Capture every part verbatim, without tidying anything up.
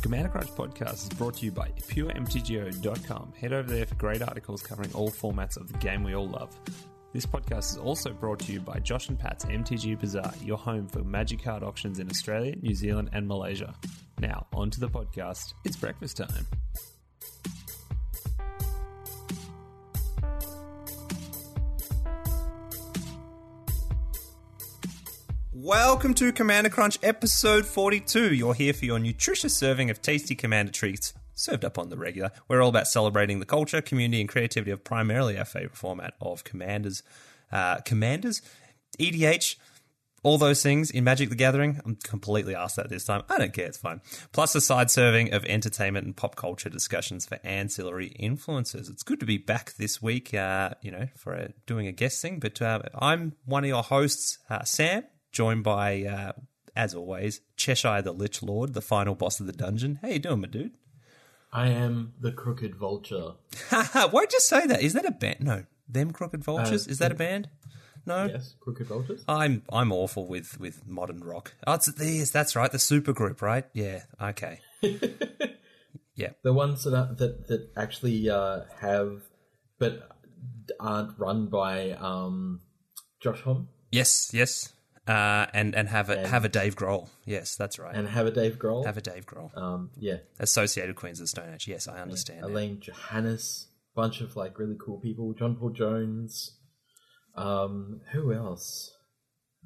Commander Crunch Podcast is brought to you by pure m t g o dot com. Head over there for great articles covering all formats of the game we all love. This podcast is also brought to you by Josh and Pat's M T G Bazaar, your home for magic card auctions in Australia, New Zealand and Malaysia. Now, on to the podcast. It's breakfast time. Welcome to Commander Crunch episode forty-two. You're here for your nutritious serving of tasty Commander treats served up on the regular. We're all about celebrating the culture, community, and creativity of primarily our favourite format of Commanders. Uh, commanders? E D H? All those things in Magic the Gathering? I'm completely asked that this time. I don't care, it's fine. Plus a side serving of entertainment and pop culture discussions for ancillary influences. It's good to be back this week, uh, you know, for a, doing a guest thing. But uh, I'm one of your hosts, uh, Sam, joined by, uh, as always, Cheshire the Lich Lord, the final boss of the dungeon. How you doing, my dude? I am the Crooked Vulture. Why'd you say that? Is that a band? No, them Crooked Vultures? Uh, Is that a band? No. Yes, Crooked Vultures. I'm I'm awful with, with modern rock. Oh, it's these. That's right, the supergroup, right? Yeah. Okay. Yeah. The ones that that that actually uh, have, but aren't run by um, Josh Homme. Yes. Yes. Uh, and and have a and, have a Dave Grohl, yes, that's right. And have a Dave Grohl, have a Dave Grohl, um, yeah. Associated Queens of the Stone Age, yes, I understand. Yeah. Elaine Johannes, bunch of like really cool people. John Paul Jones, um, who else?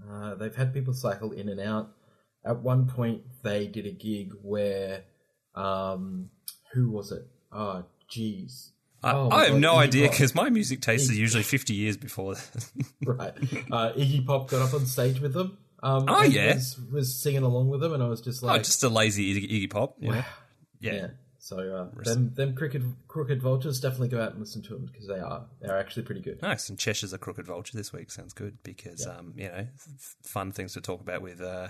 Uh, they've had people cycle in and out. At one point, they did a gig where, um, who was it? Oh, geez. I, oh, I have God, no Iggy idea because my music tastes Iggy. are usually fifty years before that. Right. Uh, Iggy Pop got up on stage with them. Um, oh, and yeah. Was, was singing along with them, and I was just like... Oh, just a lazy Iggy Pop. Wow. Know? Yeah. yeah. So uh, them, them crooked, crooked vultures, definitely go out and listen to them because they are they're actually pretty good. Nice. And Cheshire's a crooked vulture this week. Sounds good because, yeah. um, you know, fun things to talk about with uh,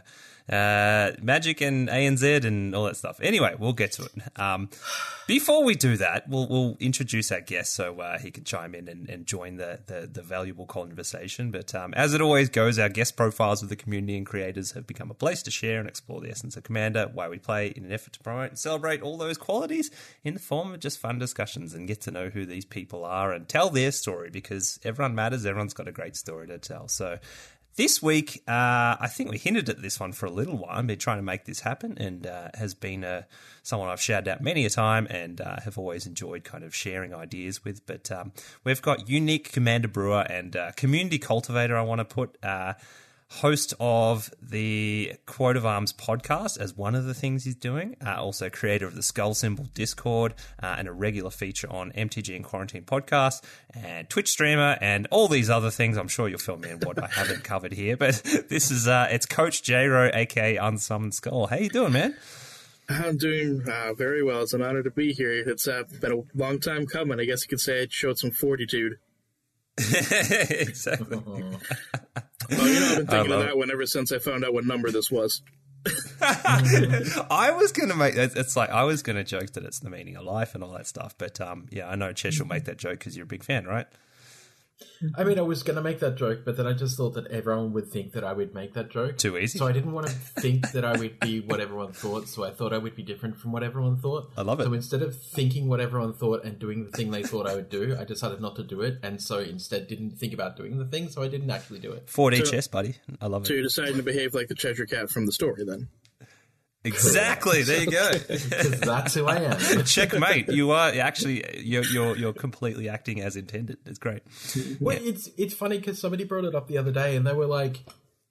uh, Magic and A N Z and all that stuff. Anyway, we'll get to it. Um, before we do that, we'll, we'll introduce our guest so uh, he can chime in and, and join the, the, the valuable conversation. But um, as it always goes, our guest profiles of the community and creators have become a place to share and explore the essence of Commander, why we play, in an effort to promote and celebrate all those qualities in the form of just fun discussions and get to know who these people are and tell their story because everyone matters, everyone's got a great story to tell. So this week, uh, I think we hinted at this one for a little while. I've been trying to make this happen and uh, has been uh, someone I've shouted out many a time and uh, have always enjoyed kind of sharing ideas with. But um, we've got unique Commander Brewer and uh, community cultivator, I want to put, uh, host of the Quote of Arms podcast as one of the things he's doing, uh, also creator of the Skull Symbol Discord uh, and a regular feature on M T G and Quarantine podcast and Twitch streamer and all these other things. I'm sure you'll fill me in what I haven't covered here, but this is uh, it's Coach J-Ro, aka Unsummoned Skull. How you doing, man? I'm doing uh, very well. It's an honor to be here. It's uh, been a long time coming. I guess you could say it showed some fortitude. Exactly. Oh, you know, I've been thinking of that one ever since I found out what number this was. I was going to make it's like I was going to joke that it's the meaning of life and all that stuff, but um, yeah, I know Chesh will make that joke because you're a big fan, right? I mean, I was going to make that joke, but then I just thought that everyone would think that I would make that joke. Too easy. So I didn't want to think that I would be what everyone thought, so I thought I would be different from what everyone thought. I love it. So instead of thinking what everyone thought and doing the thing they thought I would do, I decided not to do it, and so instead didn't think about doing the thing, so I didn't actually do it. four D so, chess, buddy. I love it. So you're deciding to behave like the Cheshire Cat from the story, then? Exactly. There you go. That's who I am. Checkmate. You are actually you're you're, you're completely acting as intended. It's great. Well, yeah. it's it's funny because somebody brought it up the other day, and they were like,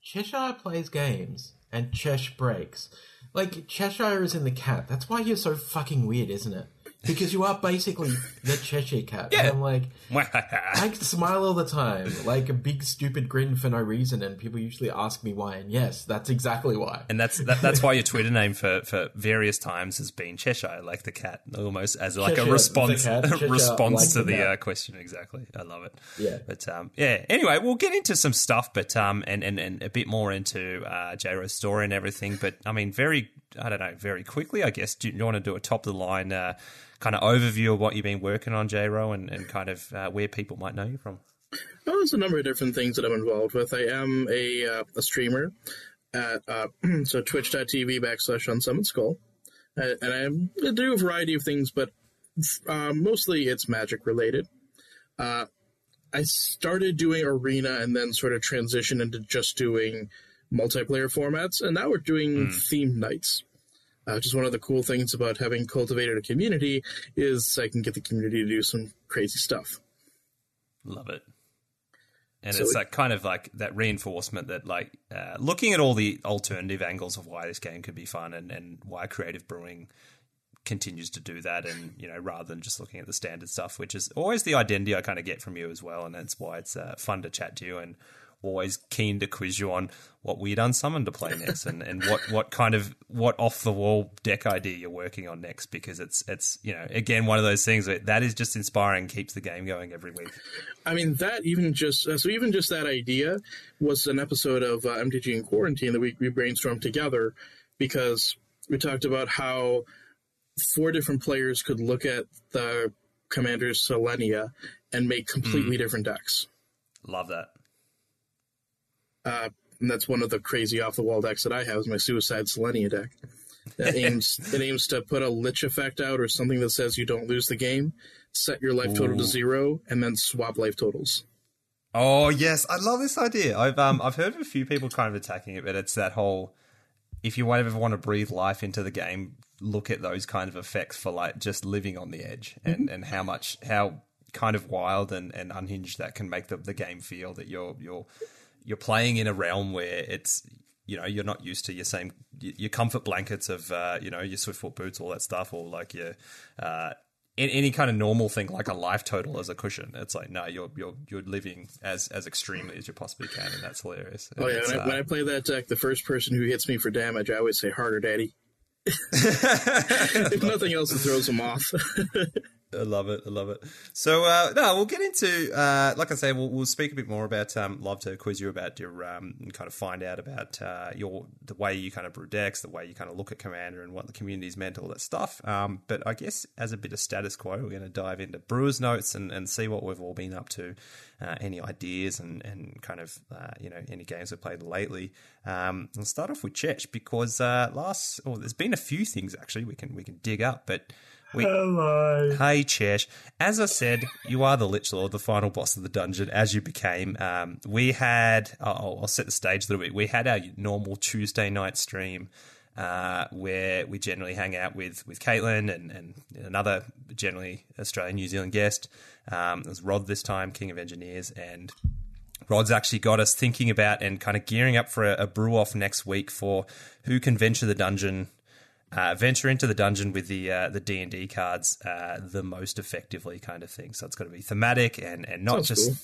"Cheshire plays games, and Chesh breaks." Like Cheshire is in the cat. That's why you're so fucking weird, isn't it? Because you are basically the Cheshire Cat. Yeah. And I'm like, I can smile all the time, like a big stupid grin for no reason, and people usually ask me why, and yes, that's exactly why. And that's that, that's why your Twitter name for, for various times has been Cheshire, like the cat, almost as like Cheshire, a response cat, Cheshire, response like to the, the uh, question. Exactly. I love it. Yeah. But um, yeah. Anyway, we'll get into some stuff, but um, and and, and a bit more into uh, J-Ro's story and everything. But I mean, very, I don't know, very quickly, I guess. Do you want to do a top of the line? Uh, kind of overview of what you've been working on, J-Ro, and, and kind of uh, where people might know you from? Well, there's a number of different things that I'm involved with. I am a, uh, a streamer at uh, so twitch dot t v backslash unsummoned skull. Uh, and I do a variety of things, but uh, mostly it's magic related. Uh, I started doing Arena and then sort of transitioned into just doing multiplayer formats, and now we're doing mm. theme nights. Uh, just one of the cool things about having cultivated a community is I can get the community to do some crazy stuff. Love it. And so it's it, like kind of like that reinforcement that like uh, looking at all the alternative angles of why this game could be fun and, and why creative brewing continues to do that, and you know, rather than just looking at the standard stuff, which is always the identity I kind of get from you as well, and that's why it's uh, fun to chat to you and always keen to quiz you on what weird unsummoned to play next and, and what, what kind of what off the wall deck idea you're working on next, because it's it's you know, again, one of those things that, that is just inspiring, keeps the game going every week. I mean, that even just uh, so even just that idea was an episode of uh, M T G in Quarantine that we, we brainstormed together, because we talked about how four different players could look at the Commander's Selenia and make completely mm. different decks. Love that. Uh, and that's one of the crazy off-the-wall decks that I have is my Suicide Selenia deck. That aims it aims to put a Lich effect out or something that says you don't lose the game, set your life total Ooh. to zero, and then swap life totals. Oh, yes. I love this idea. I've um I've heard of a few people kind of attacking it, but it's that whole, if you ever want to breathe life into the game, look at those kind of effects for like just living on the edge mm-hmm. and, and how much, how kind of wild and, and unhinged that can make the, the game feel, that you're you're... you're playing in a realm where it's, you know, you're not used to your same, your comfort blankets of, uh, you know, your Swiftfoot boots, all that stuff, or like your, uh, any kind of normal thing like a life total as a cushion. It's like, no, you're you're you're living as, as extremely as you possibly can, and that's hilarious. And oh, yeah, when I, uh, when I play that deck, the first person who hits me for damage, I always say, harder, daddy. If nothing else, it throws them off. I love it. I love it. So, uh, no, we'll get into, uh, like I say, we'll, we'll speak a bit more about, um, love to quiz you about your, um, and kind of find out about uh, your the way you kind of brew decks, the way you kind of look at Commander and what the community's meant, all that stuff. Um, but I guess as a bit of status quo, we're going to dive into Brewer's Notes and, and see what we've all been up to, uh, any ideas and, and kind of, uh, you know, any games we've played lately. Um, I'll start off with Chetch because uh, last, oh, there's been a few things actually we can we can dig up, but... We, Hello. Hey, Chetch. As I said, you are the Lich Lord, the final boss of the dungeon, as you became. Um, we had, oh, I'll set the stage a little bit. We had our normal Tuesday night stream uh, where we generally hang out with, with Caitlin and, and another generally Australian, New Zealand guest. Um, it was Rod this time, King of Engineers, and Rod's actually got us thinking about and kind of gearing up for a, a brew-off next week for who can venture the dungeon Uh, venture into the dungeon with the uh, the D and D cards uh, the most effectively kind of thing. So it's got to be thematic and, and not Sounds just cool.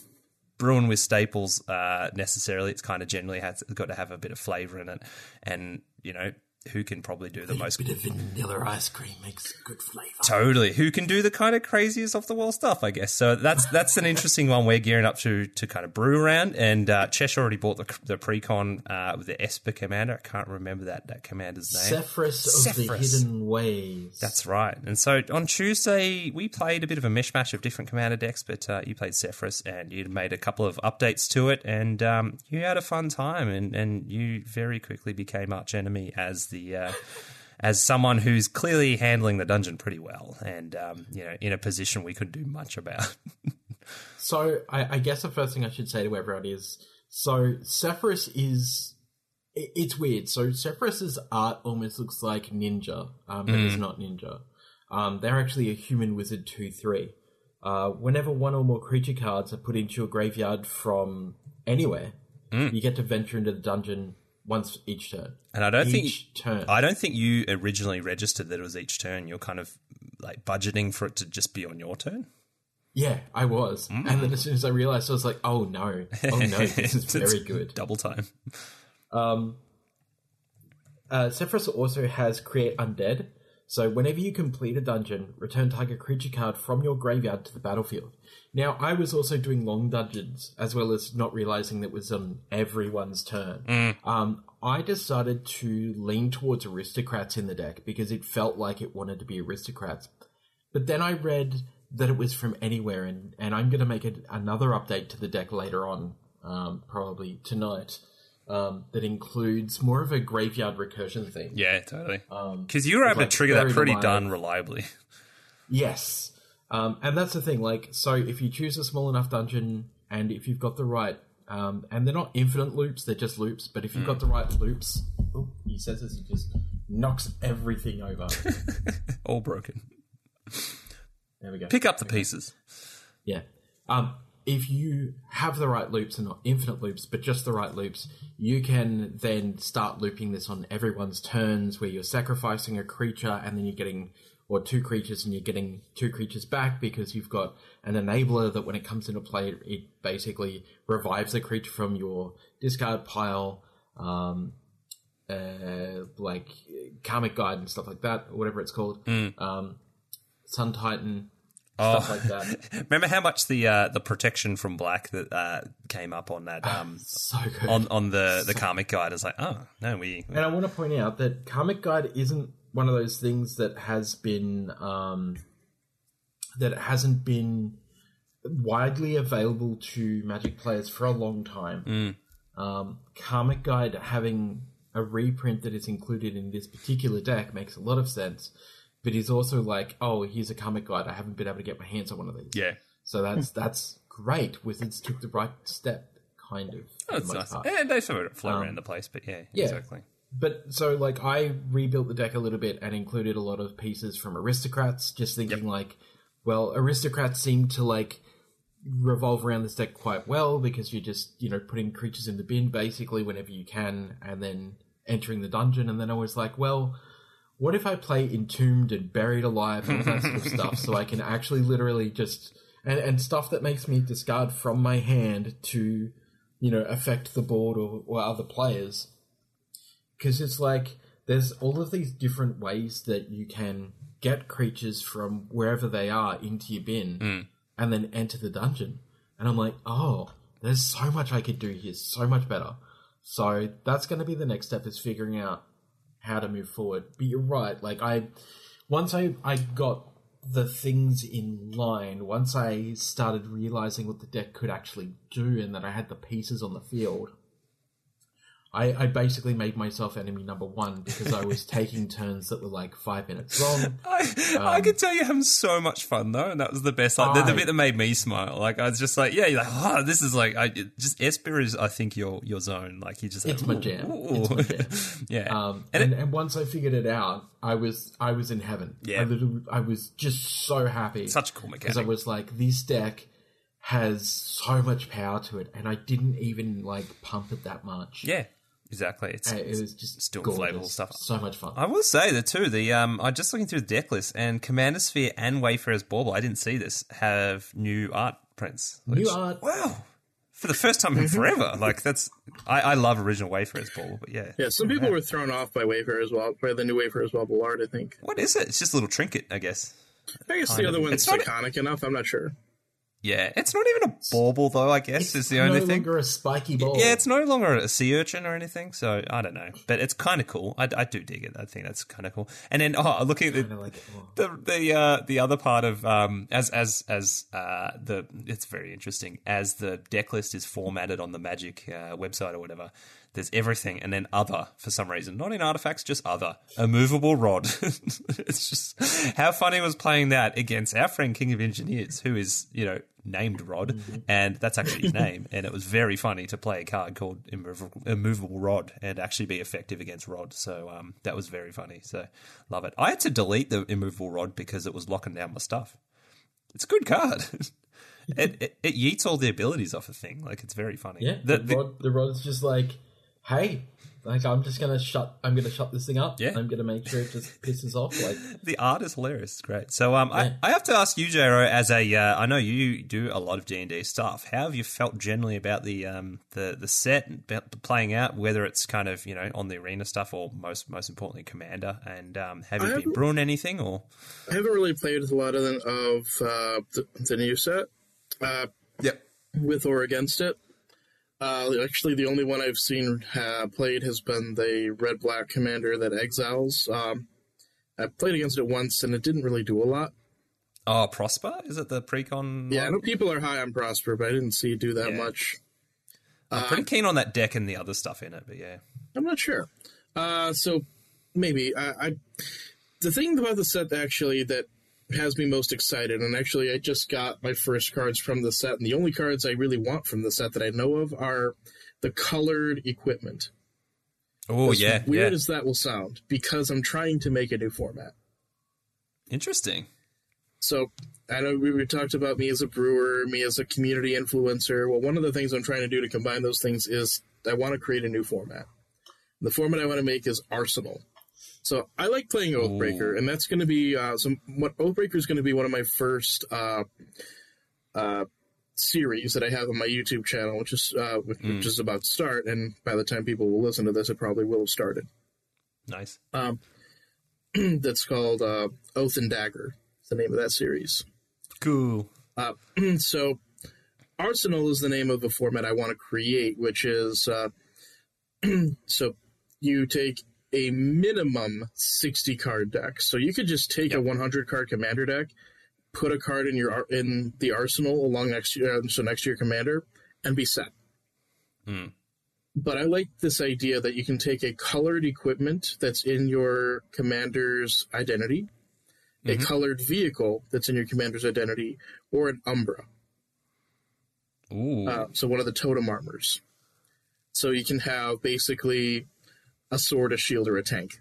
brewing with staples uh, necessarily. It's kind of generally has got to have a bit of flavour in it. And, you know, who can probably do the most... bit of vanilla ice cream makes good flavour. Totally. Who can do the kind of craziest off-the-wall stuff, I guess. So that's that's an interesting one we're gearing up to to kind of brew around. And uh, Chetch already bought the the pre-con uh, with the Esper Commander. I can't remember that that commander's name. Sephiroth of the Hidden Ways. That's right. And so on Tuesday, we played a bit of a mishmash of different commander decks, but uh, you played Sephiroth and you'd made a couple of updates to it, and um, you had a fun time, and, and you very quickly became archenemy as the uh, as someone who's clearly handling the dungeon pretty well, and um, you know, in a position we couldn't do much about. So I, I guess the first thing I should say to everyone is, so Sephiroth is it, it's weird. So Sephiroth's art almost looks like Ninja, um, but mm. it's not Ninja. Um, they're actually a human wizard two three. Uh, whenever one or more creature cards are put into your graveyard from anywhere, mm. you get to venture into the dungeon. Once each turn, and I don't each think each turn. I don't think you originally registered that it was each turn. You're kind of like budgeting for it to just be on your turn. Yeah, I was, mm. and then as soon as I realized, I was like, "Oh no, oh no, this is very good." Double time. Um, uh, Sephiroth also has Create Undead. So whenever you complete a dungeon, return target creature card from your graveyard to the battlefield. Now, I was also doing long dungeons, as well as not realising that it was on everyone's turn. Mm. Um, I decided to lean towards aristocrats in the deck because it felt like it wanted to be aristocrats. But then I read that it was from anywhere, and, and I'm going to make a, another update to the deck later on, um, probably tonight, um, that includes more of a graveyard recursion thing. Yeah, totally. Because um, you were able like to trigger that pretty darn reliably. Yes. Um, and that's the thing. Like, so if you choose a small enough dungeon and if you've got the right... Um, and they're not infinite loops, they're just loops. But if you've mm. got the right loops... Oh, he says this, he just knocks everything over. All broken. There we go. Pick up the okay. pieces. Yeah. Um, if you have the right loops and not infinite loops, but just the right loops, you can then start looping this on everyone's turns where you're sacrificing a creature and then you're getting... or two creatures, and you're getting two creatures back because you've got an enabler that when it comes into play, it basically revives a creature from your discard pile, um, uh, like Karmic Guide and stuff like that, or whatever it's called, mm. um, Sun Titan, oh. stuff like that. Remember how much the uh, the protection from black that uh, came up on that um, oh, so good. on on the, so the Karmic Guide is like, oh no, we, we. And I want to point out that Karmic Guide isn't one of those things that has been um, that hasn't been widely available to Magic players for a long time. Mm. Um, Karmic Guide having a reprint that is included in this particular deck makes a lot of sense, but is also like, oh, here's a Karmic Guide. I haven't been able to get my hands on one of these. Yeah, so that's that's great. Wizards took the right step, kind of. Oh, that's nice. Part. And they sort of float um, around the place, but yeah, yeah. exactly. But so, like, I rebuilt the deck a little bit and included a lot of pieces from Aristocrats, just thinking, yep. like, well, Aristocrats seem to, like, revolve around this deck quite well because you're just, you know, putting creatures in the bin basically whenever you can and then entering the dungeon. And then I was like, well, what if I play Entombed and Buried Alive and all that sort of stuff so I can actually literally just... And, and stuff that makes me discard from my hand to, you know, affect the board or, or other players... Because it's like there's all of these different ways that you can get creatures from wherever they are into your bin mm. and then enter the dungeon. And I'm like, oh, there's so much I could do here, so much better. So that's going to be the next step is figuring out how to move forward. But you're right. Like I, once I, I got the things in line, once I started realizing what the deck could actually do and that I had the pieces on the field... I, I basically made myself enemy number one because I was taking turns that were like five minutes long. I, um, I could tell you're having so much fun though, and that was the best. Like, I, the, the bit that made me smile. Like I was just like, yeah, you're like, oh, this is like, I just Esper is, I think, your your zone. Like you just, like, it's, my jam. it's my jam. yeah. Um, and, and, it, and once I figured it out, I was I was in heaven. Yeah. I, literally, I was just so happy. Such a cool mechanic. Because I was like, this deck has so much power to it, and I didn't even like pump it that much. Yeah. Exactly, it's, hey, it was just still flavorful stuff. So much fun. I will say that too. The um, I just looking through the deck list and Commander Sphere and Wayfarer's Bauble. I didn't see this have new art prints. Which, new art, wow, for the first time in forever. Like that's I, I love original Wayfarer's Bauble, but yeah, yeah. Some people know. were thrown off by Wayfarer's Bauble, by the new Wayfarer's Bauble art. I think what is it? It's just a little trinket, I guess. I guess kind the other of. one's it's iconic a- enough. I'm not sure. Yeah, it's not even a bauble, though, I guess, it's is the only no thing. It's no longer a spiky ball. Yeah, it's no longer a sea urchin or anything, so I don't know. But it's kind of cool. I, I do dig it. I think that's kind of cool. And then, oh, looking at the like the the, uh, the other part of, um, as as as uh, the, it's very interesting, as the deck list is formatted on the Magic uh, website or whatever, there's everything, and then other, for some reason. Not in artifacts, just other. A movable rod. It's just how funny was playing that against our friend King of Engineers, who is, you know, named Rod, mm-hmm. and that's actually his name, and it was very funny to play a card called Immovable, Immovable Rod and actually be effective against Rod, so um, that was very funny, so love it. I had to delete the Immovable Rod because it was locking down my stuff. It's a good card. it, it it yeets all the abilities off a thing, like it's very funny. Yeah, the, the, rod, the Rod's just like, hey, like I'm just gonna shut. I'm gonna shut this thing up. Yeah. I'm gonna make sure it just pisses off. Like the art is hilarious. It's great. So um, yeah. I, I have to ask you, J-Ro, as a uh, I know you do a lot of D and D stuff. How have you felt generally about the um the the set and playing out? Whether it's kind of you know on the arena stuff or most most importantly Commander. And um, have you I been brewing anything or? I haven't really played a lot of the, of uh, the, the new set. Uh, yep. With or against it. Uh, actually, the only one I've seen uh, played has been the red-black commander that exiles. Um, I played against it once, and it didn't really do a lot. Oh, Prosper? Is it the precon? Yeah, I know people are high on Prosper, but I didn't see it do that yeah. much. I'm pretty uh, keen on that deck and the other stuff in it, but yeah. I'm not sure. Uh, so maybe. I, I The thing about the set, actually, that has me most excited, and actually I just got my first cards from the set, and the only cards I really want from the set that I know of are the colored equipment. Oh, as yeah. weird yeah. as that will sound, because I'm trying to make a new format. Interesting. So I know we talked about me as a brewer, me as a community influencer. Well, one of the things I'm trying to do to combine those things is I want to create a new format. The format I want to make is Arsenal. So I like playing Oathbreaker, Ooh. and that's going to be uh, some. What Oathbreaker is going to be one of my first uh, uh, series that I have on my YouTube channel, which is uh, which, mm. which is about to start. And by the time people will listen to this, it probably will have started. Nice. Um, that's called uh, Oath and Dagger. It's the name of that series. Cool. Uh, so Arsenal is the name of the format I want to create, which is uh, so you take a minimum sixty card deck. So you could just take yep. a one hundred card commander deck, put a card in your in the arsenal along next year, so next year commander, and be set. Mm. But I like this idea that you can take a colored equipment that's in your commander's identity, mm-hmm. a colored vehicle that's in your commander's identity, or an Umbra. Ooh. Uh, so one of the totem armors. So you can have basically a sword, a shield, or a tank.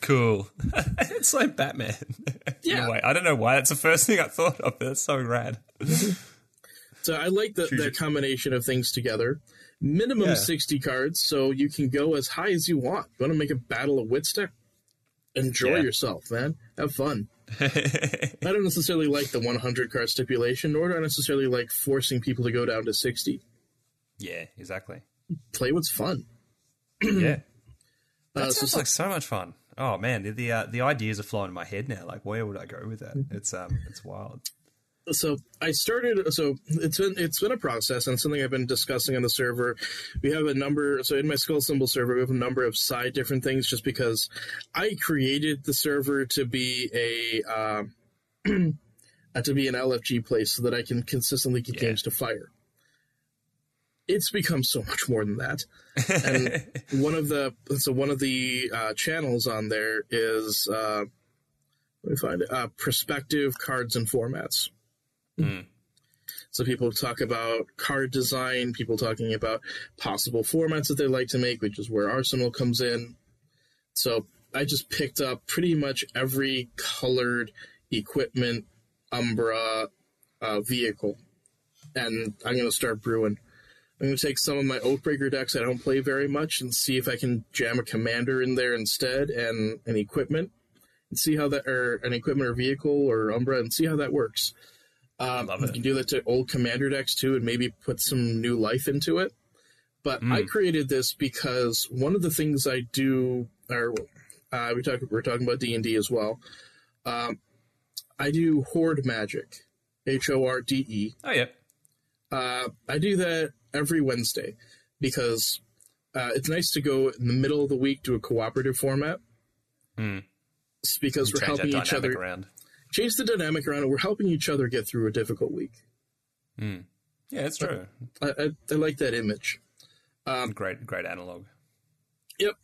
Cool. It's like Batman. Yeah. Anyway, I don't know why. That's the first thing I thought of. That's so rad. So I like the, the combination of things together. Minimum yeah. sixty cards, so you can go as high as you want. You want to make a Battle of Wits deck? Enjoy yeah. yourself, man. Have fun. I don't necessarily like the one hundred card stipulation, nor do I necessarily like forcing people to go down to sixty. Yeah, exactly. Play what's fun. Yeah. That uh, sounds so, like so much fun. Oh man, the the, uh, the ideas are flowing in my head now. Like, where would I go with that? It's um, it's wild. So I started. So it's been it's been a process, and something I've been discussing on the server. We have a number. So in my Skull Symbol server, we have a number of side different things. Just because I created the server to be a uh, to be an L F G place, so that I can consistently get yeah. games to fire. It's become so much more than that. And one of the so one of the uh, channels on there is uh, let me find it. Uh, Perspective Cards and Formats. Mm. So people talk about card design. People talking about possible formats that they like to make, which is where Arsenal comes in. So I just picked up pretty much every colored equipment, Umbra, uh, vehicle, and I'm going to start brewing. I'm going to take some of my Oathbreaker decks I don't play very much and see if I can jam a commander in there instead and an equipment and see how that, or an equipment or vehicle or Umbra, and see how that works. Um, Love it. You can do that to old commander decks too and maybe put some new life into it. But mm. I created this because one of the things I do, or uh, we talk, we're talking about D and D as well. Um, I do Horde Magic, H O R D E. Oh, yeah. Uh, I do that every Wednesday because uh, it's nice to go in the middle of the week to a cooperative format mm. because we're helping each other around. Change the dynamic around, and we're helping each other get through a difficult week. Mm. Yeah, it's so true. I, I, I like that image. Um, great, great analog. Yep.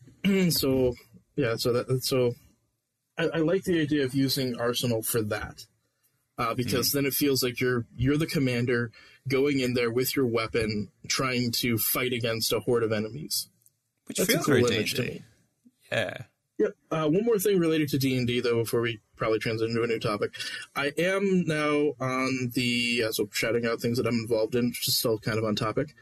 so yeah, so that so I, I like the idea of using Arsenal for that. Uh, because mm. then it feels like you're you're the commander going in there with your weapon, trying to fight against a horde of enemies. Which That's feels a cool very image to me. Yeah. Yep. Uh, one more thing related to D and D, though, before we probably transition to a new topic. I am now on the, uh, so shouting out things that I'm involved in, which is still kind of on topic.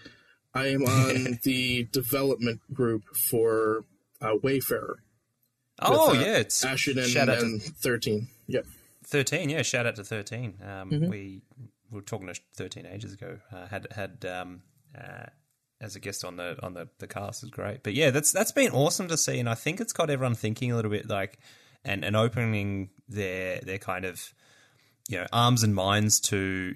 I am on the development group for uh, Wayfarer. Oh, with, uh, yeah. It's Ashen and, and thirteen. Yep. thirteen, yeah, shout out to thirteen. Um, mm-hmm. We were talking to thirteen ages ago. Uh, had had um, uh, as a guest on the on the, the cast is great. But yeah, that's that's been awesome to see, and I think it's got everyone thinking a little bit, like, and, and opening their their kind of, you know, arms and minds to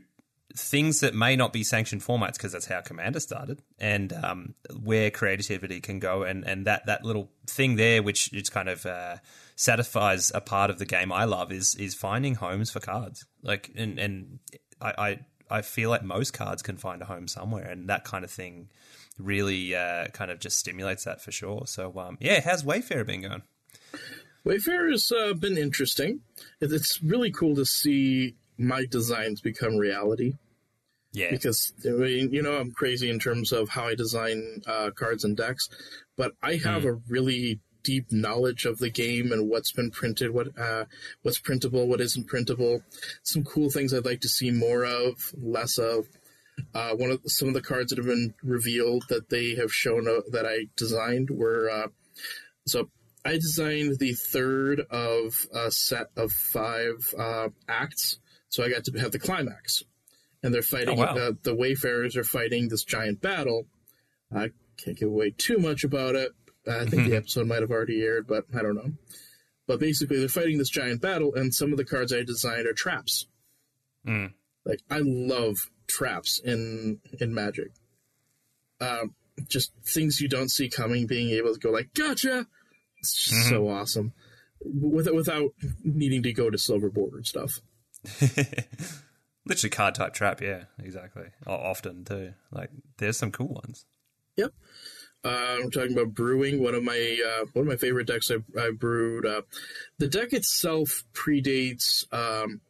things that may not be sanctioned formats, because that's how Commander started, and um, where creativity can go, and, and that, that little thing there, which it's kind of uh, satisfies a part of the game I love, is is finding homes for cards. Like, and and I, I I feel like most cards can find a home somewhere, and that kind of thing really uh, kind of just stimulates that for sure. So, um, yeah, how's Wayfair been going? Wayfair has uh, been interesting. It's really cool to see my designs become reality. Yeah. Because, you know, I'm crazy in terms of how I design uh, cards and decks, but I have mm. a really deep knowledge of the game and what's been printed, what uh, what's printable, what isn't printable. Some cool things I'd like to see more of, less of. Uh, one of some of the cards that have been revealed that they have shown uh, that I designed were uh, so I designed the third of a set of five uh, acts, so I got to have the climax, and they're fighting. Oh, wow. uh, the Wayfarers are fighting this giant battle. I can't give away too much about it. I think mm-hmm. the episode might have already aired, but I don't know. But basically, they're fighting this giant battle, and some of the cards I designed are traps. Mm. Like, I love traps in in Magic. Um, just things you don't see coming, being able to go like, gotcha! It's just mm-hmm. so awesome. With, without needing to go to silver bordered stuff. Literally card type trap, yeah, exactly. Often, too. Like, there's some cool ones. Yep. Uh, I'm talking about brewing. One of my uh, one of my favorite decks I, I brewed. Uh, the deck itself predates um,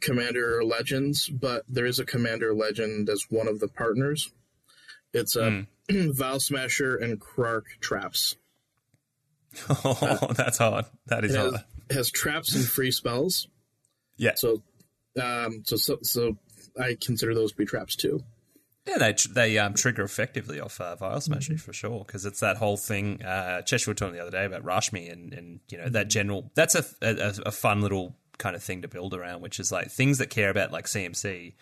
Commander Legends, but there is a Commander Legend as one of the partners. It's a uh, mm. Vial Smasher and Krark Traps. Oh, uh, that's hard. That is it hard. Has, it has traps and free spells. Yeah. So, um, so, so, so I consider those to be traps too. Yeah, they they um, trigger effectively off uh, Vial Smasher mm-hmm. for sure, because it's that whole thing. Uh, Cheshire was talking the other day about Rashmi and, and you know that general. That's a, a a fun little kind of thing to build around, which is like things that care about like C M C,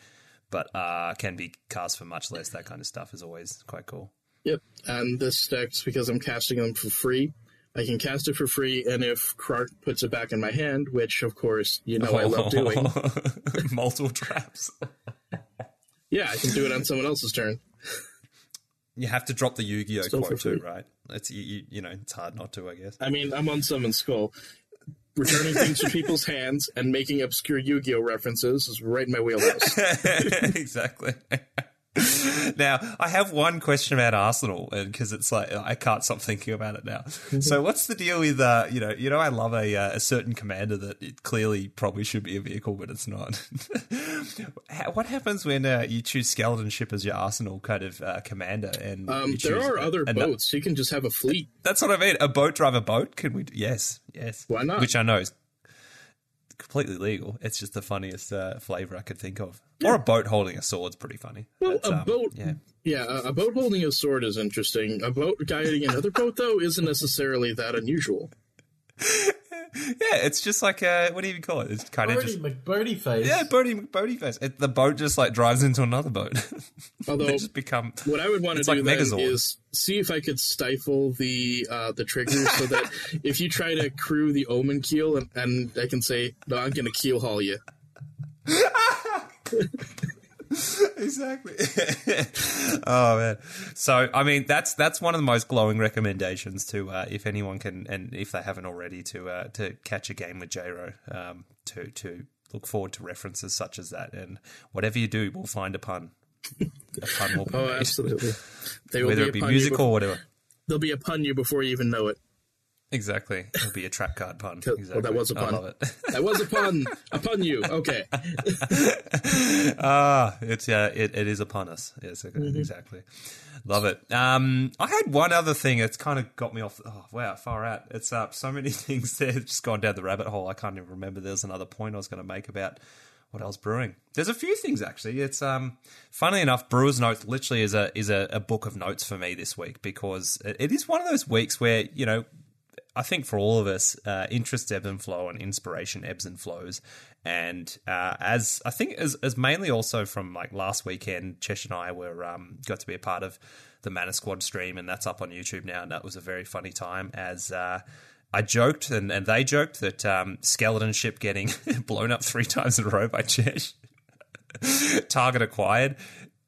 but uh, can be cast for much less. That kind of stuff is always quite cool. Yep, and this decks, because I'm casting them for free, I can cast it for free, and if Krark puts it back in my hand, which of course you know oh. I love doing, multiple traps. Yeah, I can do it on someone else's turn. You have to drop the Yu-Gi-Oh Still quote too, right? It's you, you know, it's hard not to, I guess. I mean, I'm on Summon Skull. Returning things to people's hands and making obscure Yu-Gi-Oh references is right in my wheelhouse. Exactly. Now, I have one question about Arsenal, because it's like I can't stop thinking about it now. So, what's the deal with uh, you know, you know, I love a uh, a certain commander that it clearly probably should be a vehicle, but it's not. What happens when uh, you choose Skeleton Ship as your Arsenal kind of uh, commander? And um, you there are a, other a, boats. You can just have a fleet. That's what I mean. A boat driver boat. Can we? Yes, yes. Why not? Which I know is completely legal. It's just the funniest uh, flavor I could think of. Yeah. Or a boat holding a sword's pretty funny. Well, a um, boat, yeah. yeah, a boat holding a sword is interesting. A boat guiding another boat, though, isn't necessarily that unusual. Yeah, it's just like uh, what do you even call it? It's kind Birdie of just McBoaty face. Yeah, Birdie McBoaty face. It, the boat just like drives into another boat. Although they just become what I would want to do like then is see if I could stifle the uh, the triggers so that if you try to crew the Omen keel, and, and I can say no, I'm going to keel haul you. Exactly. Oh man. So I mean, that's that's one of the most glowing recommendations to uh, if anyone can, and if they haven't already, to uh, to catch a game with J-Ro. Um, to to look forward to references such as that, and whatever you do, we'll find a pun. A pun will be oh, made. Absolutely. They will Whether be it be music before, or whatever, there'll be a pun you before you even know it. Exactly. It'll be a trap card pun. Exactly. Well, that was a pun. I love it. That was a pun. A pun you. Okay. Ah, it's uh, it, it is upon us. Yes, mm-hmm. Exactly. Love it. Um, I had one other thing that's kind of got me off. Oh, wow, far out. It's up. Uh, so many things there. It's just gone down the rabbit hole. I can't even remember. There's another point I was going to make about what else brewing. There's a few things, actually. It's um, funnily enough, Brewer's Notes literally is a, is a, a book of notes for me this week, because it, it is one of those weeks where, you know, I think for all of us, uh, interest ebbs and flow and inspiration ebbs and flows. And uh, as I think as, as mainly also from like last weekend, Chesh and I were um, got to be a part of the Mana Squad stream, and that's up on YouTube now. And that was a very funny time, as uh, I joked and, and they joked that um, Skeleton Ship getting blown up three times in a row by Chesh, target acquired,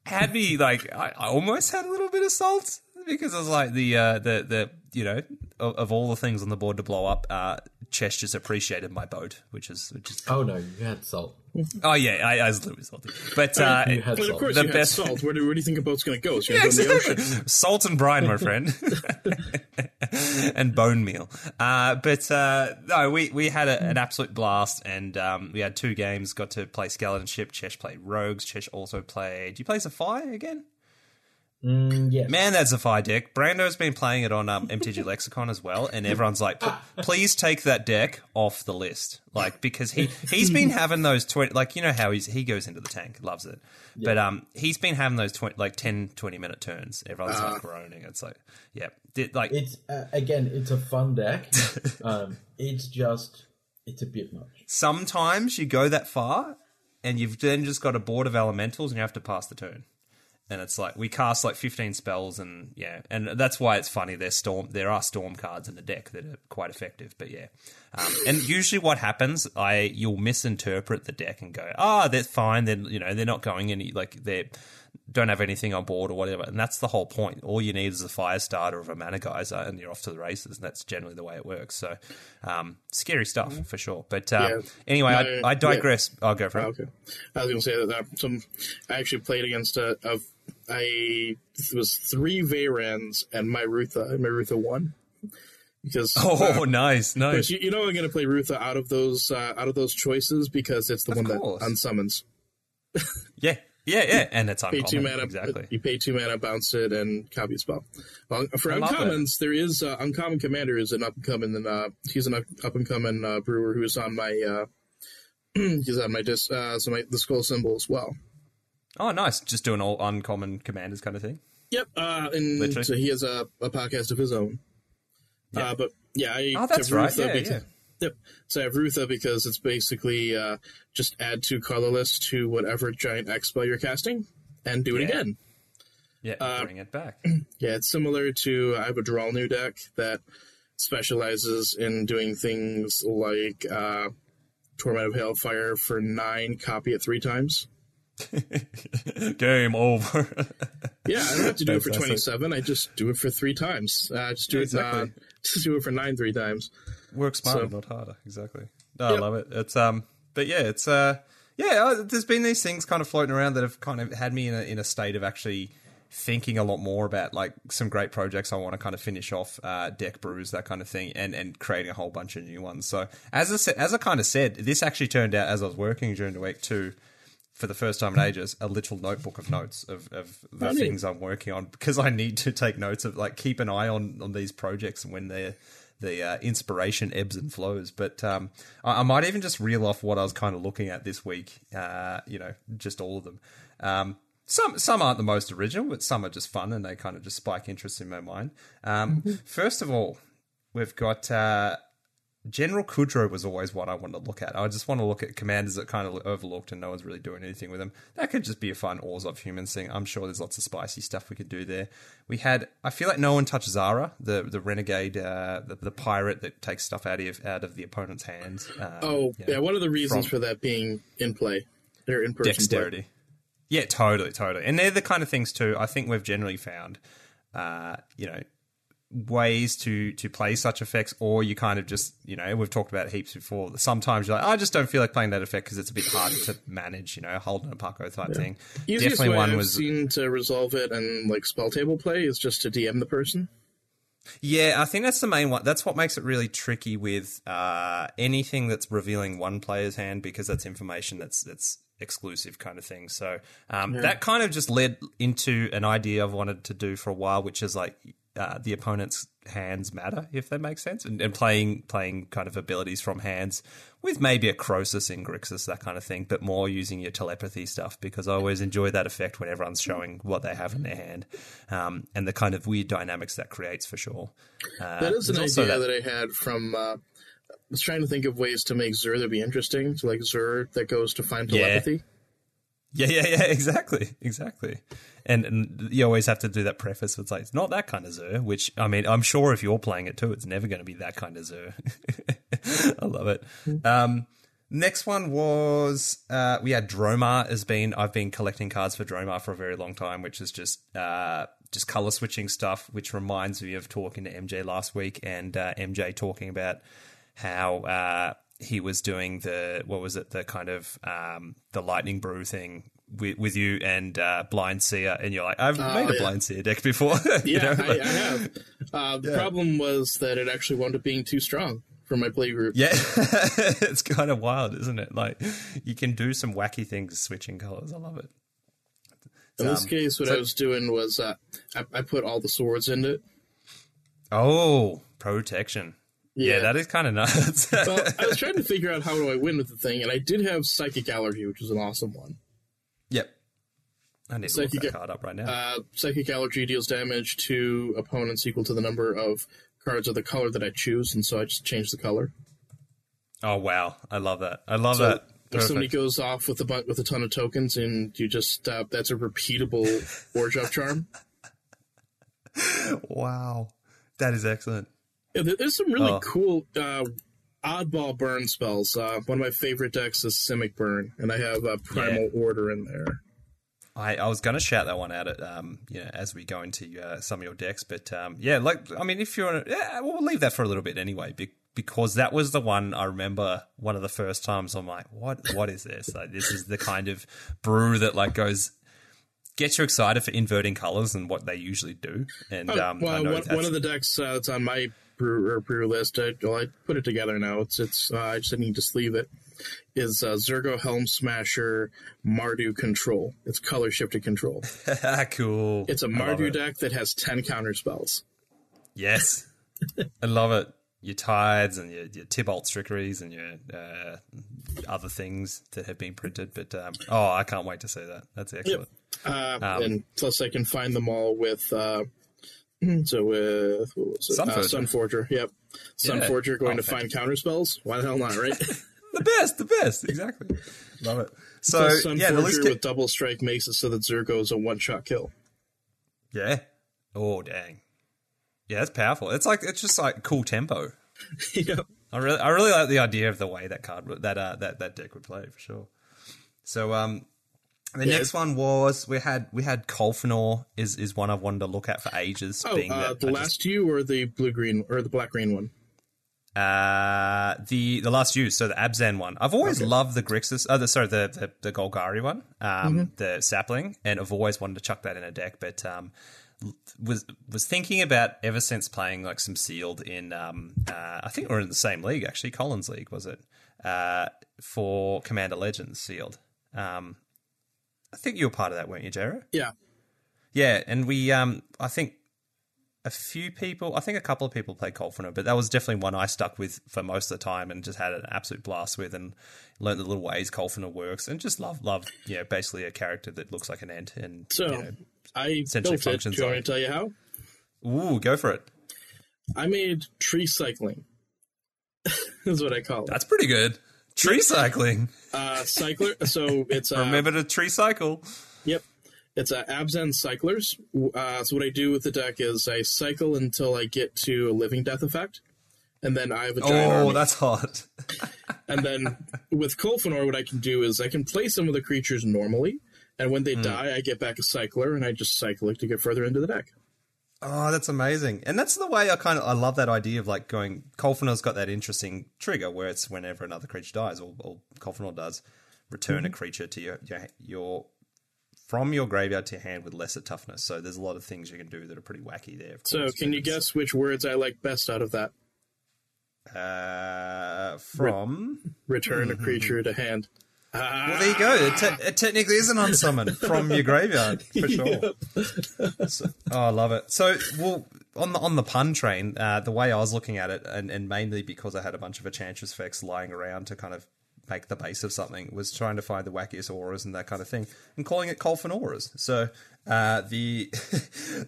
had me like I, I almost had a little bit of salt. because it's like the uh, the the you know of, of all the things on the board to blow up, uh, Chesh just appreciated my boat, which is which is. Oh no, you had salt. Oh yeah, I, I was a little bit salty, but uh, you had but of course the you best... had salt. Where do, where do you think a boat's going to go? It's going to go in the ocean. Salt and brine, my friend, and bone meal. Uh, but uh, no, we we had a, an absolute blast, and um, we had two games. Got to play Skeleton Ship. Chesh played Rogues. Chesh also played. Do you play Zephyr again? Mm, yes. Man, that's a fire deck. Brando's been playing it on um, M T G Lexicon as well, and everyone's like, please take that deck off the list, like, because he, he's been having those twenty, like, you know how he's, he goes into the tank, loves it, yeah. But um, he's been having those twenty, like ten, twenty-minute turns. Everyone's uh, like groaning. It's like, yeah. like it's uh, Again, it's a fun deck. um, It's just, it's a bit much. Sometimes you go that far, and you've then just got a board of elementals, and you have to pass the turn. And it's like, we cast like fifteen spells, and yeah, and that's why it's funny. There's storm, there are storm cards in the deck that are quite effective, but yeah. Um, and usually what happens, I you'll misinterpret the deck and go, ah, they're fine. Then you know they're not going any, like they don't have anything on board or whatever. And that's the whole point. All you need is a fire starter of a mana geyser, and you're off to the races. And that's generally the way it works. So um, scary stuff mm-hmm. for sure. But um, yeah. anyway, no, I, I digress. Yeah. I'll go for it. Oh, okay. I was going to say that uh, some I actually played against a. a I it was three Veyrans and my Rutha, and my Rutha won because oh uh, nice nice you, you know I'm going to play Rutha out of those uh, out of those choices because it's the of one course. that unsummons. yeah yeah yeah and it's uncommon. Pay two mana, exactly. You pay two mana, bounce it, and copy a spell. Well, for uncommons, it. there is uh, Uncommon Commander is an up and coming and uh, he's an up and coming uh, brewer who's on my uh, he's on my disc, uh, so my the skull symbol as well. Oh, nice. Just doing all uncommon commanders kind of thing? Yep. Uh, and Literally. So he has a, a podcast of his own. Yep. Uh, but yeah, I oh, that's have Rutha right. yeah, because, yeah. Yep. So I have Rutha because it's basically uh, just add two colorless to whatever giant X spell you're casting and do it yeah. again. Yeah, uh, bring it back. Yeah, it's similar to I have a Draw New deck that specializes in doing things like uh, Torment of Hailfire for nine, copy it three times. Game over. Yeah, I don't have to do Fantastic. It for twenty-seven. I just do it for three times. I uh, just do yeah, it. Exactly. Uh, just do it for nine, three times. Work smarter, so. Not harder. Exactly. No, yep. I love it. It's um, but yeah, it's uh, yeah. There's been these things kind of floating around that have kind of had me in a, in a state of actually thinking a lot more about like some great projects I want to kind of finish off, uh, deck brews, that kind of thing, and and creating a whole bunch of new ones. So as I as I kind of said, this actually turned out as I was working during the week too. For the first time in ages, a literal notebook of notes of, of the I mean, things I'm working on because I need to take notes of, like, keep an eye on, on these projects and when they're, the uh, inspiration ebbs and flows. But um, I, I might even just reel off what I was kind of looking at this week, uh, you know, just all of them. Um, some some aren't the most original, but some are just fun and they kind of just spike interest in my mind. Um, mm-hmm. First of all, we've got... Uh, General Kudrow was always what I wanted to look at. I just want to look at commanders that kind of overlooked and no one's really doing anything with them. That could just be a fun Ores of Humans thing. I'm sure there's lots of spicy stuff we could do there. We had, I feel like no one touched Zara, the the renegade, uh, the, the pirate that takes stuff out of out of the opponent's hands. Um, oh, you know, yeah. One of the reasons for that being in play, they're in person dexterity. Play. Yeah, totally, totally. And they're the kind of things too. I think we've generally found, uh, you know. ways to to play such effects, or you kind of just, you know, we've talked about heaps before, sometimes you're like, I just don't feel like playing that effect because it's a bit harder to manage, you know, holding a Paco type yeah. thing. Easiest Definitely way one I've was seen to resolve it and like spell table play is just to D M the person. Yeah, I think that's the main one. That's what makes it really tricky with uh anything that's revealing one player's hand, because that's information that's that's exclusive kind of thing. So um yeah. that kind of just led into an idea I've wanted to do for a while, which is like Uh, the opponent's hands matter, if that makes sense, and, and playing playing kind of abilities from hands with maybe a Croesus in Grixis, that kind of thing, but more using your telepathy stuff, because I always enjoy that effect when everyone's showing what they have in their hand, um, and the kind of weird dynamics that creates for sure. Uh, that is an idea that-, that I had from... Uh, I was trying to think of ways to make Xur that be interesting, so like Xur that goes to find telepathy. Yeah. Yeah, yeah, yeah, exactly, exactly. And, and you always have to do that preface. It's like, it's not that kind of Xur, which, I mean, I'm sure if you're playing it too, it's never going to be that kind of Xur. I love it. Um, next one was, uh, we had Dromar has been, I've been collecting cards for Dromar for a very long time, which is just uh, just color switching stuff, which reminds me of talking to M J last week and uh, M J talking about how uh, he was doing the, what was it, the kind of um, the lightning brew thing with, with you and uh, Blind Seer, and you're like, I've oh, made a yeah. Blind Seer deck before. yeah, you know? I, I have. Uh, the yeah. problem was that it actually wound up being too strong for my play group. Yeah, it's kind of wild, isn't it? Like, you can do some wacky things switching colors. I love it. In this um, case, what so, I was doing was uh, I, I put all the swords in it. Oh, protection. Yeah, yeah that is kind of nuts. Well, I was trying to figure out how do I win with the thing, and I did have Psychic Allergy, which was an awesome one. Yep. I need Psychic, to look that card up right now. Uh, Psychic Allergy deals damage to opponents equal to the number of cards of the color that I choose, and so I just change the color. Oh, wow. I love that. I love so, that. If somebody goes off with a with a ton of tokens, and you just uh, that's a repeatable war drop charm. Wow, that is excellent. Yeah, there's some really oh. cool uh, oddball burn spells. Uh, one of my favorite decks is Simic Burn, and I have a Primal yeah. Order in there. I, I was going to shout that one out at um, you know, as we go into uh, some of your decks, but um, yeah, like I mean, if you're yeah, we'll leave that for a little bit anyway. Because Because that was the one I remember. One of the first times I'm like, "What? What is this? Like, this is the kind of brew that like goes gets you excited for inverting colors and what they usually do." And oh, um, well, I know one, one of the decks uh, that's on my brew or brew list. I, well, I put it together now. It's it's. Uh, I just need to sleeve it. Is uh, Zurgo Helm Smasher Mardu Control? It's color shifted control. Cool. It's a Mardu deck that has ten counter spells. Yes, I love it. Your tides and your, your Tybalt's Trickeries and your uh, other things that have been printed. But, um, oh, I can't wait to see that. That's excellent. Yep. Uh, um, and plus I can find them all with, uh, so with what was it? Sunforger. Uh, Sunforger, yep. Sunforger yeah. going oh, to find counterspells. Why the hell not, right? The best, the best, exactly. Love it. So, so Sunforger yeah, the list with Double Strike makes it so that Zurgo is a one-shot kill. Yeah. Oh, dang. Yeah, it's powerful. It's like it's just like cool tempo. Yeah, I really, I really like the idea of the way that card that uh, that that deck would play for sure. So, um, the yeah. next one was we had we had Kolfenor is is one I've wanted to look at for ages. Oh, being uh, the I last just, U or the blue green or the black green one? Uh the the last U, so the Abzan one. I've always okay. loved the Grixis. Oh, the, sorry, the the, the Golgari one, um, mm-hmm. the Sapling, and I've always wanted to chuck that in a deck, but um. was was thinking about ever since playing like some sealed in um uh I think we're in the same league actually, Collins League was it uh for Commander Legends sealed. um I think you were part of that, weren't you, Jero? Yeah, yeah, and we um I think a few people I think a couple of people played Kolfenor, but that was definitely one I stuck with for most of the time and just had an absolute blast with and learned the little ways Kolfenor works and just love love you know, basically a character that looks like an ant and so. You know, I built it. Do you want me to tell you how? Ooh, go for it. I made tree cycling. Is what I call it. That's pretty good. Tree cycling. uh, cycler. So it's uh, remember to tree cycle. Yep, it's uh, Abzan Cyclers. Uh, so what I do with the deck is I cycle until I get to a living death effect, and then I have a giant oh, army. That's hot. And then with Kolfenor, what I can do is I can play some of the creatures normally. And when they mm. die, I get back a cycler, and I just cycle it to get further into the deck. Oh, that's amazing. And that's the way I kind of – I love that idea of like going – Kolfenor's got that interesting trigger where it's whenever another creature dies or, or Kolfenor does, return mm-hmm. a creature to your, your your from your graveyard to your hand with lesser toughness. So there's a lot of things you can do that are pretty wacky there. Of course, so can you guess which words I like best out of that? Uh, from? Re- return mm-hmm. a creature to hand. Well, there you go. It, te- it technically is an unsummon from your graveyard for sure. Yep. So, oh, I love it. So, well, on the on the pun train, uh, the way I was looking at it, and, and mainly because I had a bunch of Enchantress effects lying around to kind of make the base of something, was trying to find the wackiest auras and that kind of thing, and calling it Kolfen auras. So, uh, the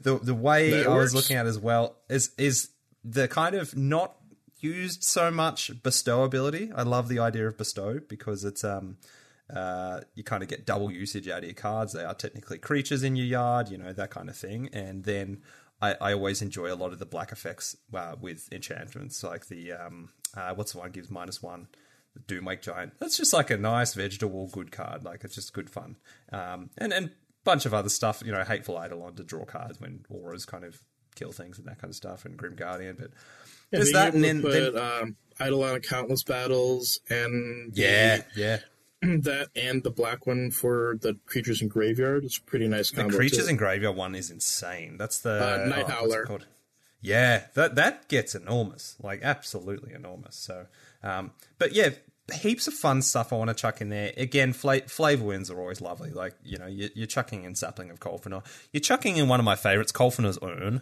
the the way that I works. was looking at it as well is is the kind of not used so much bestow ability. I love the idea of bestow because it's um. Uh, you kind of get double usage out of your cards. They are technically creatures in your yard, you know, that kind of thing. And then I, I always enjoy a lot of the black effects uh, with enchantments, like the, um, uh, what's the one gives minus one, the Doomwake Giant. That's just like a nice vegetable good card. Like, it's just good fun. Um, and, and bunch of other stuff, you know, Hateful Eidolon to draw cards when auras kind of kill things and that kind of stuff, and Grim Guardian. But yeah, there's that, and then, put, then um, Eidolon of Countless Battles, and yeah, the, yeah, that and the black one for the creatures in graveyard. It's a pretty nice combo. The creatures too. in graveyard one is insane. That's the uh, Night oh, Howler. What's it called? Yeah, that that gets enormous, like absolutely enormous. So, um, but yeah, heaps of fun stuff I want to chuck in there. Again, fla- flavor wins are always lovely. Like, you know, you're, you're chucking in Sapling of Kolfenor. You're chucking in one of my favorites, Kolfenor's Urn.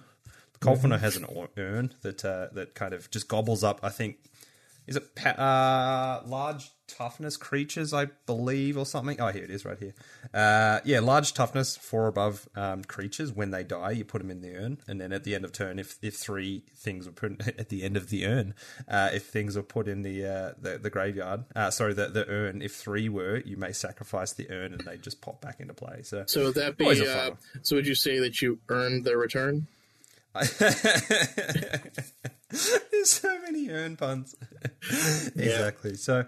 Kolfenor mm-hmm. has an urn that uh, that kind of just gobbles up, I think, is it pa- uh, large toughness creatures, I believe, or something? Oh, here it is right here. Uh, yeah, large toughness, four above um, creatures. When they die, you put them in the urn. And then at the end of turn, if if three things were put in, at the end of the urn, uh, if things were put in the uh, the, the graveyard, uh, sorry, the, the urn, if three were, you may sacrifice the urn and they just pop back into play. So, so would that be, uh, so would you say that you earned their return? There's so many urn puns. Exactly. Yeah. So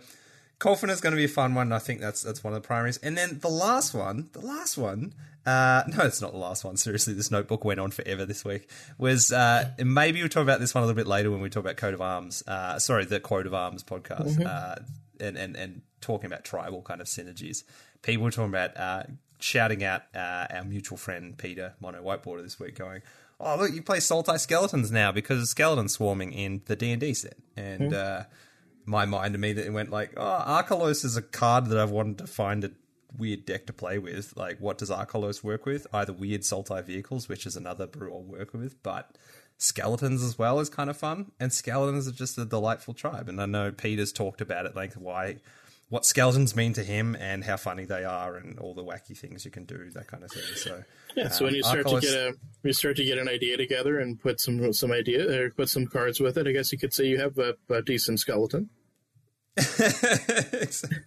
Kolfenor is going to be a fun one. I think that's that's one of the primaries. And then the last one, the last one, uh, no, it's not the last one. Seriously, this notebook went on forever this week. Was uh, and maybe we'll talk about this one a little bit later when we talk about Coat of Arms. Uh, sorry, the Coat of Arms podcast, mm-hmm. uh, and and and talking about tribal kind of synergies. People were talking about uh, shouting out uh, our mutual friend Peter Mono Whiteboarder this week, going, "Oh, look, you play Sultai Skeletons now because of skeleton swarming in the D and D set." And mm. uh, my mind immediately went like, oh, Arcalos is a card that I've wanted to find a weird deck to play with. Like, what does Arcalos work with? Either weird Sultai vehicles, which is another brew I'll work with, but skeletons as well is kind of fun. And skeletons are just a delightful tribe. And I know Peter's talked about it, like why, what skeletons mean to him and how funny they are and all the wacky things you can do, that kind of thing. So yeah, um, so when you start Arcalos, to get a you start to get an idea together and put some some idea or put some cards with it, I guess you could say you have a, a decent skeleton. Exactly.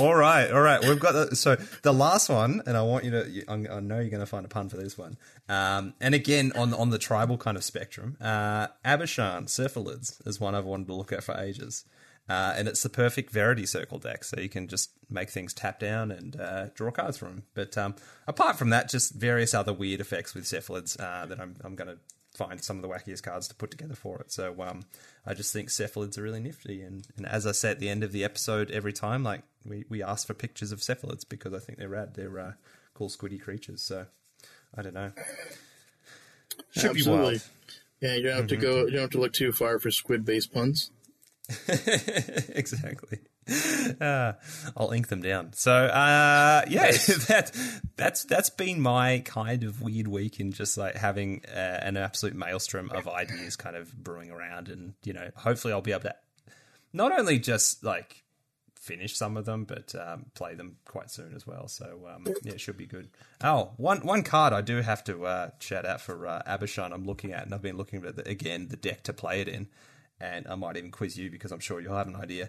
all right, all right. We've got the, so the last one, and I want you to. I know you're going to find a pun for this one. Um, and again, on on the tribal kind of spectrum, uh, Abishan Cephalids is one I've wanted to look at for ages. Uh, and it's the perfect Verity Circle deck, so you can just make things tap down and uh, draw cards from them. But um, apart from that, just various other weird effects with Cephalids uh, that I'm I'm going to find some of the wackiest cards to put together for it. So um, I just think Cephalids are really nifty. And, and as I say at the end of the episode every time, like we, we ask for pictures of Cephalids because I think they're rad. They're uh, cool, squiddy creatures. So I don't know. Should Absolutely. be wild. Yeah, you don't have mm-hmm. to go. You don't have to look too far for squid-based puns. Exactly. Uh, I'll ink them down. So, uh, yeah, nice. that that's that's been my kind of weird week in just like having uh, an absolute maelstrom of ideas kind of brewing around, and you know, hopefully I'll be able to not only just like finish some of them, but um, play them quite soon as well. So, um, yeah, it should be good. Oh, one one card I do have to uh, shout out for uh, Abishan. I'm looking at, and I've been looking at the, again the deck to play it in. And I might even quiz you because I'm sure you'll have an idea.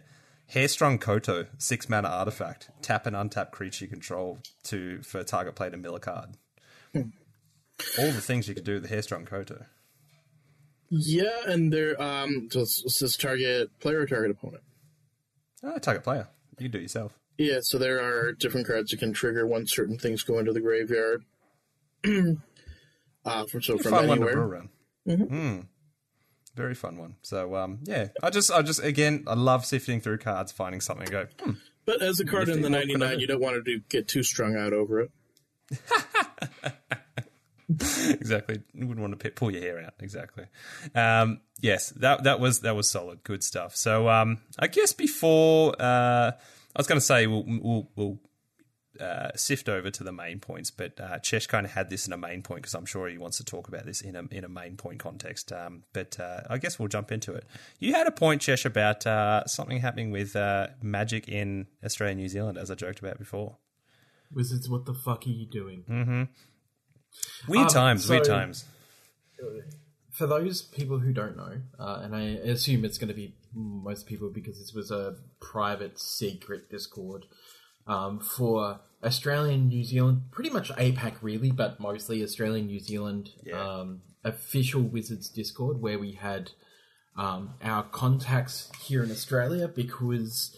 Hairstrung Koto, six mana artifact, tap and untap creature you control to for target player to mill a card. Hmm. All the things you could do with the Hairstrung Koto. Yeah, and they're um, so it's, it's this target player or target opponent? Oh, target player. You can do it yourself. Yeah, so there are different cards you can trigger once certain things go into the graveyard. uh, from, so you from find anywhere. One to brew around. Mm-hmm. Mm. Very fun one. So, um, yeah, I just, I just, again, I love sifting through cards, finding something and go, hmm. But as a card in the ninety-nine, you don't want to do, get too strung out over it. Exactly. You wouldn't want to pull your hair out. Exactly. Um, yes, that, that was, that was solid. Good stuff. So, um, I guess before, uh, I was going to say we'll, we'll, we'll, Uh, sift over to the main points, but uh, Chesh kind of had this in a main point because I'm sure he wants to talk about this in a in a main point context. Um, but uh, I guess we'll jump into it. You had a point, Chesh, about uh, something happening with uh, Magic in Australia and New Zealand, as I joked about before. Wizards, what the fuck are you doing? Mm-hmm. Weird um, times, so, weird times. For those people who don't know, uh, and I assume it's going to be most people because this was a private, secret Discord. Um, for Australia and New Zealand, pretty much APAC really, but mostly Australia and New Zealand yeah. um, official Wizards Discord, where we had um, our contacts here in Australia because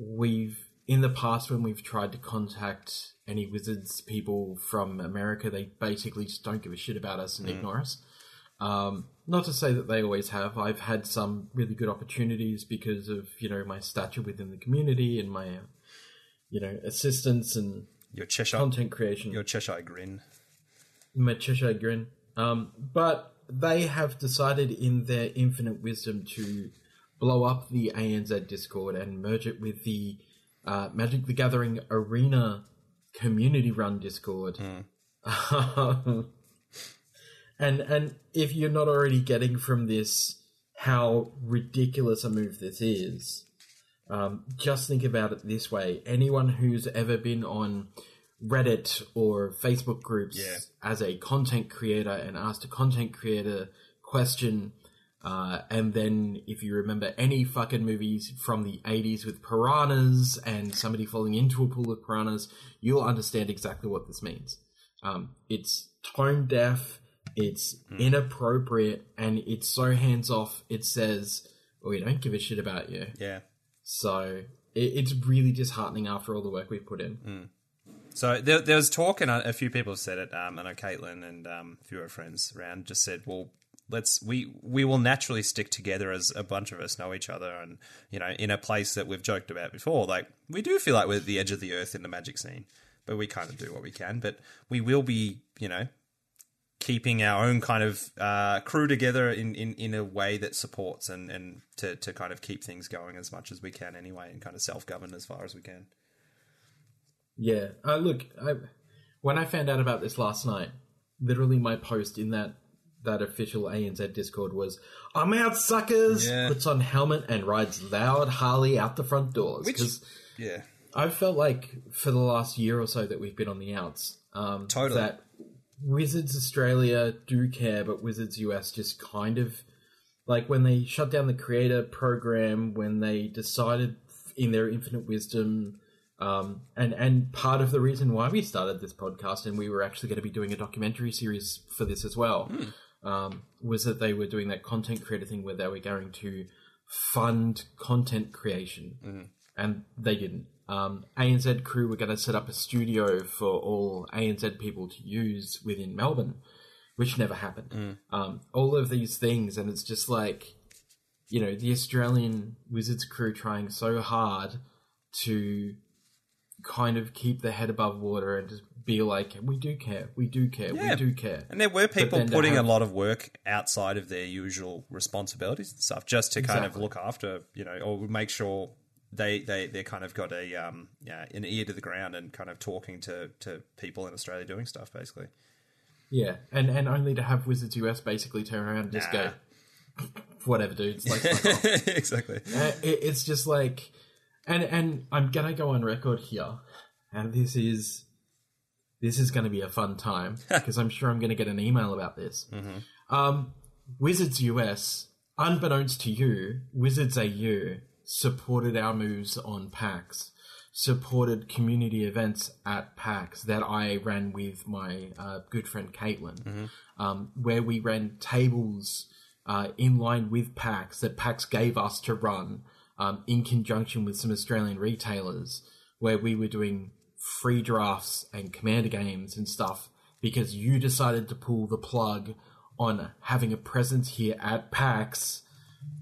we've in the past when we've tried to contact any Wizards people from America, they basically just don't give a shit about us and mm. ignore us. Um, not to say that they always have. I've had some really good opportunities because of, you know, my stature within the community and my, you know, assistance and your Cheshire, content creation. Your Cheshire grin. My Cheshire grin. Um, but they have decided in their infinite wisdom to blow up the A N Z Discord and merge it with the uh, Magic the Gathering Arena community-run Discord. Mm. And and if you're not already getting from this how ridiculous a move this is, um, just think about it this way. Anyone who's ever been on Reddit or Facebook groups yeah. as a content creator and asked a content creator question, uh, and then if you remember any fucking movies from the eighties with piranhas and somebody falling into a pool of piranhas, you'll understand exactly what this means. Um, it's tone deaf. It's inappropriate, and it's so hands-off, it says, oh, we don't give a shit about you. Yeah. So it, it's really disheartening after all the work we've put in. Mm. So there, there was talk, and a few people have said it, um, I know Caitlin and um, a few of her friends around just said, well, let's we, we will naturally stick together as a bunch of us know each other and, you know, in a place that we've joked about before. Like, we do feel like we're at the edge of the earth in the magic scene, but we kind of do what we can. But we will be, you know, keeping our own kind of uh, crew together in, in, in a way that supports and, and to, to kind of keep things going as much as we can anyway and kind of self-govern as far as we can. Yeah. Uh, look, I, when I found out about this last night, literally my post in that, that official A N Z Discord was, I'm out, suckers! Yeah. Puts on helmet and rides loud Harley out the front doors. Which, yeah. I've felt like for the last year or so that we've been on the outs. Um, totally. That Wizards Australia do care, but Wizards U S just kind of, like when they shut down the creator program, when they decided in their infinite wisdom, um, and, and part of the reason why we started this podcast, and we were actually going to be doing a documentary series for this as well, mm. um, was that they were doing that content creator thing where they were going to fund content creation, mm. and they didn't. Um, A N Z crew were going to set up a studio for all A N Z people to use within Melbourne, which never happened. Mm. Um, all of these things, and it's just like, you know, the Australian Wizards crew trying so hard to kind of keep their head above water and just be like, we do care, we do care, yeah. we do care. And there were people putting have... a lot of work outside of their usual responsibilities and stuff just to exactly. kind of look after, you know, or make sure... They they they kind of got a um yeah an ear to the ground and kind of talking to, to people in Australia doing stuff basically. Yeah, and and only to have Wizards U S basically turn around and just nah. go whatever, dude. It's like fuck off. Exactly. Uh, it, it's just like, and and I'm gonna go on record here, and this is this is gonna be a fun time because I'm sure I'm gonna get an email about this. Mm-hmm. Um, Wizards U S, unbeknownst to you, Wizards A U. Supported our moves on PAX, supported community events at PAX that I ran with my uh, good friend Caitlin, mm-hmm. um, where we ran tables uh, in line with PAX that PAX gave us to run um, in conjunction with some Australian retailers, where we were doing free drafts and commander games and stuff because you decided to pull the plug on having a presence here at PAX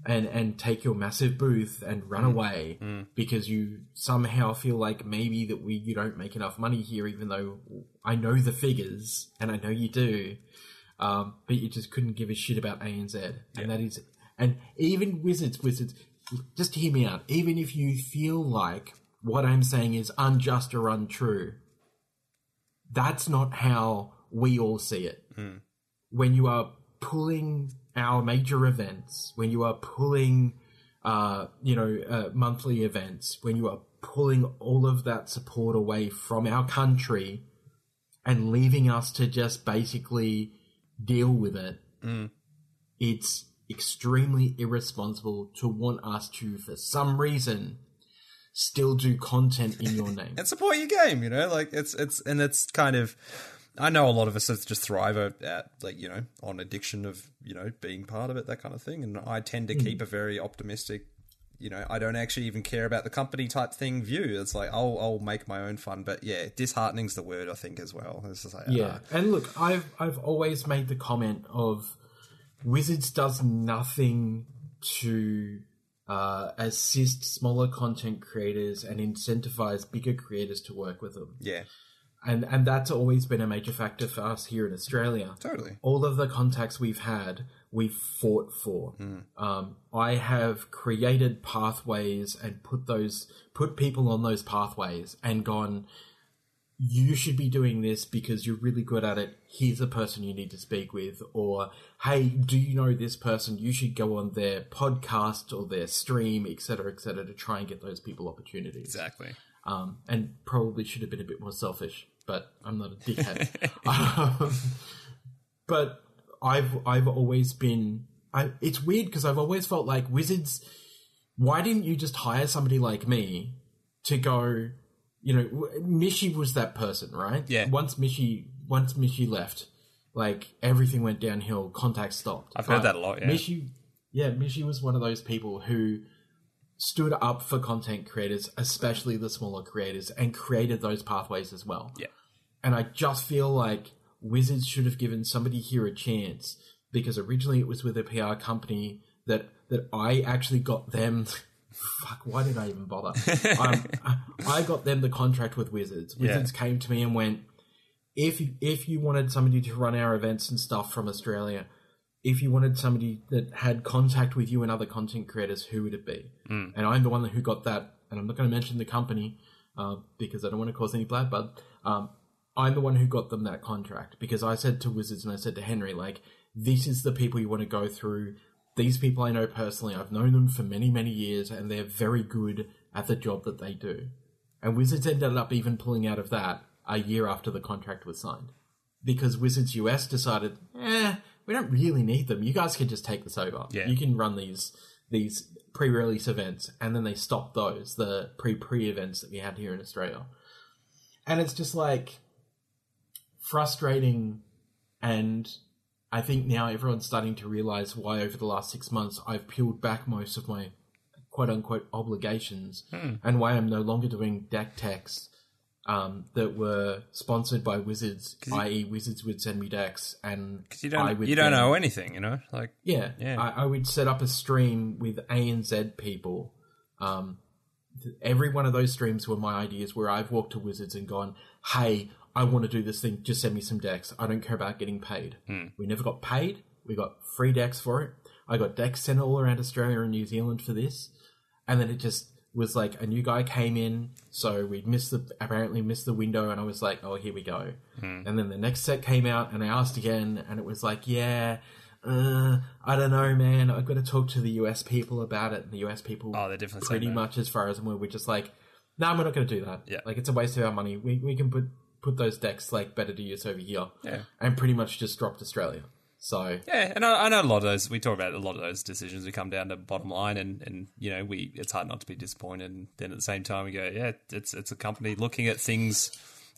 and and take your massive booth and run mm. away mm. because you somehow feel like maybe that we you don't make enough money here, even though I know the figures and I know you do, um, but you just couldn't give a shit about A N Z. Yeah. And that is, and even Wizards, Wizards, just hear me out. Even if you feel like what I'm saying is unjust or untrue, that's not how we all see it. Mm. When you are pulling our major events, when you are pulling, uh, you know, uh, monthly events, when you are pulling all of that support away from our country and leaving us to just basically deal with it, mm. it's extremely irresponsible to want us to, for some reason, still do content in your name. And support your game, you know, like it's, it's, and it's kind of... I know a lot of us just thrive at, like, you know, on addiction of, you know, being part of it, that kind of thing. And I tend to keep a very optimistic you know, I don't actually even care about the company type thing view. It's like, I'll, I'll make my own fun. But yeah, disheartening's the word, I think, as well. It's just like, yeah. Uh, and look, I've, I've always made the comment of Wizards does nothing to uh, assist smaller content creators and incentivize bigger creators to work with them. Yeah. And, and that's always been a major factor for us here in Australia. Totally. All of the contacts we've had, we've fought for. Mm. Um, I have created pathways and put those, put people on those pathways and gone, you should be doing this because you're really good at it. Here's a person you need to speak with. Or, hey, do you know this person? You should go on their podcast or their stream, et cetera, et cetera, to try and get those people opportunities. Exactly. Um, and probably should have been a bit more selfish, but I'm not a dickhead. um, but... I've I've always been I, it's weird because I've always felt like Wizards, why didn't you just hire somebody like me to go, you know, Mishi was that person, right? Yeah. Once Mishi once Mishi left, like, everything went downhill, contact stopped. I've heard that a lot, yeah. Mishi, yeah, Mishi was one of those people who stood up for content creators, especially the smaller creators, and created those pathways as well. Yeah. And I just feel like Wizards should have given somebody here a chance, because originally it was with a P R company that, that I actually got them. Fuck, why did I even bother? um, I got them the contract with Wizards. Wizards yeah. came to me and went, if you, if you wanted somebody to run our events and stuff from Australia, if you wanted somebody that had contact with you and other content creators, who would it be? Mm. And I'm the one who got that. And I'm not going to mention the company uh, because I don't want to cause any bad blood. Um, I'm the one who got them that contract, because I said to Wizards and I said to Henry, like, this is the people you want to go through. These people I know personally. I've known them for many, many years, and they're very good at the job that they do. And Wizards ended up even pulling out of that a year after the contract was signed, because Wizards U S decided, eh, we don't really need them. You guys can just take this over. Yeah. You can run these these pre-release events, and then they stopped those, the pre-pre events that we had here in Australia. And it's just like... frustrating, and I think now everyone's starting to realise why over the last six months I've peeled back most of my quote-unquote obligations mm. and why I'm no longer doing deck techs um, that were sponsored by Wizards, i e. Wizards would send me decks. Because you don't, I would you don't then, know anything, you know? Like Yeah, yeah. I, I would set up a stream with A and Z people. Um, every one of those streams were my ideas, where I've walked to Wizards and gone, hey, I want to do this thing, just send me some decks. I don't care about getting paid. Hmm. We never got paid. We got free decks for it. I got decks sent all around Australia and New Zealand for this. And then it just was like a new guy came in, so we missed the apparently missed the window, and I was like, oh, here we go. Hmm. And then the next set came out, and I asked again, and it was like, yeah, uh, I don't know, man. I've got to talk to the U S people about it. And the U S people oh, they're definitely pretty much as far as we were just like, no, nah, we're not going to do that. Yeah. Like, it's a waste of our money. We we can put... put those decks, like, better to use over here. Yeah. And pretty much just dropped Australia. So... Yeah, and I, I know a lot of those... We talk about a lot of those decisions that come down to bottom line, and, and you know, we it's hard not to be disappointed. And then at the same time, we go, yeah, it's it's a company looking at things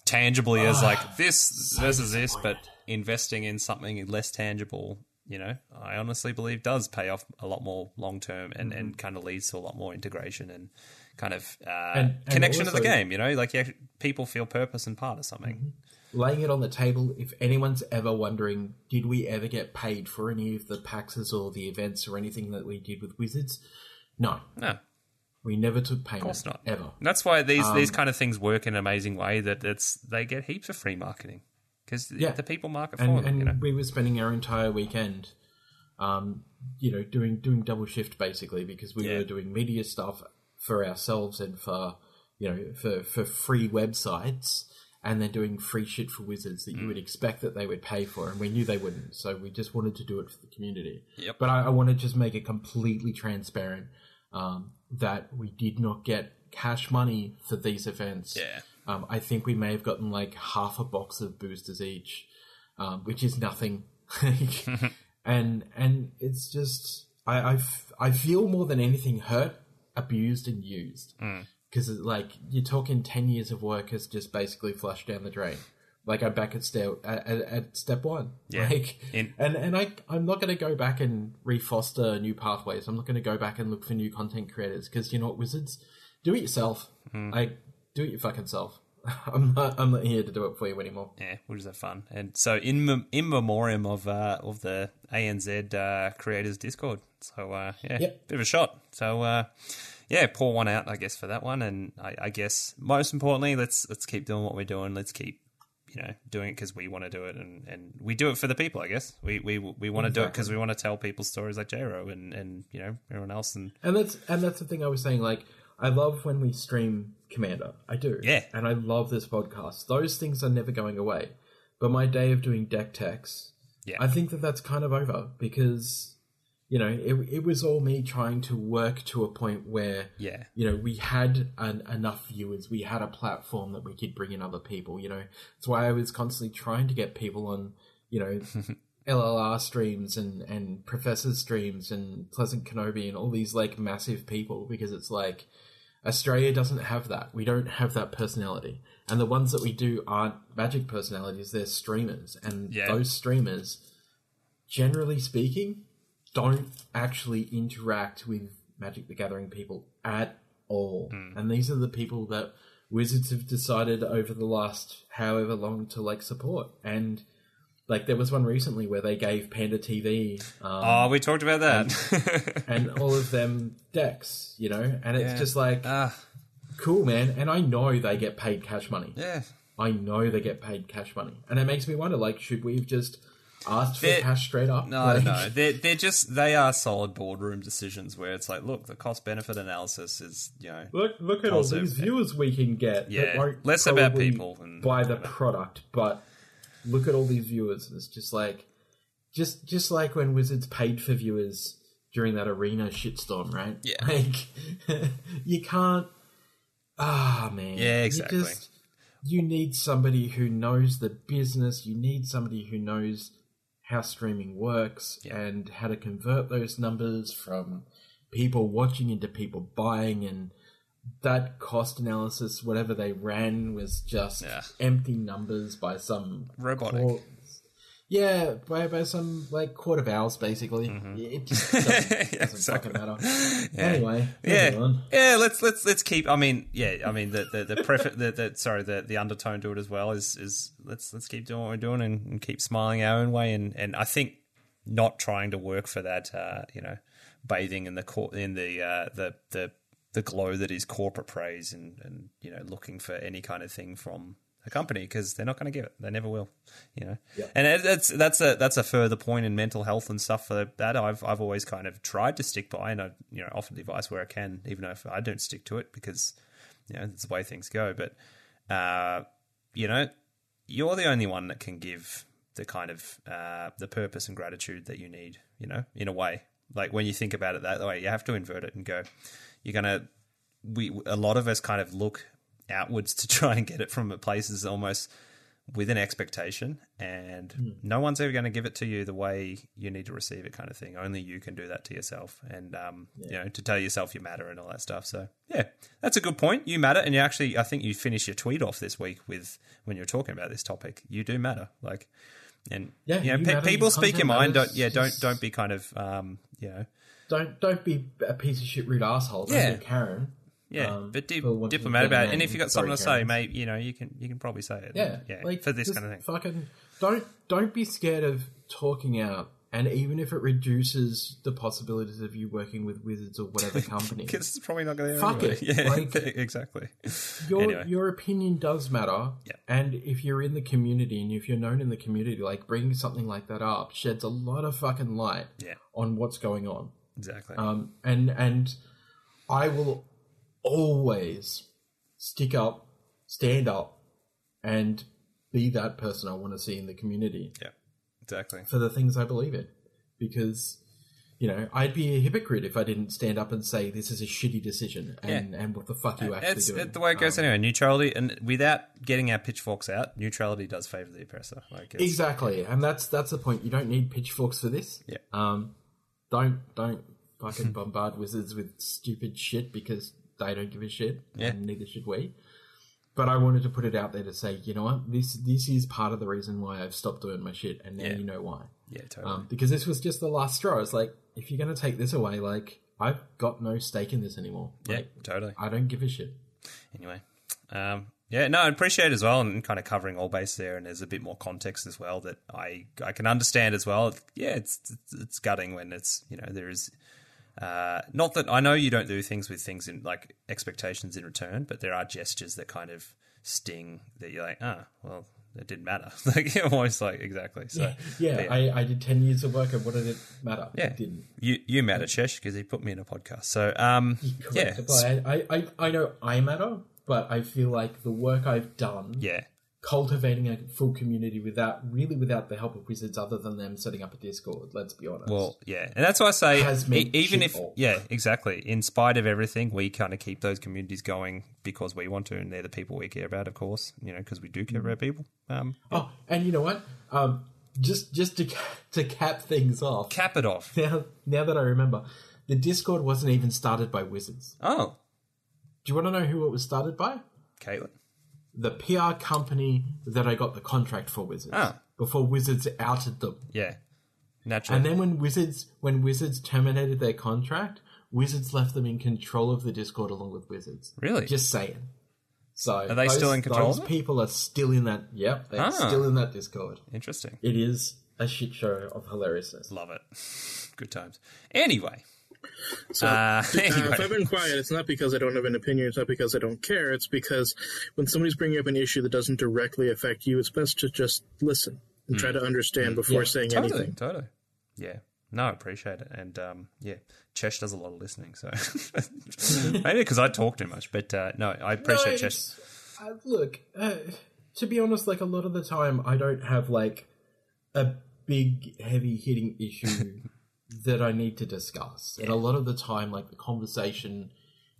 tangibly oh, as, like, this so versus this, but investing in something less tangible, you know, I honestly believe does pay off a lot more long-term and, mm-hmm. and kind of leads to a lot more integration and kind of uh, and, and connection also, to the game, you know? Like, yeah, people feel purpose and part of something. Laying it on the table, if anyone's ever wondering, did we ever get paid for any of the PAXs or the events or anything that we did with Wizards? No. No. We never took payment. Of course not. Ever. And that's why these, um, these kind of things work in an amazing way, that it's, they get heaps of free marketing. Because yeah. the people market for and, them, and you know? We were spending our entire weekend, um, you know, doing doing double shift basically, because we yeah. were doing media stuff for ourselves and for, you know, for, for free websites, and then doing free shit for Wizards that mm. you would expect that they would pay for, and we knew they wouldn't, so we just wanted to do it for the community. Yep. But I, I want to just make it completely transparent um, that we did not get cash money for these events. Yeah. Um, I think we may have gotten like half a box of boosters each, um, which is nothing. and and it's just I I've, I feel more than anything hurt, abused, and used, because mm. like you're talking ten years of work has just basically flushed down the drain. like I'm back at step at, at step one. Yeah. Like, In- and and I I'm not going to go back and refoster new pathways. I'm not going to go back and look for new content creators because you know what, Wizards, do it yourself. Mm. Like, do it your fucking self. I'm not, I'm not here to do it for you anymore. Yeah, which is fun. And so in in memoriam of uh, of the A N Z uh, Creators Discord. So uh, yeah, yep. Bit of a shot. So uh, yeah, pour one out, I guess, for that one. And I, I guess most importantly, let's let's keep doing what we're doing. Let's keep you know doing it because we want to do it, and, and we do it for the people. I guess we we we want to exactly. do it because we want to tell people stories like J-Ro and and you know everyone else. And and that's and that's the thing I was saying. Like, I love when we stream Commander. I do. Yeah. And I love this podcast. Those things are never going away. But my day of doing deck techs, yeah. I think that that's kind of over because, you know, it it was all me trying to work to a point where, yeah. you know, we had an, enough viewers. We had a platform that we could bring in other people, you know. That's why I was constantly trying to get people on, you know, L L R streams and, and Professor streams and Pleasant Kenobi and all these, like, massive people because it's like, Australia doesn't have that. We don't have that personality. And the ones that we do aren't Magic personalities. They're streamers. And yeah. those streamers, generally speaking, don't actually interact with Magic the Gathering people at all. Mm. And these are the people that Wizards have decided over the last however long to, like, support. And, like, there was one recently where they gave Panda T V... Um, oh, we talked about that. and, and all of them... decks, you know, and it's yeah. just like, ah. cool, man. And I know they get paid cash money. Yeah, I know they get paid cash money, and it makes me wonder, like, should we've just asked they're, for cash straight up? No, like, no, they're they're just they are solid boardroom decisions where it's like, look, the cost benefit analysis is, you know, look look at all these viewers we can get. Yeah, that won't less about people and buy the product, but look at all these viewers, and it's just like, just just like when Wizards paid for viewers during that arena shitstorm, right? Yeah. Like, you can't... Ah, oh, man. Yeah, exactly. You, just, you need somebody who knows the business. You need somebody who knows how streaming works yeah. and how to convert those numbers from people watching into people buying, and that cost analysis, whatever they ran, was just yeah. empty numbers by some... Robotic. Cor- Yeah, by, by some, like, court of owls, basically. Mm-hmm. It just doesn't, yeah, doesn't exactly. fucking matter. Yeah. Anyway, yeah, yeah. Let's let's let's keep. I mean, yeah. I mean, the the the, prefer- the, the sorry, the, the undertone to it as well is is let's let's keep doing what we're doing and, and keep smiling our own way. And, and I think not trying to work for that, uh, you know, bathing in the cor- in the uh, the the the glow that is corporate praise, and, and you know, looking for any kind of thing from a company, because they're not going to give it. They never will, you know. Yep. And that's that's a that's a further point in mental health and stuff for that. I've I've always kind of tried to stick by, and I you know offer advice where I can, even if I don't stick to it because you know it's the way things go. But uh, you know, you're the only one that can give the kind of uh, the purpose and gratitude that you need. You know, in a way, like when you think about it that way, you have to invert it and go. You're gonna. We a lot of us kind of look outwards to try and get it from places almost with an expectation, and mm. no one's ever going to give it to you the way you need to receive it, kind of thing. Only you can do that to yourself, and um yeah. you know, to tell yourself you matter and all that stuff. So yeah, that's a good point. You matter, and you actually, I think you finish your tweet off this week with, when you're talking about this topic, you do matter. Like, and yeah, you know, you pe- matter, people speak your mind. Don't yeah, just... don't don't be kind of um you know, don't don't be a piece of shit rude asshole. Don't yeah, be Karen. Yeah, um, but dip, diplomat about it. And if you've got something to say, mate, you know, you can you can probably say it. Yeah, yeah, like, for this kind of thing. Fucking don't don't be scared of talking out, and even if it reduces the possibilities of you working with Wizards or whatever company, because it's probably not going to. Fuck anyway. It, yeah, like, exactly. Your anyway. your opinion does matter, yeah. and if you're in the community and if you're known in the community, like, bringing something like that up sheds a lot of fucking light yeah. on what's going on. Exactly. Um, and and I will. Always stick up, stand up, and be that person I want to see in the community. Yeah, exactly. For the things I believe in. Because, you know, I'd be a hypocrite if I didn't stand up and say this is a shitty decision and, yeah. and what the fuck you actually do. It's the way it goes um, anyway. Neutrality, and without getting our pitchforks out, neutrality does favour the oppressor. Like, it's, exactly. And that's that's the point. You don't need pitchforks for this. Yeah. Um. Don't, don't fucking bombard Wizards with stupid shit because... they don't give a shit, yeah. and neither should we. But I wanted to put it out there to say, you know what, this this is part of the reason why I've stopped doing my shit, and now yeah. you know why. Yeah, totally. Um, because this was just the last straw. It's like, if you're going to take this away, like, I've got no stake in this anymore. Like, yeah, totally. I don't give a shit. Anyway, um, yeah, no, I appreciate it as well, and kind of covering all bases there, and there's a bit more context as well that I I can understand as well. Yeah, it's it's, it's gutting when it's, you know, there is... Uh, not that I know you don't do things with things in like expectations in return, but there are gestures that kind of sting that you're like, ah, oh, well, it didn't matter. Like, you're almost like, exactly. So, yeah, yeah, yeah. I, I did ten years of work, and what did it matter? Yeah. It didn't. You, you matter, Chesh, because he put me in a podcast. So, um, yeah. I, I, I know I matter, but I feel like the work I've done, yeah. cultivating a full community without really without the help of wizards other than them setting up a Discord, let's be honest. Well, yeah, and that's why I say e- even if all. yeah, exactly. In spite of everything, we kind of keep those communities going because we want to, and they're the people we care about, of course, you know, because we do care about people. Um, yeah. Oh, and you know what? Um, just just to to cap things off, cap it off. Now, now that I remember, the Discord wasn't even started by wizards. Oh, do you want to know who it was started by? Caitlin. The P R company that I got the contract for Wizards ah. before Wizards outed them. Yeah, naturally. And then when Wizards when Wizards terminated their contract, Wizards left them in control of the Discord along with Wizards. Really? Just saying. So are they those, still in control? Those people are still in that. Yep, they're ah. still in that Discord. Interesting. It is a shit show of hilariousness. Love it. Good times. Anyway. So uh, anyway. uh, if I've been quiet, it's not because I don't have an opinion. It's not because I don't care. It's because when somebody's bringing up an issue that doesn't directly affect you, it's best to just listen and mm. try to understand before yeah, saying totally, anything. Totally. Yeah. No, I appreciate it. And, um, yeah, Chesh does a lot of listening. So maybe because I talk too much. But, uh, no, I appreciate no, Chesh. Uh, look, uh, to be honest, like a lot of the time I don't have like a big heavy-hitting issue that I need to discuss. Yeah. And a lot of the time, like, the conversation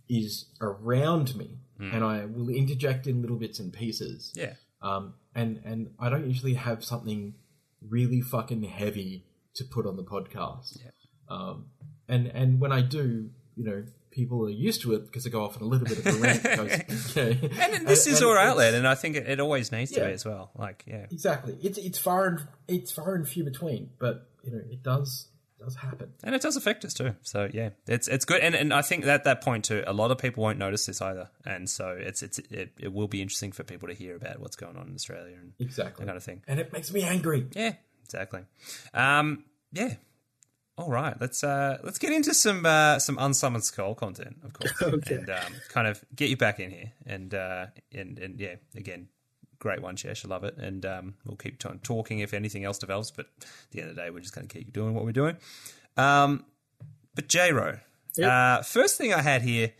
is around me mm. and I will interject in little bits and pieces. Yeah. Um, and, and I don't usually have something really fucking heavy to put on the podcast. Yeah. Um, and, and when I do, you know, people are used to it because I go off on a little bit of a rant. Goes, you know, and this and, is and our outlet, and I think it, it always needs yeah, to be as well. Like, yeah. Exactly. It's, it's far and, it's far and few between, but, you know, it does... does happen, and it does affect us too. So yeah, it's it's good, and and I think that that point too, a lot of people won't notice this either, and so it's it's it, it will be interesting for people to hear about what's going on in Australia and exactly that kind of thing. And it makes me angry. Yeah, exactly. Um, yeah. All right, let's uh let's get into some uh, some Unsummoned Skull content, of course, okay. and um, kind of get you back in here, and uh, and and yeah, again. Great one, Chesh. I love it. And um, we'll keep t- talking if anything else develops. But at the end of the day, we're just going to keep doing what we're doing. Um, but J-Ro, yep. uh, first thing I had here, do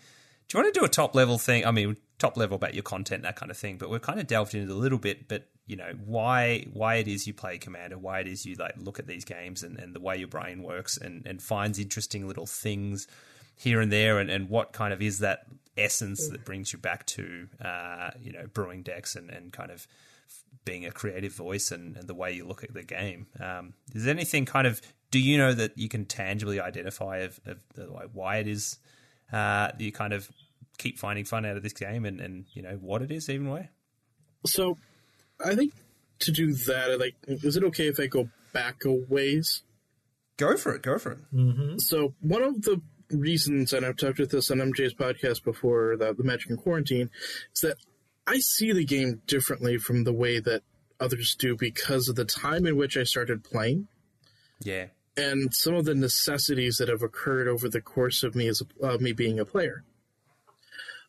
you want to do a top-level thing? I mean, top-level about your content, that kind of thing. But we've kind of delved into it a little bit. But, you know, why why it is you play Commander, why it is you like look at these games and, and the way your brain works and, and finds interesting little things here and there, and, and what kind of is that essence that brings you back to, uh, you know, brewing decks and, and kind of being a creative voice and, and the way you look at the game. Um, is there anything kind of, do you know that you can tangibly identify of, of, of like why it is uh, you kind of keep finding fun out of this game and, and, you know, what it is even why? So I think to do that, I like, is it okay if I go back a ways? Go for it, go for it. Mm-hmm. So one of the reasons, and I've talked about this on M J's podcast before, the, the Magic in Quarantine, is that I see the game differently from the way that others do because of the time in which I started playing. Yeah. And some of the necessities that have occurred over the course of me as a, uh, me being a player.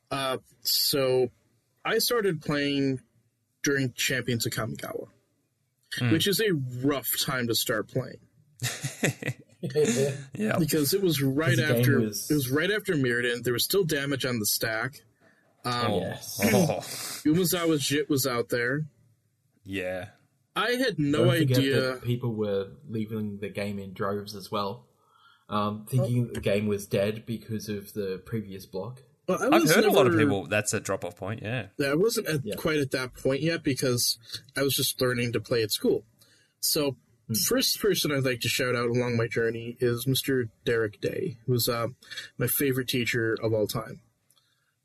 Uh, so I started playing during Champions of Kamigawa, mm. which is a rough time to start playing. Yeah, because it was right after was... it was right after Mirrodin. There was still damage on the stack. Um, oh, yes. oh. Umazawa's Jit was out there. Yeah, I had no Don't idea. That people were leaving the game in droves as well, um, thinking oh. the game was dead because of the previous block. Well, I've heard never, a lot of people. That's a drop-off point. Yeah, I wasn't at, yeah. quite at that point yet because I was just learning to play at school. So. First person I'd like to shout out along my journey is Mister Derek Day, who's uh, my favorite teacher of all time.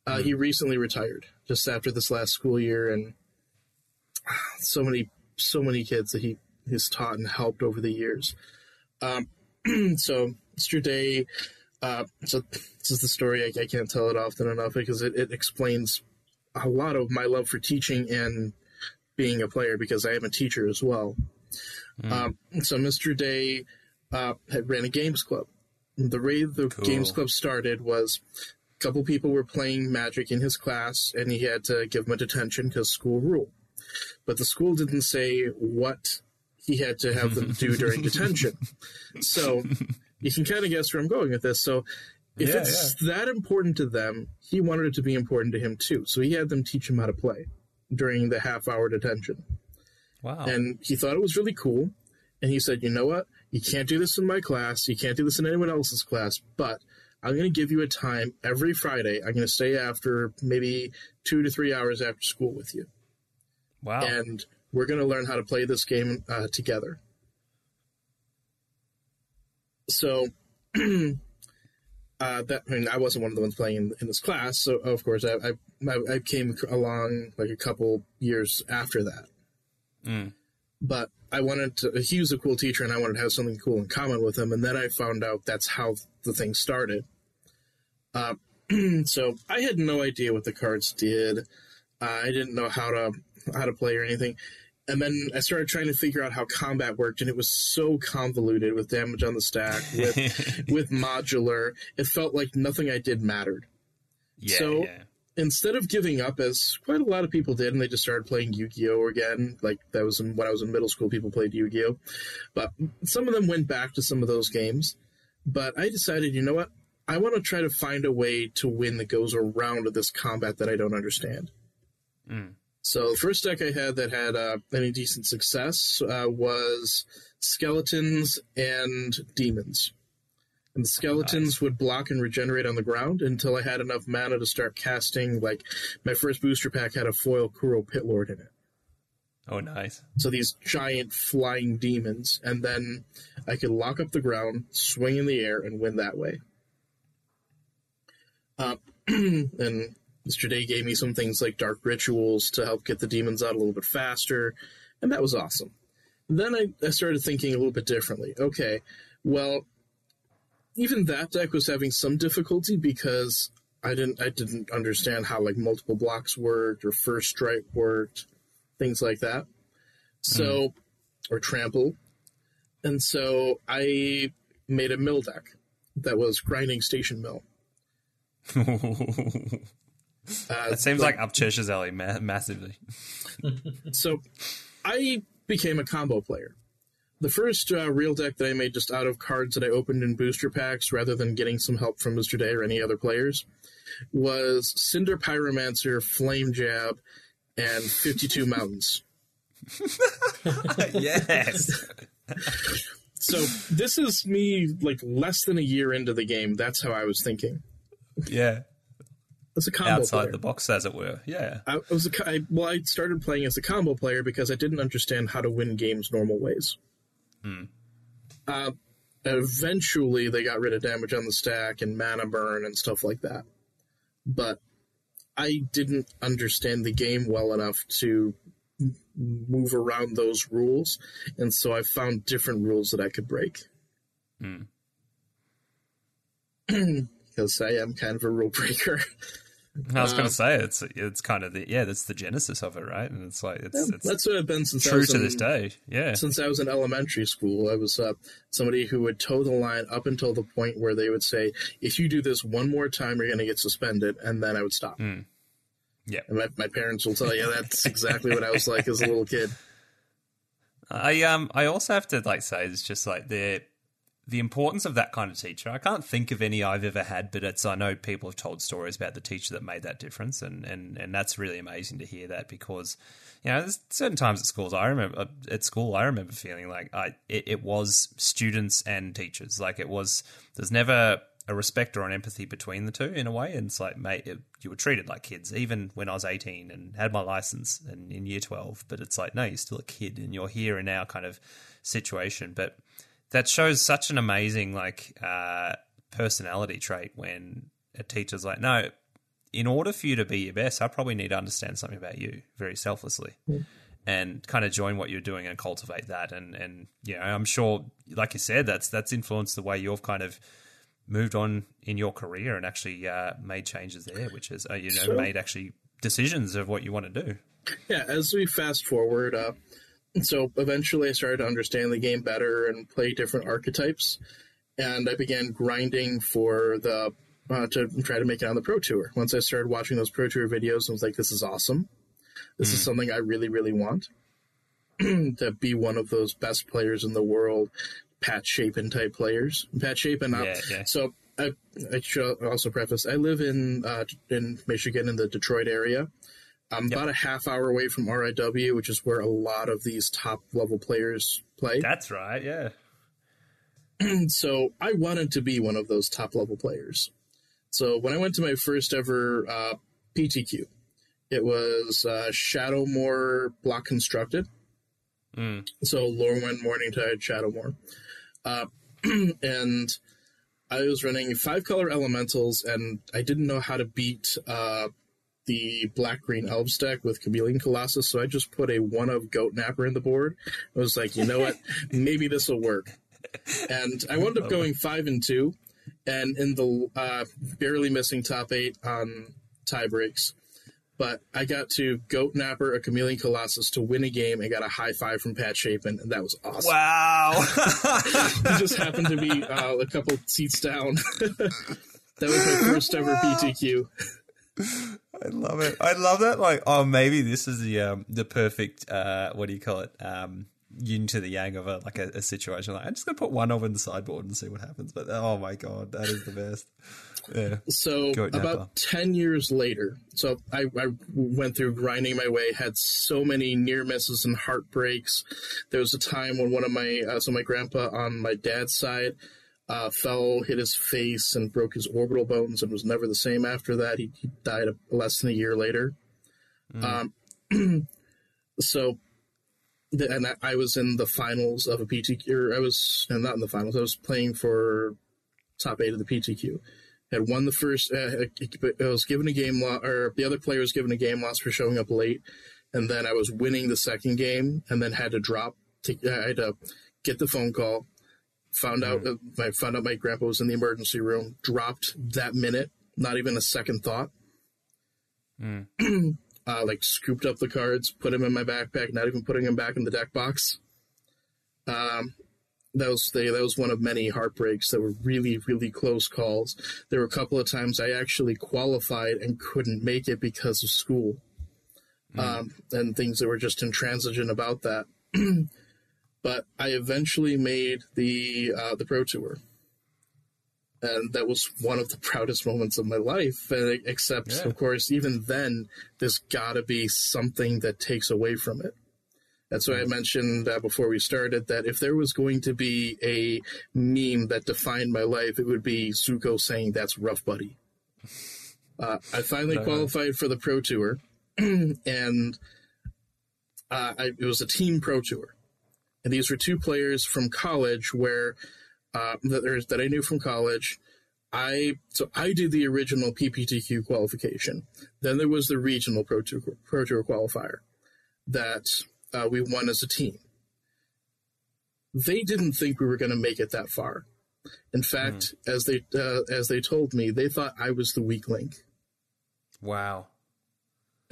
Uh, he recently retired just after this last school year, and so many, so many kids that he has taught and helped over the years. Um, so Mister Day, uh, so this is the story. I, I can't tell it often enough because it, it explains a lot of my love for teaching and being a player, because I am a teacher as well. Mm. Um, so Mister Day uh, had ran a games club. The way the cool. games club started was a couple people were playing Magic in his class, and he had to give them a detention because school rule. But the school didn't say what he had to have them do during detention. So you can kind of guess where I'm going with this. So if yeah, it's yeah. that important to them, he wanted it to be important to him too. So he had them teach him how to play during the half-hour detention. Wow. And he thought it was really cool. And he said, you know what? You can't do this in my class. You can't do this in anyone else's class. But I'm going to give you a time every Friday. I'm going to stay after maybe two to three hours after school with you. Wow. And we're going to learn how to play this game uh, together. So uh, that I mean, I wasn't one of the ones playing in, in this class. So, of course, I, I, I came along like a couple years after that. Mm. But I wanted to, he was a cool teacher and I wanted to have something cool in common with him. And then I found out that's how the thing started. Uh, so I had no idea what the cards did. Uh, I didn't know how to, how to play or anything. And then I started trying to figure out how combat worked. And it was so convoluted with damage on the stack, with, with modular. It felt like nothing I did mattered. Yeah, so yeah. Instead of giving up, as quite a lot of people did, and they just started playing Yu-Gi-Oh! Again, like that was in, when I was in middle school, people played Yu-Gi-Oh! But some of them went back to some of those games. But I decided, you know what? I want to try to find a way to win that goes around this combat that I don't understand. Mm. So the first deck I had that had uh, any decent success uh, was Skeletons and Demons. And the skeletons oh, nice. would block and regenerate on the ground until I had enough mana to start casting. Like, my first booster pack had a foil Kuro Pitlord in it. Oh, nice. So these giant flying demons. And then I could lock up the ground, swing in the air, and win that way. Uh, and Mister Day gave me some things like Dark Rituals to help get the demons out a little bit faster. And that was awesome. And then I, I started thinking a little bit differently. Okay, well... even that deck was having some difficulty because I didn't I didn't understand how like multiple blocks worked or first strike worked, things like that. So, mm. or trample. And so I made a mill deck that was Grinding Station Mill. uh, that seems but, like up Church's alley ma- massively. So I became a combo player. The first uh, real deck that I made just out of cards that I opened in booster packs rather than getting some help from Mister Day or any other players was Cinder Pyromancer, Flame Jab, and fifty-two Mountains. Yes! So this is me, like, less than a year into the game. That's how I was thinking. Yeah. As a combo Outside player. the box, as it were. Yeah. I was a, I, well, I started playing as a combo player because I didn't understand how to win games normal ways. Hmm. Uh, eventually, they got rid of damage on the stack and mana burn and stuff like that. But I didn't understand the game well enough to move around those rules, and so I found different rules that I could break. Hmm. Because I am kind of a rule breaker. I was um, going to say it's it's kind of the yeah that's the genesis of it, right? And it's like it's, yeah, it's that's what I've been since true I was in, to this day. Yeah, since I was in elementary school, I was uh, somebody who would toe the line up until the point where they would say, "If you do this one more time, you're going to get suspended," and then I would stop. Mm. Yeah, and my, my parents will tell you that's exactly what I was like as a little kid. I um I also have to like say it's just like the the importance of that kind of teacher. I can't think of any I've ever had, but it's I know people have told stories about the teacher that made that difference, and, and, and that's really amazing to hear that because, you know, there's certain times at schools I remember at school I remember feeling like I it, it was students and teachers, like it was there's never a respect or an empathy between the two in a way, and it's like mate it, you were treated like kids even when I was eighteen and had my license and in year twelve, but it's like no, you're still a kid and you're here and now kind of situation, but. That shows such an amazing like uh, personality trait when a teacher's like, no, in order for you to be your best, I probably need to understand something about you very selflessly, yeah. and kind of join what you're doing and cultivate that. And, and you know, I'm sure, like you said, that's that's influenced the way you've kind of moved on in your career and actually uh, made changes there, which is, uh, you know, so, made actually decisions of what you want to do. Yeah, as we fast forward, uh, so eventually I started to understand the game better and play different archetypes, and I began grinding for the uh, to try to make it on the Pro Tour. Once I started watching those Pro Tour videos, I was like, this is awesome. This mm. is something I really, really want, to be one of those best players in the world, Pat Shapin type players. Pat Shapin, yeah, yeah. So I, I should also preface, I live in uh, in Michigan in the Detroit area. I'm yep. about a half hour away from R I W, which is where a lot of these top level players play. That's right, yeah. So I wanted to be one of those top level players. So when I went to my first ever uh, P T Q, it was uh, Shadowmoor Block Constructed. Mm. So Lorwyn, Morningtide, Shadowmoor. Uh, and I was running five color elementals, and I didn't know how to beat uh, the black-green elves deck with Chameleon Colossus, so I just put a one-of Goat Napper in the board. I was like, you know what? Maybe this will work. And I wound up going five and two, and in the uh, barely missing top eight on tie breaks. But I got to Goat Napper a Chameleon Colossus to win a game and got a high five from Pat Shapin, and that was awesome. Wow. He just happened to be uh, a couple seats down. That was my first ever wow. P T Q. I love it. I love that. Like, oh, maybe this is the um, the perfect, uh, what do you call it, um, yin to the yang of a, like a, a situation. Like, I'm just going to put one over in the sideboard and see what happens. But, oh, my God, that is the best. Yeah. So about ten years later, so I, I went through grinding my way, had so many near misses and heartbreaks. There was a time when one of my, uh, so my grandpa on my dad's side uh, fell, hit his face and broke his orbital bones and was never the same after that. He, he died less than a year later. Mm. Um, so, the, and I, I was in the finals of a P T Q, or I was and not in the finals, I was playing for top eight of the P T Q. Had won the first, uh, I was given a game loss, or the other player was given a game loss for showing up late, and then I was winning the second game, and then had to drop, to, I had to get the phone call, found mm-hmm. out, I found out my grandpa was in the emergency room, dropped that minute, not even a second thought, mm. uh, like scooped up the cards, put them in my backpack, not even putting them back in the deck box. Um, That was the, that was one of many heartbreaks that were really, really close calls. There were a couple of times I actually qualified and couldn't make it because of school, mm. um, and things that were just intransigent about that. But I eventually made the uh, the Pro Tour, and that was one of the proudest moments of my life. And except, yeah. of course, even then, there's got to be something that takes away from it. That's why I mentioned uh, before we started that if there was going to be a meme that defined my life, it would be Zuko saying, "That's rough, buddy." Uh, I finally uh-huh. qualified for the Pro Tour, and uh, I, it was a team Pro Tour. And these were two players from college where uh, that, that I knew from college. I so I did the original P P T Q qualification. Then there was the regional Pro Tour, Pro Tour qualifier that. Uh, we won as a team. They didn't think we were going to make it that far. In fact, mm. as they uh, as they told me, they thought I was the weak link. Wow.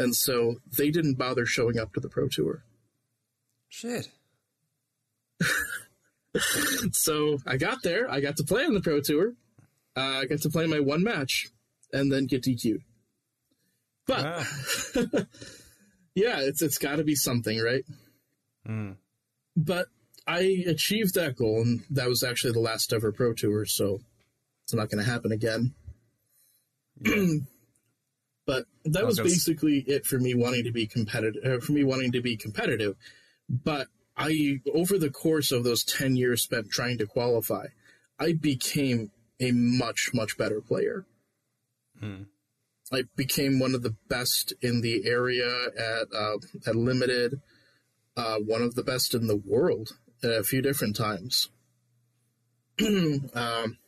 And so they didn't bother showing up to the Pro Tour. Shit. So I got there. I got to play on the Pro Tour. Uh, I got to play my one match and then get D Q'd. But... Wow. Yeah, it's it's got to be something, right? Mm. But I achieved that goal, and that was actually the last ever Pro Tour, so it's not going to happen again. Yeah. But that was basically it for me wanting to be competitive. For me wanting to be competitive, but I over the course of those ten years spent trying to qualify, I became a much much better player. Mm. I became one of the best in the area at uh, at Limited, uh, one of the best in the world at a few different times. um,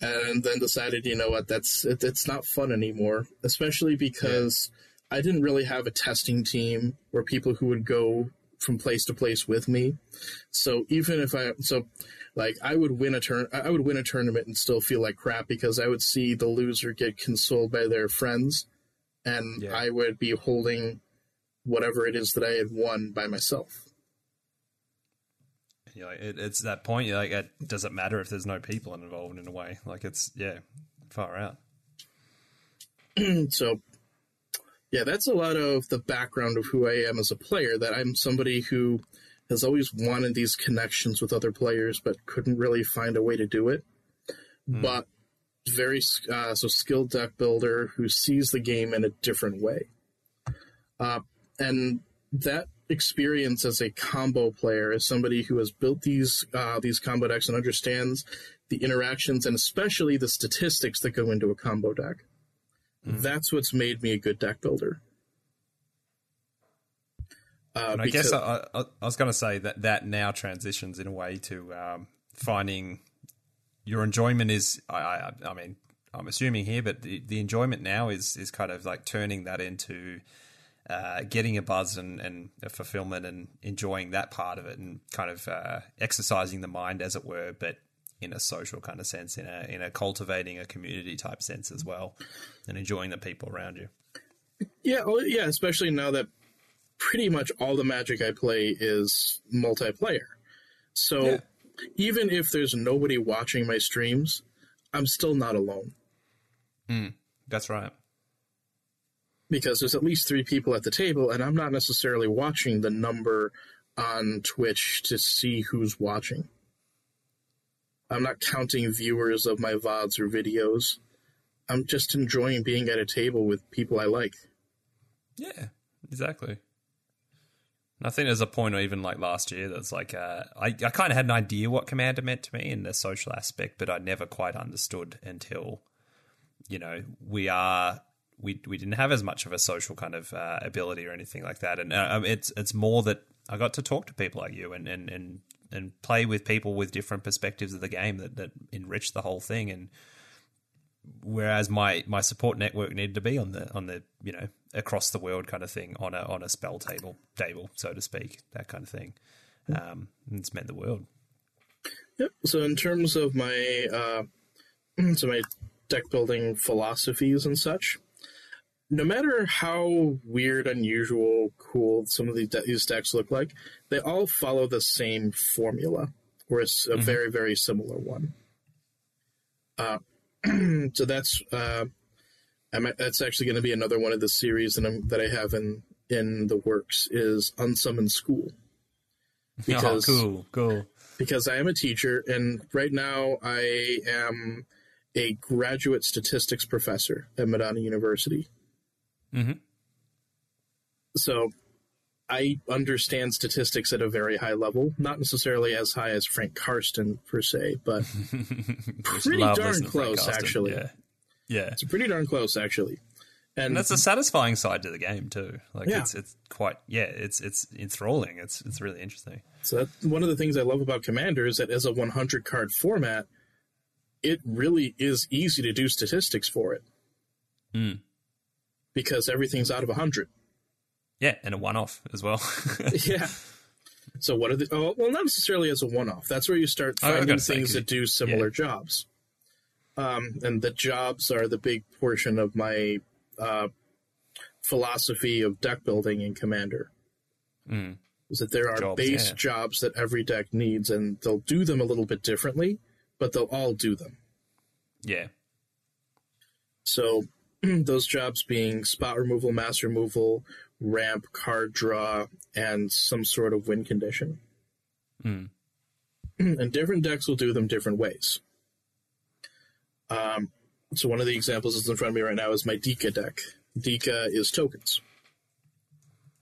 and then decided, you know what, that's it, it's not fun anymore, especially because yeah. I didn't really have a testing team or people who would go from place to place with me. So even if I, so like I would win a turn, I would win a tournament and still feel like crap because I would see the loser get consoled by their friends, and yeah. I would be holding whatever it is that I had won by myself. Yeah, it, it's that point. You're like, it doesn't matter if there's no people involved in a way. Like it's yeah, far out. So. Yeah, that's a lot of the background of who I am as a player, that I'm somebody who has always wanted these connections with other players but couldn't really find a way to do it. Mm. But very uh, so skilled deck builder who sees the game in a different way. Uh, and that experience as a combo player, as somebody who has built these uh, these combo decks and understands the interactions and especially the statistics that go into a combo deck, that's what's made me a good deck builder. Uh, and I guess I, I, I was going to say that that now transitions in a way to um, finding your enjoyment is, I, I, I mean, I'm assuming here, but the, the enjoyment now is is kind of like turning that into uh, getting a buzz and, and a fulfillment and enjoying that part of it and kind of uh, exercising the mind, as it were, but in a social kind of sense, in a in a cultivating a community type sense as well, and enjoying the people around you. Yeah, well, yeah, especially now that pretty much all the Magic I play is multiplayer. So yeah. even if there's nobody watching my streams, I'm still not alone. Mm, that's right. Because there's at least three people at the table, and I'm not necessarily watching the number on Twitch to see who's watching. I'm not counting viewers of my V O Ds or videos. I'm just enjoying being at a table with people I like. Yeah, exactly. And I think there's a point, or even like last year, that's like uh, I, I kind of had an idea what Commander meant to me in the social aspect, but I never quite understood until, you know, we are we we didn't have as much of a social kind of uh, ability or anything like that, and uh, it's it's more that I got to talk to people like you and and and. and play with people with different perspectives of the game that, that enrich the whole thing. And whereas my, my support network needed to be on the, on the, you know, across the world kind of thing, on a, on a spell table table, so to speak, that kind of thing. Um, it's meant the world. Yep. So in terms of my, uh, so my deck building philosophies and such, no matter how weird, unusual, cool some of these, de- these decks look like, they all follow the same formula, or it's a mm-hmm. very, very similar one. Uh, so that's uh, I'm, that's actually going to be another one of the series that, I'm, that I have in, in the works is Unsummoned School. Because, oh, cool, cool. Because I am a teacher, and right now I am a graduate statistics professor at Madonna University. Mm-hmm. So I understand statistics at a very high level, not necessarily as high as Frank Karsten per se, but pretty darn close actually. Yeah. yeah. It's pretty darn close actually. And, and that's a satisfying side to the game too. Like yeah. it's it's quite yeah, it's it's enthralling. It's it's really interesting. So that's one of the things I love about Commander is that as a one hundred card format, it really is easy to do statistics for it. Mm. Because everything's out of one hundred. Yeah, and a one-off as well. yeah. So what are the... Oh, well, not necessarily as a one-off. That's where you start finding oh, things say, that do similar yeah. jobs. Um, and the jobs are the big portion of my uh, philosophy of deck building in Commander. Mm. Is that there are jobs, base yeah. jobs that every deck needs, and they'll do them a little bit differently, but they'll all do them. Yeah. So... those jobs being spot removal, mass removal, ramp, card draw, and some sort of win condition. Mm. And different decks will do them different ways. Um, so one of the examples that's in front of me right now is my Dika deck. Dika is tokens.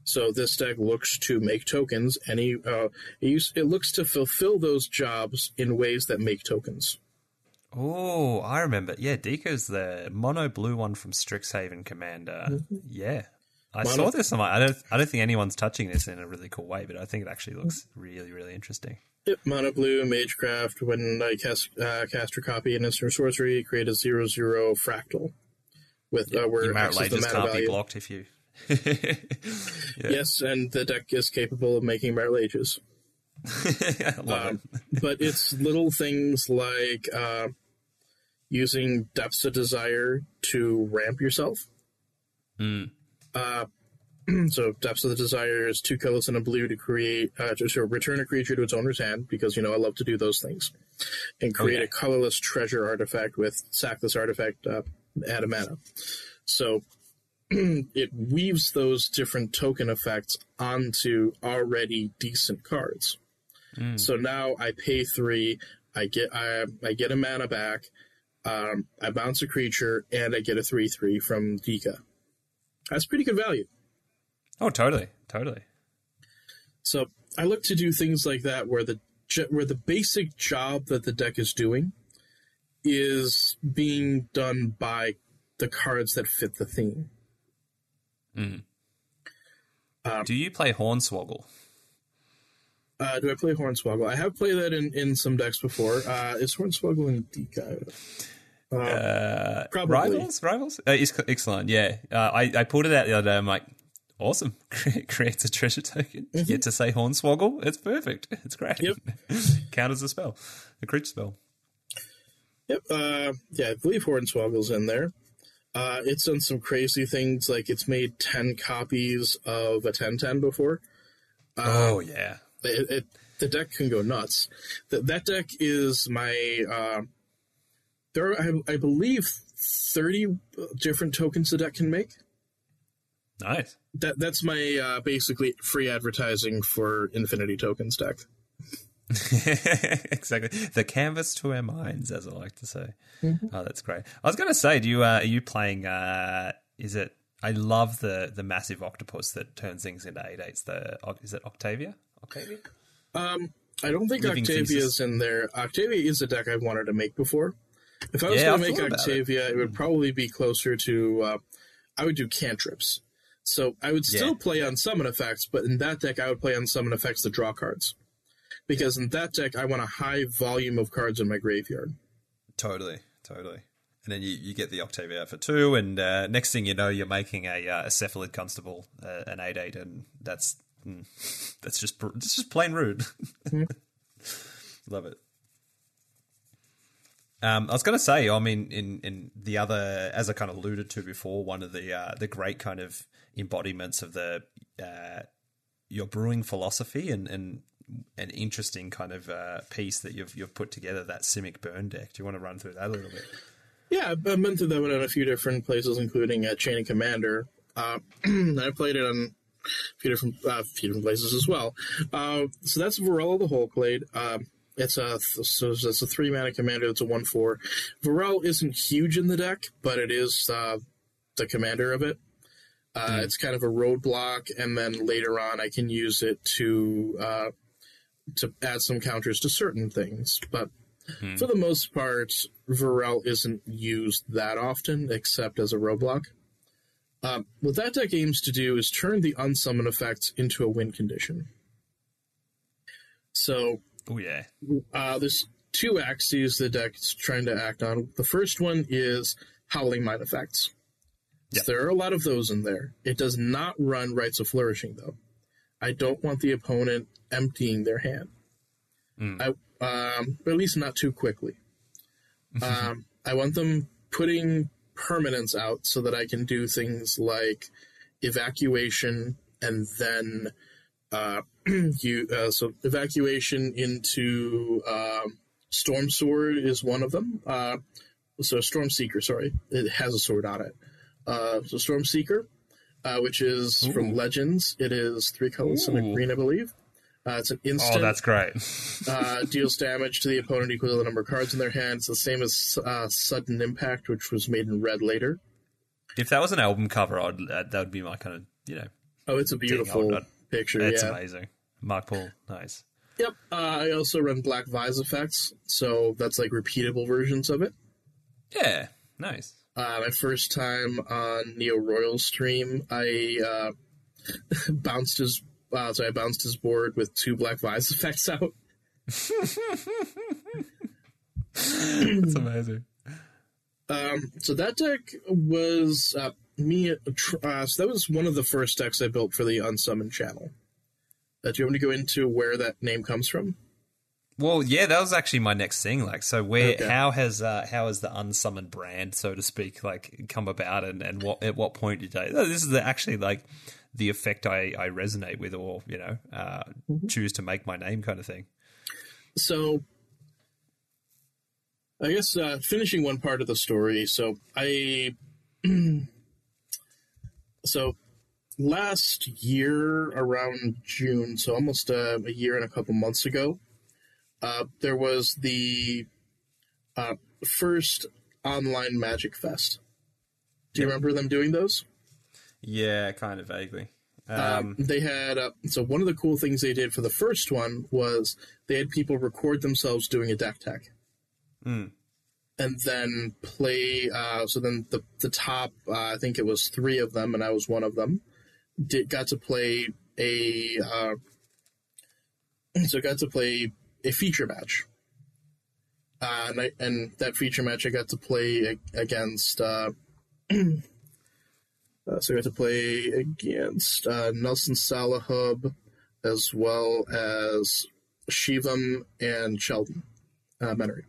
So this deck looks to make tokens. Any uh, it looks to fulfill those jobs in ways that make tokens. Oh, I remember. Yeah, Dika's the mono blue one from Strixhaven Commander. Mm-hmm. Yeah. I mono- saw this. I'm like, I don't I don't think anyone's touching this in a really cool way, but I think it actually looks really, really interesting. Yep, mono blue, Magecraft. When I cast uh, cast or copy an instant sorcery, create a zero zero fractal. With yep. uh, where your Merit Light just can't value. Be blocked if you... yeah. Yes, and the deck is capable of making Merit Lages. um, but it's little things like uh, using Depths of Desire to ramp yourself. Mm. Uh, so Depths of the Desire is two colors and a blue to create, uh, to, to return a creature to its owner's hand, because, you know, I love to do those things, and create okay. a colorless treasure artifact with sack this artifact, uh, add a mana. So it weaves those different token effects onto already decent cards. Mm. So now I pay three, I get I, I get a mana back, um, I bounce a creature, and I get a three three from Dika. That's pretty good value. Oh, totally, totally. So I look to do things like that where the where the basic job that the deck is doing is being done by the cards that fit the theme. Mm. Um, do you play Hornswoggle? Uh, do I play Hornswoggle? I have played that in, in some decks before. Uh, is Hornswoggle in Dika? Uh, uh, probably. Rivals? Rivals? Uh, excellent, yeah. Uh, I, I pulled it out the other day. I'm like, awesome. Creates a treasure token. Mm-hmm. Get to say Hornswoggle. It's perfect. It's great. Yep. Counters a spell, a creature spell. Yep. Uh, yeah, I believe Hornswoggle's in there. Uh, it's done some crazy things, like it's made ten copies of a ten ten before. Um, oh, yeah. It, it, the deck can go nuts. The, that deck is my... Uh, there are, I, I believe, thirty different tokens the deck can make. Nice. That That's my uh, basically free advertising for Infinity Tokens deck. Exactly, the canvas to our minds, as I like to say. Mm-hmm. Oh, that's great. I was going to say, do you uh, are you playing? Uh, is it? I love the the massive octopus that turns things into eight eights. The is it Octavia? Octavia? Um, I don't think Living Octavia's thesis. In there. Octavia is a deck I've wanted to make before. If I was yeah, going to make Octavia, it. it would probably be closer to. Uh, I would do cantrips, so I would still yeah. play on summon effects. But in that deck, I would play on summon effects that draw cards. Because in that deck, I want a high volume of cards in my graveyard. Totally, totally. And then you, you get the Octavia out for two, and uh, next thing you know, you're making a, uh, a Cephalid Constable, uh, an eight eight, and that's mm, that's just that's just plain rude. Mm-hmm. Love it. Um, I was going to say, I mean, in, in the other, as I kind of alluded to before, one of the uh, the great kind of embodiments of the uh, your brewing philosophy and and an interesting kind of uh, piece that you've you've put together, that Simic Burn deck. Do you want to run through that a little bit? Yeah, I've been through that one in a few different places, including at Chain and Commander. Uh, I played it on a few different, uh, few different places as well. Uh, so that's Varel of the Hulklade. Uh, it's a so it's a three mana commander. It's a one four. Varel isn't huge in the deck, but it is uh, the commander of it. Uh, mm. It's kind of a roadblock, and then later on, I can use it to. Uh, to add some counters to certain things, but hmm. for the most part, Varel isn't used that often, except as a roadblock. Um, what that deck aims to do is turn the unsummon effects into a win condition. So oh, yeah. uh, there's two axes the deck's trying to act on. The first one is Howling Mind effects. Yep. So there are a lot of those in there. It does not run Rites of Flourishing, though. I don't want the opponent emptying their hand, mm. I, um, or at least not too quickly. um, I want them putting permanents out so that I can do things like evacuation and then uh, you. Uh, so evacuation into um, Storm Sword is one of them. Uh, so Storm Seeker, sorry, it has a sword on it. Uh, so Storm Seeker. Uh, which is Ooh. From Legends. It is three colors and a green, I believe. Uh, it's an instant. Oh, that's great. uh, deals damage to the opponent equal to the number of cards in their hand. It's the same as uh, Sudden Impact, which was made in red later. If that was an album cover, I'd, uh, that would be my kind of, you know. Oh, it's a beautiful thing. Picture. It's yeah. amazing. Mark Paul, nice. Yep. Uh, I also run Black Vise effects, so that's like repeatable versions of it. Yeah, nice. Uh, my first time on Neo Royal's stream, I uh, bounced his uh, so I bounced his board with two Black Vise effects out. That's amazing. Um, so that deck was uh, me. Uh, so that was one of the first decks I built for the Unsummoned channel. Uh, do you want me to go into where that name comes from? Well, yeah, that was actually my next thing. Like, so where, okay. how has, uh, how has the Unsummoned brand, so to speak, like come about, and, and what, at what point did I, this is the, actually like the effect I, I resonate with, or, you know, uh, mm-hmm. choose to make my name kind of thing. So I guess, uh, finishing one part of the story. So I, so last year around June, so almost uh, a year and a couple months ago, Uh, there was the uh, first online Magic Fest. Do you yep. remember them doing those? Yeah, kind of vaguely. Um, um, they had uh, so one of the cool things they did for the first one was they had people record themselves doing a deck tech, mm. and then play. Uh, so then the the top, uh, I think it was three of them, and I was one of them. Did got to play a uh, so got to play. a feature match, uh, and, I, and that feature match I got to play against. Uh, uh, so I got to play against uh, Nelson Salahub, as well as Shivam and Sheldon uh, Menery.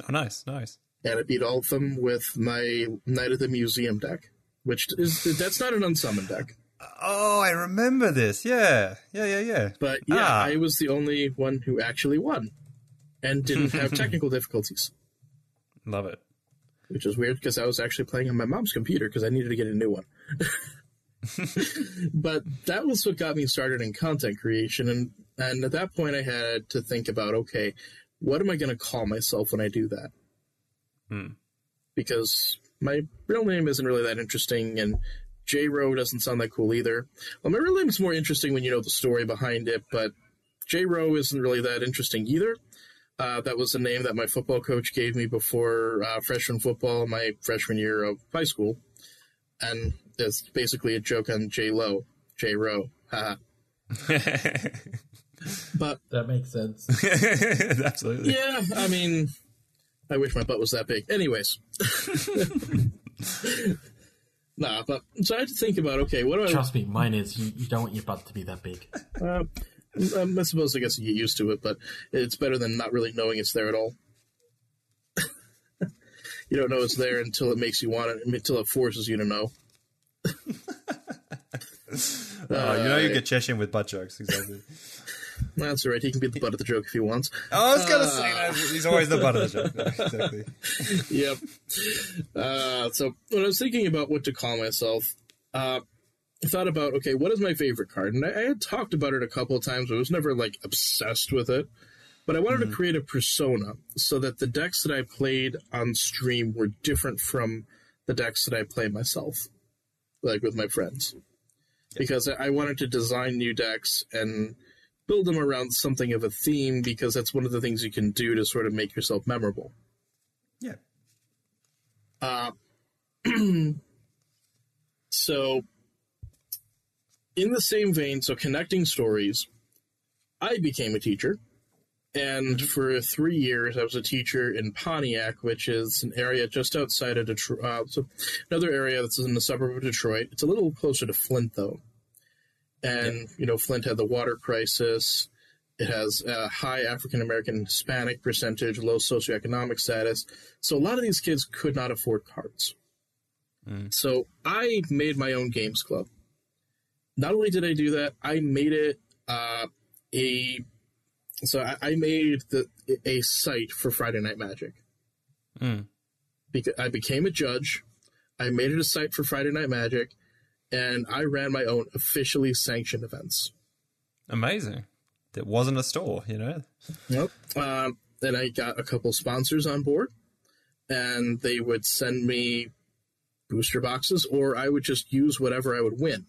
Oh, nice, nice! And I beat all of them with my Night at the Museum deck, which is that's not an unsummoned deck. Oh, I remember this. Yeah, yeah, yeah, yeah. But yeah, ah. I was the only one who actually won and didn't have technical difficulties. Love it. Which is weird because I was actually playing on my mom's computer because I needed to get a new one. But that was what got me started in content creation. And, and at that point, I had to think about, okay, what am I going to call myself when I do that? Hmm. Because my real name isn't really that interesting, and J-Row doesn't sound that cool either. Well, my real name is more interesting when you know the story behind it, but J-Row isn't really that interesting either. Uh, that was the name that my football coach gave me before uh, freshman football, my freshman year of high school. And it's basically a joke on J-Lo. J-Row. Haha. But that makes sense. Absolutely. Yeah, I mean, I wish my butt was that big. Anyways. Nah, but so I had to think about, okay, what do I... Trust me, mine is, you, you don't want your butt to be that big. Uh, I'm, I suppose, I guess you get used to it, but it's better than not really knowing it's there at all. You don't know it's there until it makes you want it, until it forces you to know. uh, oh, you know you get Cheshin with butt jokes, exactly. That's all right, he can be the butt of the joke if he wants. Oh, I was going to uh, say that. He's always the butt of the joke. No, exactly. Yep. Uh, so when I was thinking about what to call myself, uh, I thought about, okay, what is my favorite card? And I, I had talked about it a couple of times, but I was never, like, obsessed with it. But I wanted mm-hmm. to create a persona so that the decks that I played on stream were different from the decks that I play myself, like with my friends. Yep. Because I, I wanted to design new decks and build them around something of a theme, because that's one of the things you can do to sort of make yourself memorable. Yeah. Uh, so in the same vein, so connecting stories, I became a teacher, and for three years I was a teacher in Pontiac, which is an area just outside of Detroit. Uh, so another area that's in the suburb of Detroit. It's a little closer to Flint, though. And, you know, Flint had the water crisis. It has a high African-American Hispanic percentage, low socioeconomic status. So a lot of these kids could not afford cards. Mm. So I made my own games club. Not only did I do that, I made it uh, a – so I, I made the, a site for Friday Night Magic. Mm. Because I became a judge. I made it a site for Friday Night Magic. And I ran my own officially sanctioned events. Amazing. That wasn't a store, you know? Nope. Um, then I got a couple sponsors on board, and they would send me booster boxes, or I would just use whatever I would win.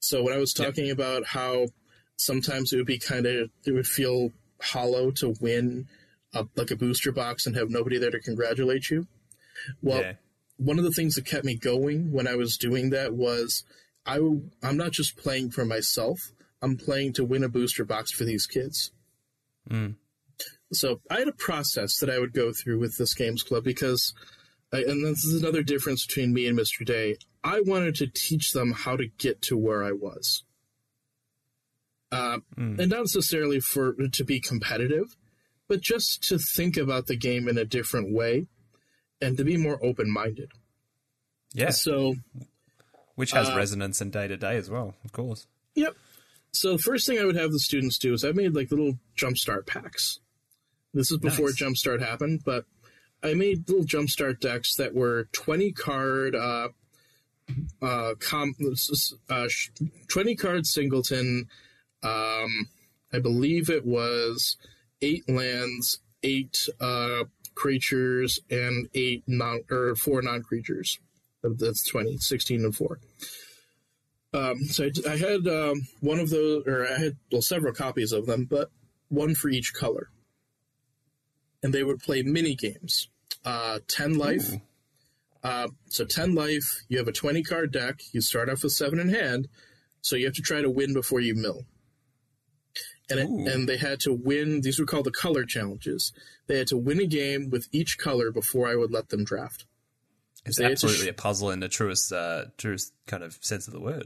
So when I was talking yep. about how sometimes it would be kind of, it would feel hollow to win a, like a booster box and have nobody there to congratulate you. Well, yeah. One of the things that kept me going when I was doing that was I, I'm not just playing for myself. I'm playing to win a booster box for these kids. Mm. So I had a process that I would go through with this Games Club because, I, and this is another difference between me and Mister Day, I wanted to teach them how to get to where I was. Uh, mm. And not necessarily for to be competitive, but just to think about the game in a different way and to be more open-minded. Yeah. So, which has uh, resonance in day-to-day as well, of course. Yep. So the first thing I would have the students do is I made like little Jumpstart packs. This is before nice. Jumpstart happened, but I made little Jumpstart decks that were twenty card uh, uh, com- uh, twenty card singleton. Um, I believe it was eight lands, eight uh, creatures, and eight non or four non-creatures. That's twenty, sixteen, and four. Um, so I, I had um, one of those, or I had well, several copies of them, but one for each color. And they would play mini games. Uh, ten life. Uh, so ten life, you have a twenty card deck. You start off with seven in hand, so you have to try to win before you mill. And it, and they had to win. These were called the color challenges. They had to win a game with each color before I would let them draft. It's absolutely sh- a puzzle in the truest, uh, truest kind of sense of the word.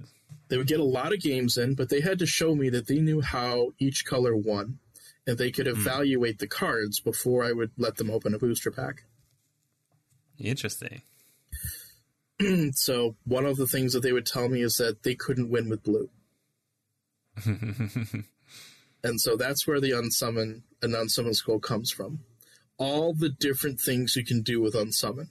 They would get a lot of games in, but they had to show me that they knew how each color won, and they could evaluate mm. the cards before I would let them open a booster pack. Interesting. So one of the things that they would tell me is that they couldn't win with blue. And so that's where the unsummon and unsummon scroll comes from. All the different things you can do with unsummon.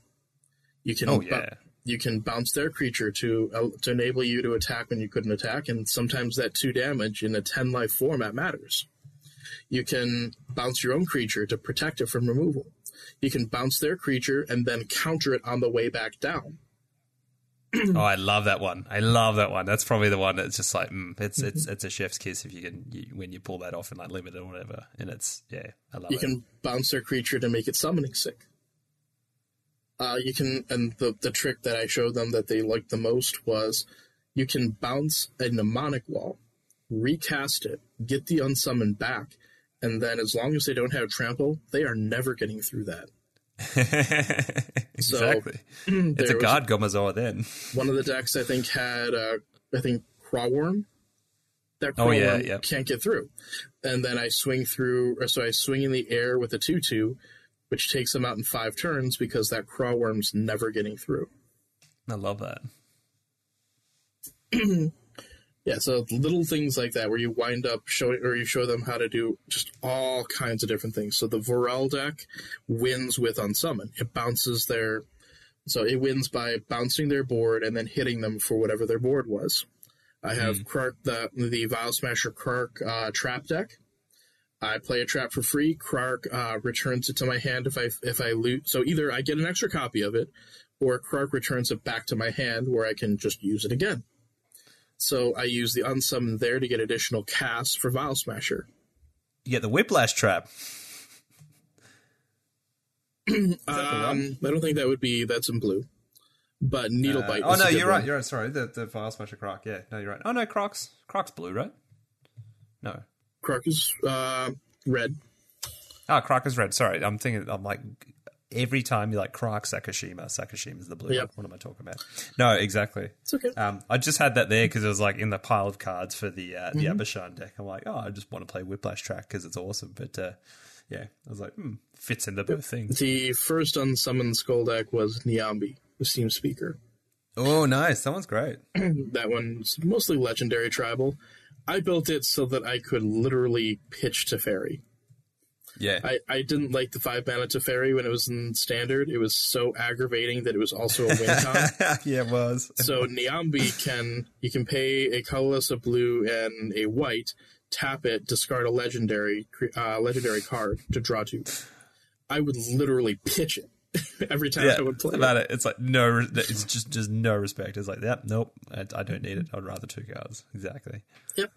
You can, oh, yeah. bu- you can bounce their creature to uh, to enable you to attack when you couldn't attack, and sometimes that two damage in a ten life format matters. You can bounce your own creature to protect it from removal. You can bounce their creature and then counter it on the way back down. Oh, I love that one. I love that one. That's probably the one that's just like, mm, it's mm-hmm. it's it's a chef's kiss if you can you, when you pull that off in like limited or whatever. And it's yeah, I love you it. You can bounce their creature to make it summoning sick. Uh, you can, and the the trick that I showed them that they liked the most was you can bounce a mnemonic wall, recast it, get the unsummoned back, and then as long as they don't have trample, they are never getting through that. Exactly. So, it's a god Gomazawa then. One of the decks I think had uh, I think Crawworm. That Crawworm oh, yeah, yeah. can't get through. And then I swing through or so I swing in the air with a two two, which takes them out in five turns because that Crawworm's never getting through. I love that. Yeah, so little things like that where you wind up showing or you show them how to do just all kinds of different things. So the Vorel deck wins with Unsummon. It bounces their so it wins by bouncing their board and then hitting them for whatever their board was. I have mm. Krark, the the Vial Smasher Krark uh, trap deck. I play a trap for free. Krark uh, returns it to my hand if I if I loot. So either I get an extra copy of it, or Krark returns it back to my hand where I can just use it again. So I use the unsummon there to get additional casts for Vial Smasher. You get the Whiplash Trap. um, I don't think that would be... That's in blue. But Needlebite... Uh, oh, no, you're right. One. You're right. Sorry, the, the Vial Smasher Croc. Yeah, no, you're right. Oh, no, Croc's... Croc's blue, right? No. Croc is uh, red. Oh, Croc is red. Sorry, I'm thinking... I'm like... Every time you're like, Croc, Sakashima. Sakashima's the blue. Yep. What am I talking about? No, exactly. It's okay. Um, I just had that there because it was like in the pile of cards for the uh, the mm-hmm. Abishan deck. I'm like, oh, I just want to play Whiplash Track because it's awesome. But uh, yeah, I was like, hmm, fits into both things. The first unsummoned skull deck was Niambi, the Steam Speaker. Oh, nice. That one's great. That one's mostly legendary tribal. I built it so that I could literally pitch to Teferi. Yeah, I, I didn't like the five mana Teferi when it was in standard. It was so aggravating that it was also a win count. Yeah, it was. So Niambi can you can pay a colorless, a blue, and a white, tap it, discard a legendary uh, legendary card to draw two. I would literally pitch it every time yeah, I would play about it. it. It's like no, it's just just no respect. It's like that. Nope, I, I don't need it. I'd rather two cards. Exactly. Yep.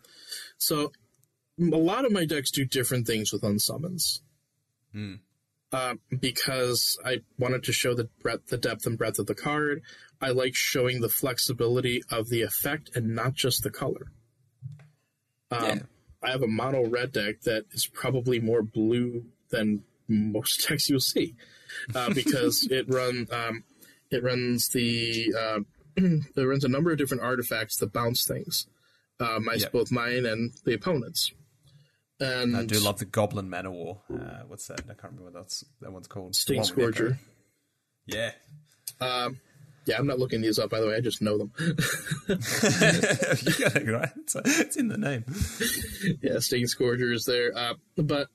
So. A lot of my decks do different things with unsummons mm. uh, because I wanted to show the breadth, the depth and breadth of the card. I like showing the flexibility of the effect and not just the color. Um, yeah. I have a mono red deck that is probably more blue than most decks you'll see, uh, because it run um, it runs the uh, it runs a number of different artifacts that bounce things, uh, my, yep. both mine and the opponent's. And I do love the Goblin Mana War. Uh, what's that? I can't remember what that's that one's called. Stink Scourger. Yeah. Um, yeah, I'm not looking these up, by the way. I just know them. You got it right. It's, it's in the name. Yeah, Stink Scourger is there. Uh, but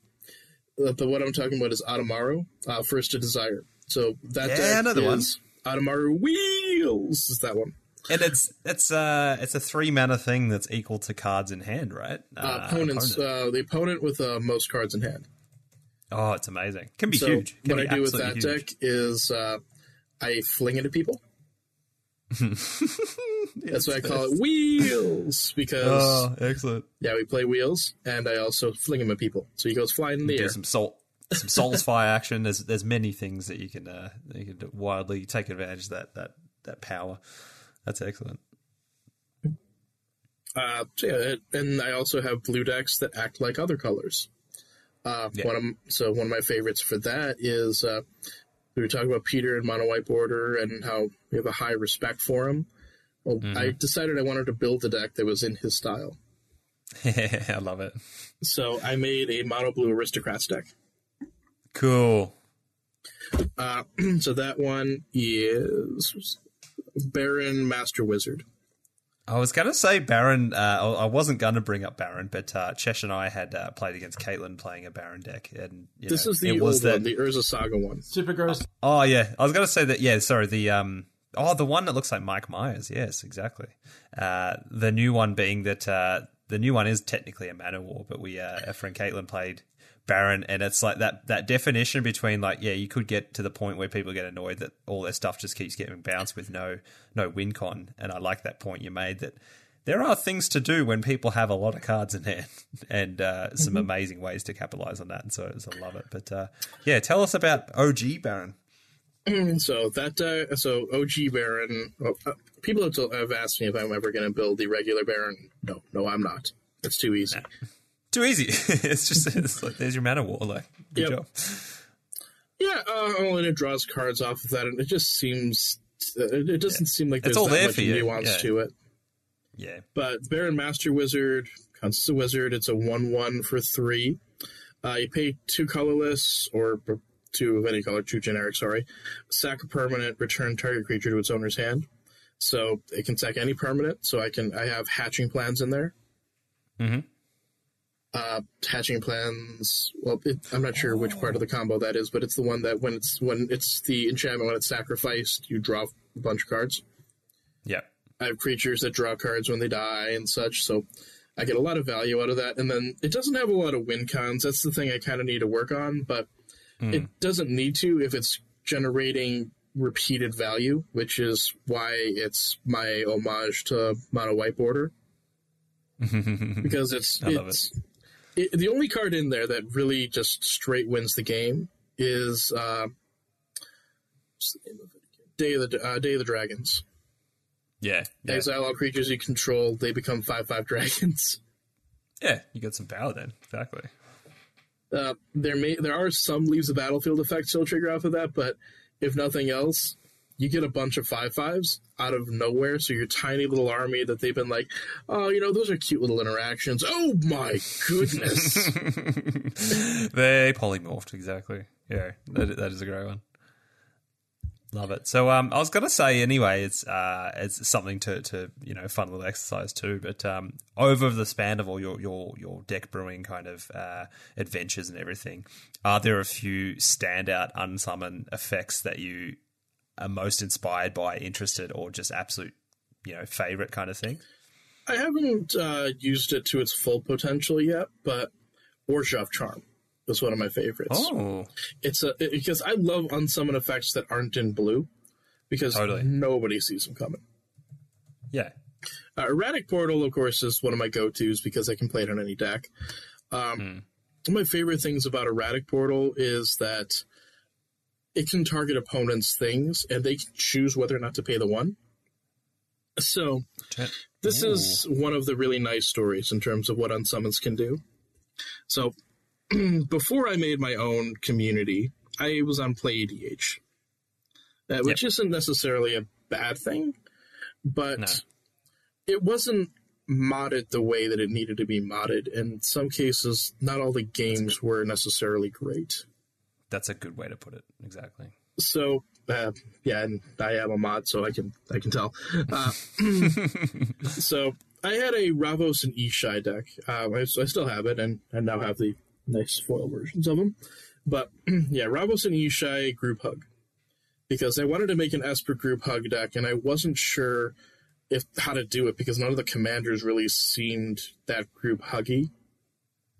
the, the what I'm talking about is Atomaru, uh, First to Desire. So that yeah, another one. Atomaru Wheels is that one. And it's it's uh it's a three mana thing that's equal to cards in hand, right? Uh, opponents, opponent. uh, the opponent with uh, most cards in hand. Oh, it's amazing! Can be so huge. Can what be I do with that huge. deck is uh, I fling it at people. That's why I call it Wheels, because oh, excellent. Yeah, we play Wheels, and I also fling him at people, so he goes flying in the do air. Some salt. Some Soul's Fire action. There's there's many things that you can uh, you can do wildly take advantage of that that that power. That's excellent. Uh, so yeah, and I also have blue decks that act like other colors. Uh, yeah. One of, so one of my favorites for that is uh, we were talking about Peter and Mono White Border and how we have a high respect for him. Well, mm-hmm. I decided I wanted to build a deck that was in his style. I love it. So I made a Mono Blue Aristocrats deck. Cool. Uh, so that one is Baron Master Wizard. I was going to say Baron. Uh, I wasn't going to bring up Baron, but uh, Chesh and I had uh, played against Caitlin playing a Baron deck, and you this know, is the it was old the, one, the Urza Saga one. Super gross. Oh yeah, I was going to say that. Yeah, sorry. The um, oh, the one that looks like Mike Myers. Yes, exactly. Uh, the new one being that uh, the new one is technically a Mana War, but we uh, our friend Caitlin played Baron, and it's like that that definition between like, yeah, you could get to the point where people get annoyed that all their stuff just keeps getting bounced with no no win con. And I like that point you made, that there are things to do when people have a lot of cards in hand, and uh, some mm-hmm. amazing ways to capitalize on that. And so, so I love it. But uh, yeah, tell us about O G Baron. So that uh, so O G Baron. Oh, uh, people have asked me if I'm ever going to build the regular Baron. No, no, I'm not. It's too easy. Nah. Too easy. It's just it's like, there's your Mana War. Like, good yep. job. Yeah, uh, well, and it draws cards off of that, and it just seems it, it doesn't yeah. seem like there's all that there much for you. nuance yeah. to it. Yeah, but Baron Master Wizard counts as a wizard. It's a one-one for three. Uh, you pay two colorless or two of any color, two generic. Sorry, sack a permanent, return target creature to its owner's hand. So it can sack any permanent. So I can I have hatching plans in there. Mm-hmm. Uh, hatching plans. Well, it, I'm not sure which part of the combo that is, but it's the one that when it's when it's the enchantment when it's sacrificed, you draw a bunch of cards. Yeah, I have creatures that draw cards when they die and such, so I get a lot of value out of that. And then it doesn't have a lot of win cons. That's the thing I kind of need to work on, but mm. it doesn't need to if it's generating repeated value, which is why it's my homage to Mono White Border, because it's I love it's. It. It, the only card in there that really just straight wins the game is uh, what's the name of it? Day of the uh, Day of the Dragons. Yeah, yeah. Exile all creatures you control; they become five-five dragons. Yeah, you got some power then. Exactly. Uh, there may there are some leaves the battlefield effects still trigger off of that, but if nothing else, you get a bunch of five-fives out of nowhere, so your tiny little army that they've been like, oh, you know, those are cute little interactions. Oh, my goodness. They polymorphed, exactly. Yeah, that, that is a great one. Love it. So um, I was going to say anyway, it's uh, it's something to, to, you know, fun little exercise too, but um, over the span of all your, your, your deck brewing kind of uh, adventures and everything, are there a few standout unsummon effects that you are most inspired by, interested, or just absolute, you know, favorite kind of thing? I haven't uh, used it to its full potential yet, but Orzhov Charm was one of my favorites. Oh, it's a it, because I love unsummon effects that aren't in blue, because totally. nobody sees them coming. Yeah, uh, Erratic Portal, of course, is one of my go-tos because I can play it on any deck. Um, mm. One of my favorite things about Erratic Portal is that it can target opponents' things, and they can choose whether or not to pay the one. So this Ooh. is one of the really nice stories in terms of what unsummons can do. So before I made my own community, I was on PlayEDH, uh, which yep. isn't necessarily a bad thing, but no. it wasn't modded the way that it needed to be modded. In some cases, not all the games were necessarily great. That's a good way to put it. Exactly. So, uh, yeah, and I am a mod, so I can I can tell. Uh, so I had a Ravos and Ishai deck. Uh, I, I still have it, and I now have the nice foil versions of them. But, yeah, Ravos and Ishai group hug. Because I wanted to make an Esper group hug deck, and I wasn't sure if how to do it, because none of the commanders really seemed that group huggy.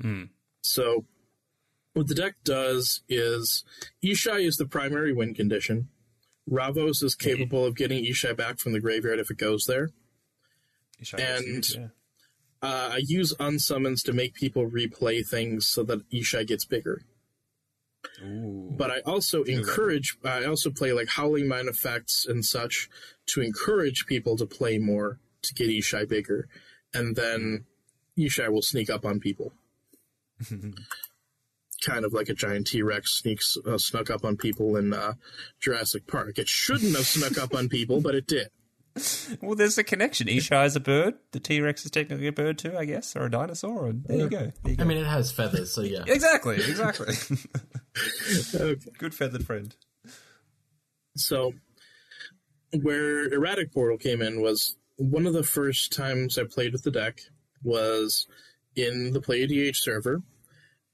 Mm. So what the deck does is Ishai is the primary win condition. Ravos is capable of getting Ishai back from the graveyard if it goes there. Ishai and is, yeah. uh, I use unsummons to make people replay things so that Ishai gets bigger. Ooh. But I also encourage, I also play like Howling Mine effects and such to encourage people to play more to get Ishai bigger. And then Ishai will sneak up on people. Kind of like a giant T-Rex sneaks, uh, snuck up on people in uh, Jurassic Park. It shouldn't have snuck up on people, but it did. Well, there's a connection. Ishai is a bird. The T-Rex is technically a bird too, I guess, or a dinosaur. Or, there, yeah. you go. there you go. I mean, it has feathers, so yeah. Exactly, exactly. Okay. Good feathered friend. So, where Erratic Portal came in was one of the first times I played with the deck was in the PlayEDH server,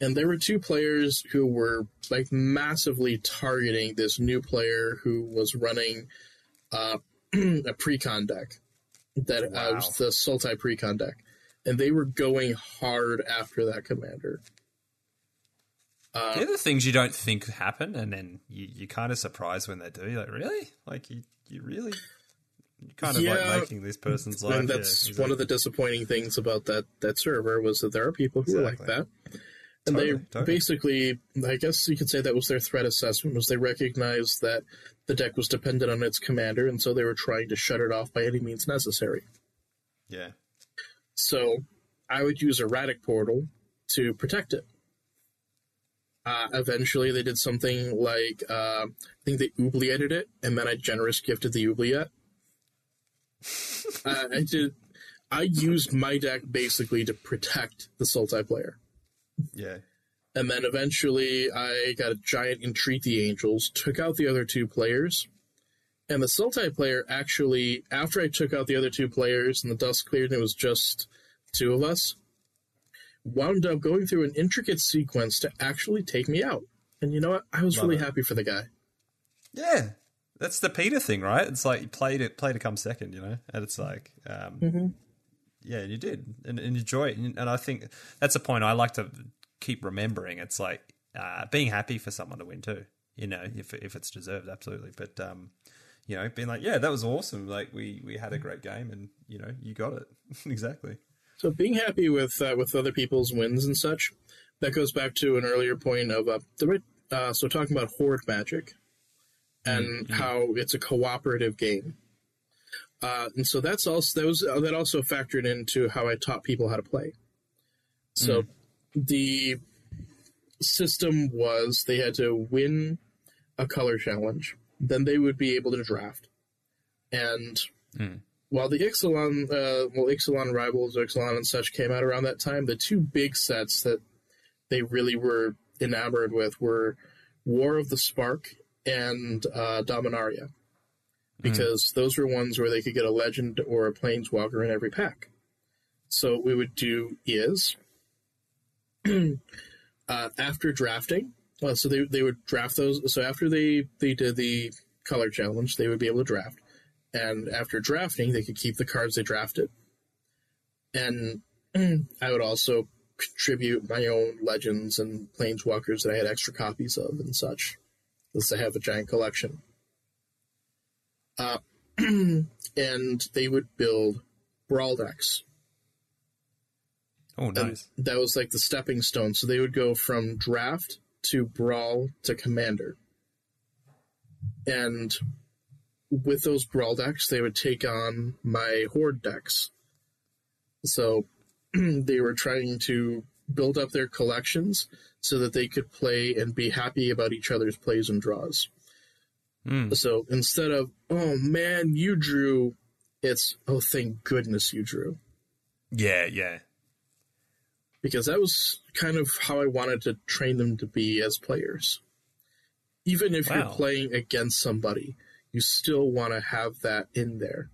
and there were two players who were like massively targeting this new player who was running Uh, a pre-con deck that uh, wow. was the Sultai pre-con deck, and they were going hard after that commander. Uh, They're the things you don't think happen, and then you, you kind of surprised when they do. You're like, really? Like, you, you really? You're kind of yeah, like making this person's life. And that's yeah, exactly. one of the disappointing things about that, that server was that there are people who exactly. are like that. And totally, they totally. basically, I guess you could say that was their threat assessment, was they recognized that the deck was dependent on its commander, and so they were trying to shut it off by any means necessary. Yeah. So I would use Erratic Portal to protect it. Uh, eventually they did something like, uh, I think they oublieted it, and then I generous gifted the oubliette. uh, I did. I used my deck basically to protect the Sultai player. Yeah. And then eventually I got a giant Entreat the Angels, took out the other two players, and the Sultai player actually, after I took out the other two players and the dust cleared and it was just two of us, wound up going through an intricate sequence to actually take me out. And you know what? I was Love really it. happy for the guy. Yeah. That's the Peter thing, right? It's like you play to, play to come second, you know? And it's like... Um, mm-hmm. Yeah, you did, and, and enjoy it. And, and I think that's a point I like to keep remembering. It's like uh, being happy for someone to win too, you know, if if it's deserved, absolutely. But um, you know, being like, yeah, that was awesome. Like we, we had a great game, and you know, you got it. Exactly. So being happy with uh, with other people's wins and such, that goes back to an earlier point of uh, the uh, so talking about Horde Magic and mm-hmm. how it's a cooperative game. Uh, and so that's also that was that also factored into how I taught people how to play. So mm. the system was they had to win a color challenge, then they would be able to draft. And mm. while the Ixalan, uh, well, Ixalan Rivals, Ixalan and such came out around that time, the two big sets that they really were enamored with were War of the Spark and uh, Dominaria. Because mm. those were ones where they could get a legend or a planeswalker in every pack. So what we would do is, uh, after drafting, well, so they they would draft those. So after they, they did the color challenge, they would be able to draft. And after drafting, they could keep the cards they drafted. And I would also contribute my own legends and planeswalkers that I had extra copies of and such, because I have a giant collection. Uh, and they would build brawl decks. Oh, nice. And that was like the stepping stone. So they would go from draft to brawl to commander. And with those brawl decks, they would take on my horde decks. So they were trying to build up their collections so that they could play and be happy about each other's plays and draws. Mm. So instead of, oh man, you drew, it's, oh, thank goodness you drew. Yeah, yeah. Because that was kind of how I wanted to train them to be as players. Even if wow. you're playing against somebody, you still want to have that in there.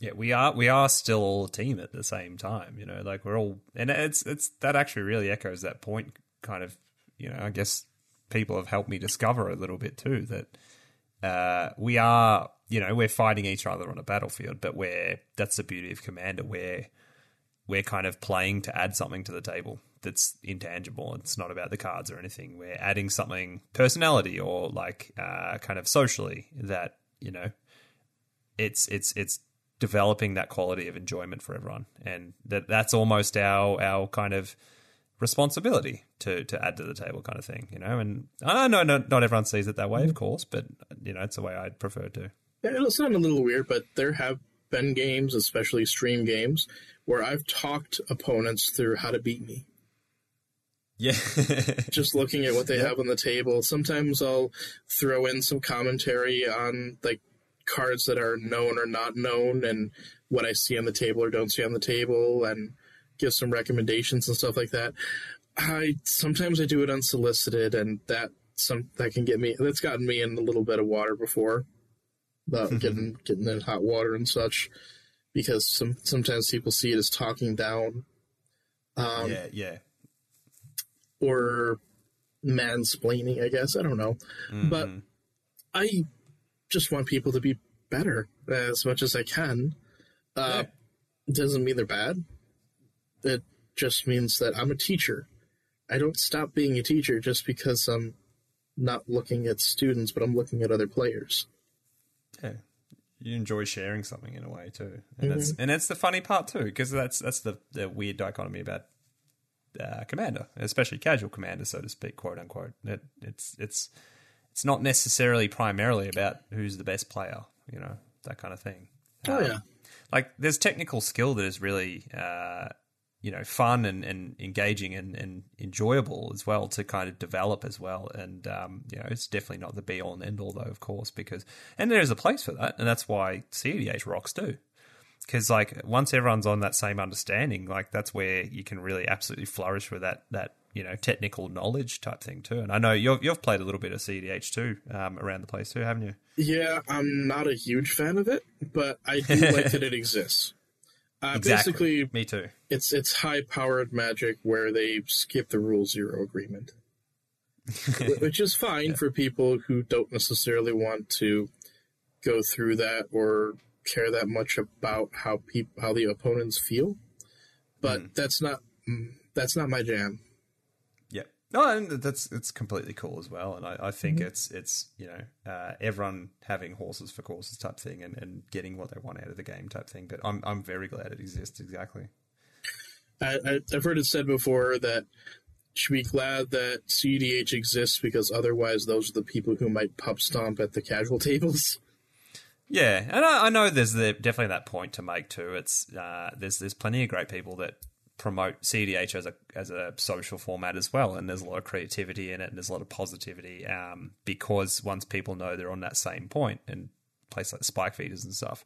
Yeah, we are we are still a team at the same time, you know, like we're all, and it's it's that actually really echoes that point kind of, you know, I guess people have helped me discover a little bit too, that uh, we are, you know, we're fighting each other on a battlefield, but we're, that's the beauty of Commander, where we're kind of playing to add something to the table that's intangible. It's not about the cards or anything. We're adding something, personality or like uh, kind of socially, that, you know, it's it's it's developing that quality of enjoyment for everyone, and that that's almost our our kind of responsibility to to add to the table, kind of thing, you know. And I know not, not everyone sees it that way, of course, but you know, it's the way I'd prefer to. It'll sound a little weird, but there have been games, especially stream games, where I've talked opponents through how to beat me. Yeah, just looking at what they yep. have on the table. Sometimes I'll throw in some commentary on like cards that are known or not known, and what I see on the table or don't see on the table, and give some recommendations and stuff like that. I sometimes I do it unsolicited, and that some that can get me. That's gotten me in a little bit of water before, about getting getting in hot water and such, because some sometimes people see it as talking down. Um, yeah, yeah. Or mansplaining, I guess. I don't know, mm-hmm. but I. just want people to be better as much as I can. Uh, yeah. Doesn't mean they're bad. It just means that I'm a teacher. I don't stop being a teacher just because I'm not looking at students, but I'm looking at other players. Yeah. You enjoy sharing something in a way too. And mm-hmm. that's, and that's the funny part too, because that's, that's the, the weird dichotomy about uh, Commander, especially casual Commander, so to speak, quote unquote. It, it's, it's, It's not necessarily primarily about who's the best player, you know, that kind of thing. Oh, um, yeah. Like, there's technical skill that is really, uh, you know, fun and, and engaging and, and enjoyable as well to kind of develop as well. And, um, you know, it's definitely not the be-all and end-all, though, of course, because – and there is a place for that, and that's why C E D H rocks too. Because, like, once everyone's on that same understanding, like, that's where you can really absolutely flourish with that that – you know, technical knowledge type thing too. And I know you've you've played a little bit of C D H too, um, around the place too, haven't you? Yeah, I'm not a huge fan of it, but I do like that it exists. Uh, exactly. Basically, me too. It's it's high powered magic where they skip the rule zero agreement, which is fine yeah. for people who don't necessarily want to go through that or care that much about how people how the opponents feel. But mm. that's not that's not my jam. No, oh, and that's it's completely cool as well, and I, I think mm-hmm. it's it's you know uh, everyone having horses for courses type thing, and, and getting what they want out of the game type thing. But I'm I'm very glad it exists. Exactly. I, I, I've heard it said before that you should be glad that C D H exists, because otherwise those are the people who might pub stomp at the casual tables. Yeah, and I, I know there's the, definitely that point to make too. It's uh, there's there's plenty of great people that promote C D H as a as a social format as well, and there's a lot of creativity in it, and there's a lot of positivity, um, because once people know they're on that same point, and places like Spike Feeders and stuff,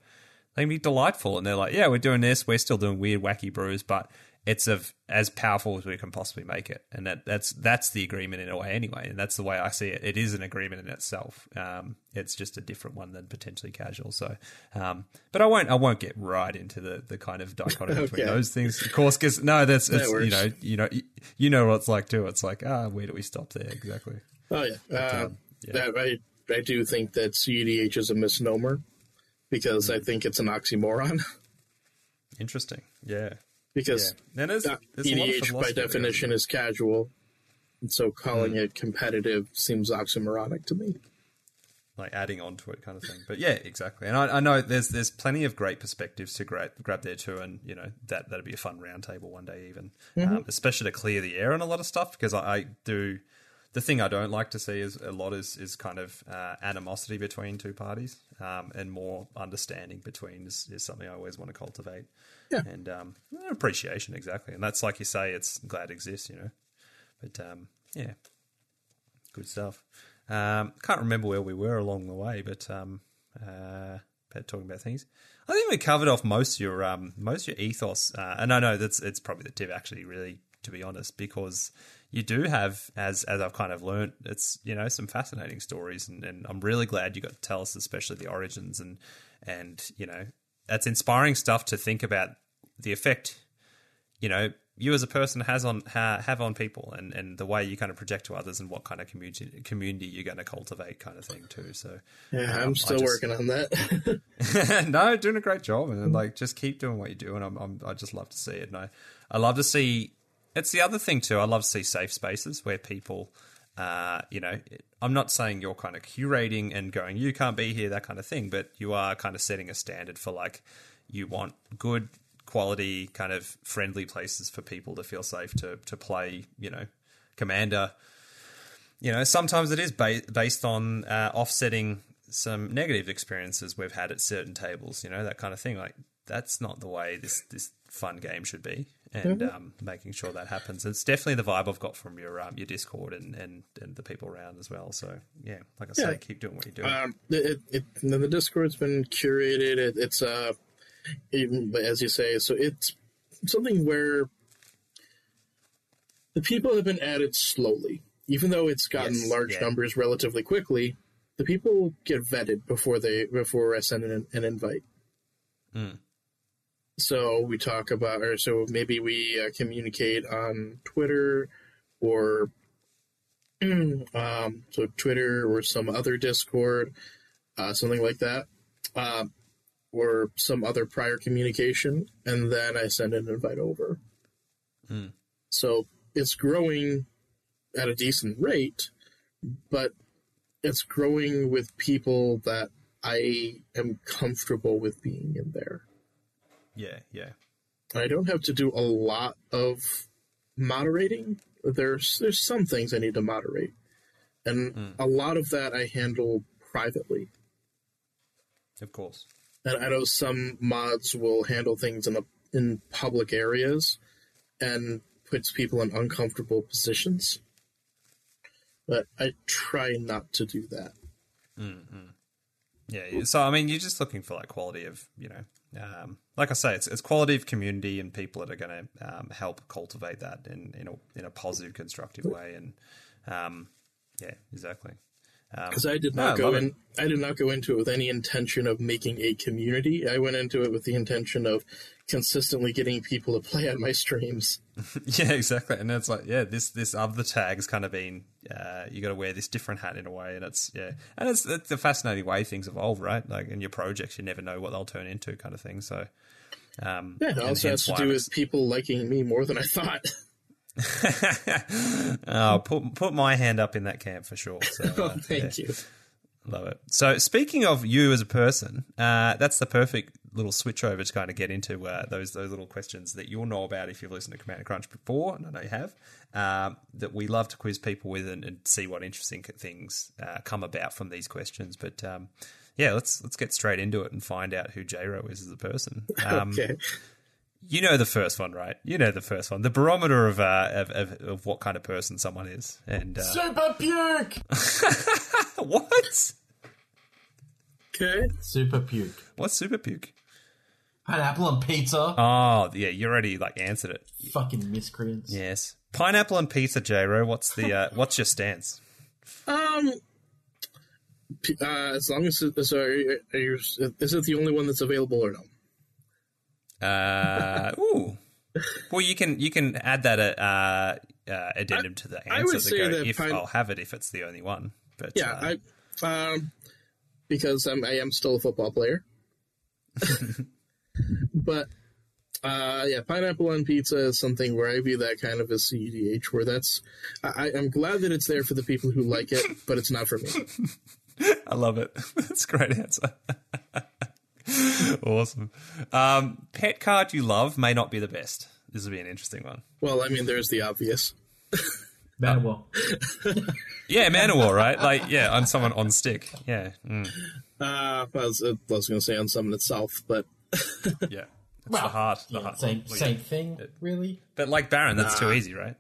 they can be delightful, and they're like, yeah, we're doing this, we're still doing weird wacky brews, but it's of as powerful as we can possibly make it, and that that's that's the agreement in a way anyway, and that's the way I see it. It is an agreement in itself. Um, it's just a different one than potentially casual. So, um, but I won't I won't get right into the, the kind of dichotomy okay. between those things, of course, because no, that's that it's, you know you know you, you know what it's like too. It's like ah, where do we stop there exactly? Oh yeah, but, um, yeah. That, I I do think that C D H is a misnomer, because mm. I think it's an oxymoron. Interesting, yeah. Because yeah. there's, there's E D H, by definition, is casual, and so calling mm. it competitive seems oxymoronic to me. Like adding on to it kind of thing. But yeah, exactly. And I, I know there's there's plenty of great perspectives to grab, grab there too, and you know that, that'd be a fun roundtable one day even, mm-hmm. um, especially to clear the air on a lot of stuff, because I, I do the thing I don't like to see is a lot is is kind of uh, animosity between two parties, um, and more understanding between is, is something I always want to cultivate. Yeah, and um, appreciation, exactly. And that's, like you say, it's glad it exists, you know. But um, yeah, good stuff. Um, can't remember where we were along the way, but um, uh, about talking about things. I think we covered off most of your um, most of your ethos, uh, and I know that's it's probably the tip actually, really, to be honest, because you do have, as as I've kind of learned, it's, you know, some fascinating stories, and, and I'm really glad you got to tell us, especially the origins, and and you know, that's inspiring stuff to think about the effect, you know, you as a person has on ha, have on people, and, and the way you kind of project to others, and what kind of community community you're going to cultivate, kind of thing too. So yeah, um, I'm still just, working on that. No, doing a great job, and like just keep doing what you do, and I'm, I'm I just love to see it, and I I love to see. It's the other thing too. I love to see safe spaces where people, uh, you know, I'm not saying you're kind of curating and going, you can't be here, that kind of thing, but you are kind of setting a standard for, like, you want good quality kind of friendly places for people to feel safe to to play, you know, Commander. You know, sometimes it is ba- based on uh, offsetting some negative experiences we've had at certain tables, you know, that kind of thing. Like, that's not the way this this fun game should be. And mm-hmm. um, making sure that happens. It's definitely the vibe I've got from your um, your Discord and, and, and the people around as well. So, yeah, like I yeah. say, keep doing what you're doing. Um, it, it, the Discord's been curated. It, it's, uh, even as you say, so it's something where the people have been added slowly. Even though it's gotten yes, large yeah. numbers relatively quickly, the people get vetted before, they, before I send an, an invite. Hmm. So we talk about, or so maybe we uh, communicate on Twitter, or um, so Twitter or some other Discord, uh, something like that, uh, or some other prior communication, and then I send an invite over. Hmm. So it's growing at a decent rate, but it's growing with people that I am comfortable with being in there. Yeah, yeah. I don't have to do a lot of moderating. There's there's some things I need to moderate. And mm. a lot of that I handle privately. Of course. And I know some mods will handle things in a, in public areas and puts people in uncomfortable positions. But I try not to do that. Mm-hmm. Yeah, so, I mean, you're just looking for, like, quality of, you know... Um, like I say, it's it's quality of community and people that are going to um, help cultivate that in in a, in a positive, constructive way. And um, yeah, exactly. Because um, I did not no, go in, I did not go into it with any intention of making a community. I went into it with the intention of consistently getting people to play on my streams. Yeah, exactly. And it's like, yeah, this this other tag's kind of been uh, you got to wear this different hat in a way, and it's yeah, and it's it's a fascinating way things evolve, right? Like in your projects, you never know what they'll turn into, kind of thing. So um, yeah, it also has to do with people liking me more than I thought. oh, put put my hand up in that camp for sure. So, uh, oh, thank yeah. you. Love it. So speaking of you as a person, uh, that's the perfect little switch over to kind of get into uh, those those little questions that you'll know about if you've listened to Commander Crunch before, and I know you have, um, that we love to quiz people with and, and see what interesting things uh, come about from these questions. But um, yeah, let's let's get straight into it and find out who J-Ro is as a person. Um, okay. You know the first one, right? You know the first one. The barometer of uh, of, of, of what kind of person someone is. And uh... Super puke! What? Okay. Super puke. What's super puke? Pineapple and pizza. Oh, yeah, you already like answered it. Fucking miscreants. Yes. Pineapple and pizza, J-Ro. What's the uh, what's your stance? Um uh, as long as it, so are you, are you, is it the only one that's available or no? Uh, ooh. Well, you can you can add that uh, uh, addendum I, to the answer. I would say go, that if pine- I'll have it if it's the only one. But, yeah, uh, I, um, because I'm, I am still a football player. But uh, yeah, pineapple on pizza is something where I view that kind of as C E D H, where that's I, I'm glad that it's there for the people who like it, but it's not for me. I love it. That's a great answer. Awesome. Um, pet card you love may not be the best. This would be an interesting one. Well, I mean, there's the obvious. Manowar. Uh, yeah, Manowar, right? Like, yeah, on someone on stick. Yeah. Mm. Uh, well, I was, I was going to say on someone itself, but... yeah. It's well, the heart. The yeah, heart. Same, well, same yeah. thing, it, really. But like Baron, that's nah. too easy, right?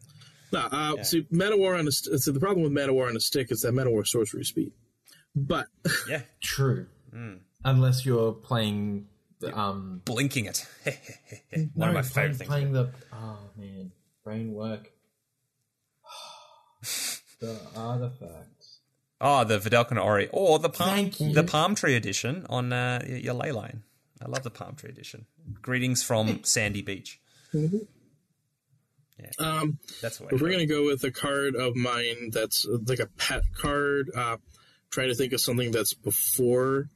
No, nah, uh, yeah. see, Manowar on a st- so the problem with Manowar on a stick is that Manowar sorcery speed. But... yeah. True. Mm. Unless you're playing... The, um, Blinking it. One no, of my favorite things. Playing the... Oh, man. Brain work. The artifacts. Oh, the Vidalcan Ori. Or the palm, the palm tree edition on uh, your ley line. I love the palm tree edition. Greetings from Sandy Beach. Mm-hmm. Yeah, um, that's what we're going to go with a card of mine that's like a pet card. Uh, trying to think of something that's before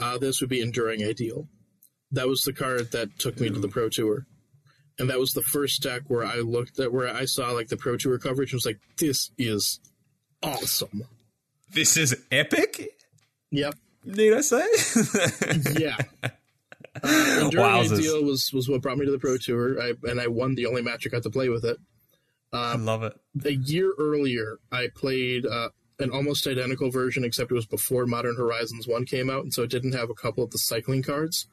uh, this would be Enduring Ideal. That was the card that took me Ooh. to the Pro Tour. And that was the first deck where I looked at where I saw like the Pro Tour coverage and was like, this is awesome. This is epic? Yep. Need I say? Yeah. Uh, Enduring Ideal was, was what brought me to the Pro Tour, I, and I won the only match I got to play with it. Um, I love it. A year earlier, I played uh, an almost identical version, except it was before Modern Horizons one came out, and so it didn't have a couple of the cycling cards.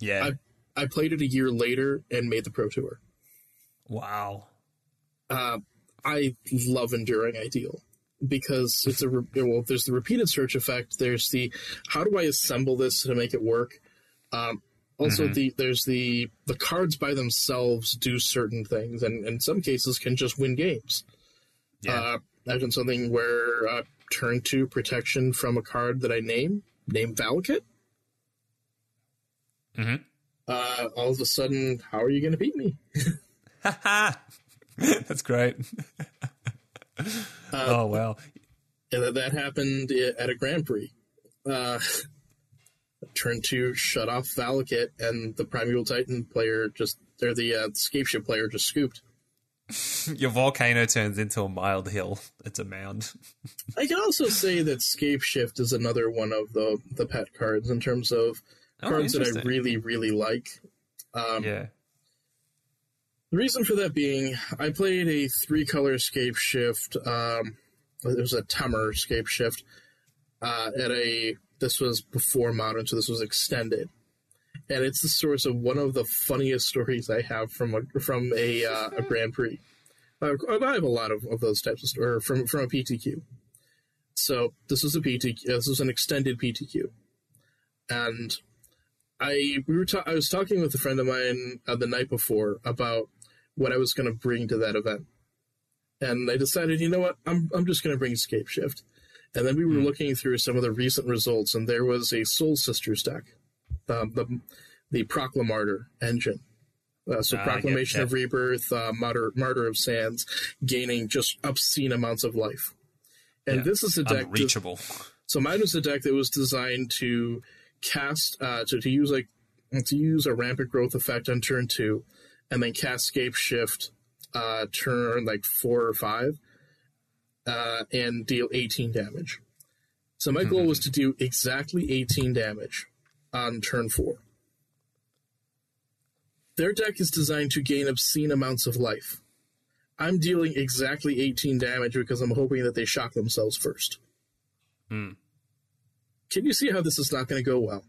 Yeah. I, I played it a year later and made the Pro Tour. Wow. Uh, I love Enduring Ideal. Because it's a re- well, there's the repeated search effect. There's the how do I assemble this to make it work. Um, also, mm-hmm. the there's the the cards by themselves do certain things, and in some cases can just win games. Yeah. Uh, imagine something where uh, turn two protection from a card that I name name Valakut. Mm-hmm. Uh, all of a sudden, how are you going to beat me? That's great. Uh, oh, wow. Yeah, that happened at a Grand Prix. Uh, turn two, shut off Valakut, and the Primeval Titan player just, or the uh, Scapeship player just scooped. Your volcano turns into a mild hill. It's a mound. I can also say that Scapeshift is another one of the, the pet cards in terms of oh, cards that I really, really like. Um, yeah. The reason for that being, I played a three-color scapeshift. Um, it was a Temur scapeshift. Uh, at a this was before Modern, so this was extended, and it's the source of one of the funniest stories I have from a from a, uh, a Grand Prix. Uh, I have a lot of, of those types of stories from from a P T Q. So this was a P T Q. This was an extended P T Q, and I we were ta- I was talking with a friend of mine uh, the night before about what I was going to bring to that event. And I decided, you know what, I'm I'm just going to bring Scapeshift. And then we were mm. looking through some of the recent results, and there was a Soul Sisters deck, um, the the Proclamartyr engine. Uh, so uh, Proclamation yeah, yeah. of Rebirth, uh, Martyr, Martyr of Sands, gaining just obscene amounts of life. And yeah. this is a deck... Unreachable. De- so mine was a deck that was designed to cast, uh, to, to use like to use a Rampant Growth effect on turn two, and then cast Scapeshift uh, turn like four or five uh, and deal eighteen damage. So my goal was to do exactly eighteen damage on turn four. Their deck is designed to gain obscene amounts of life. I'm dealing exactly eighteen damage because I'm hoping that they shock themselves first. Hmm. Can you see how this is not going to go well?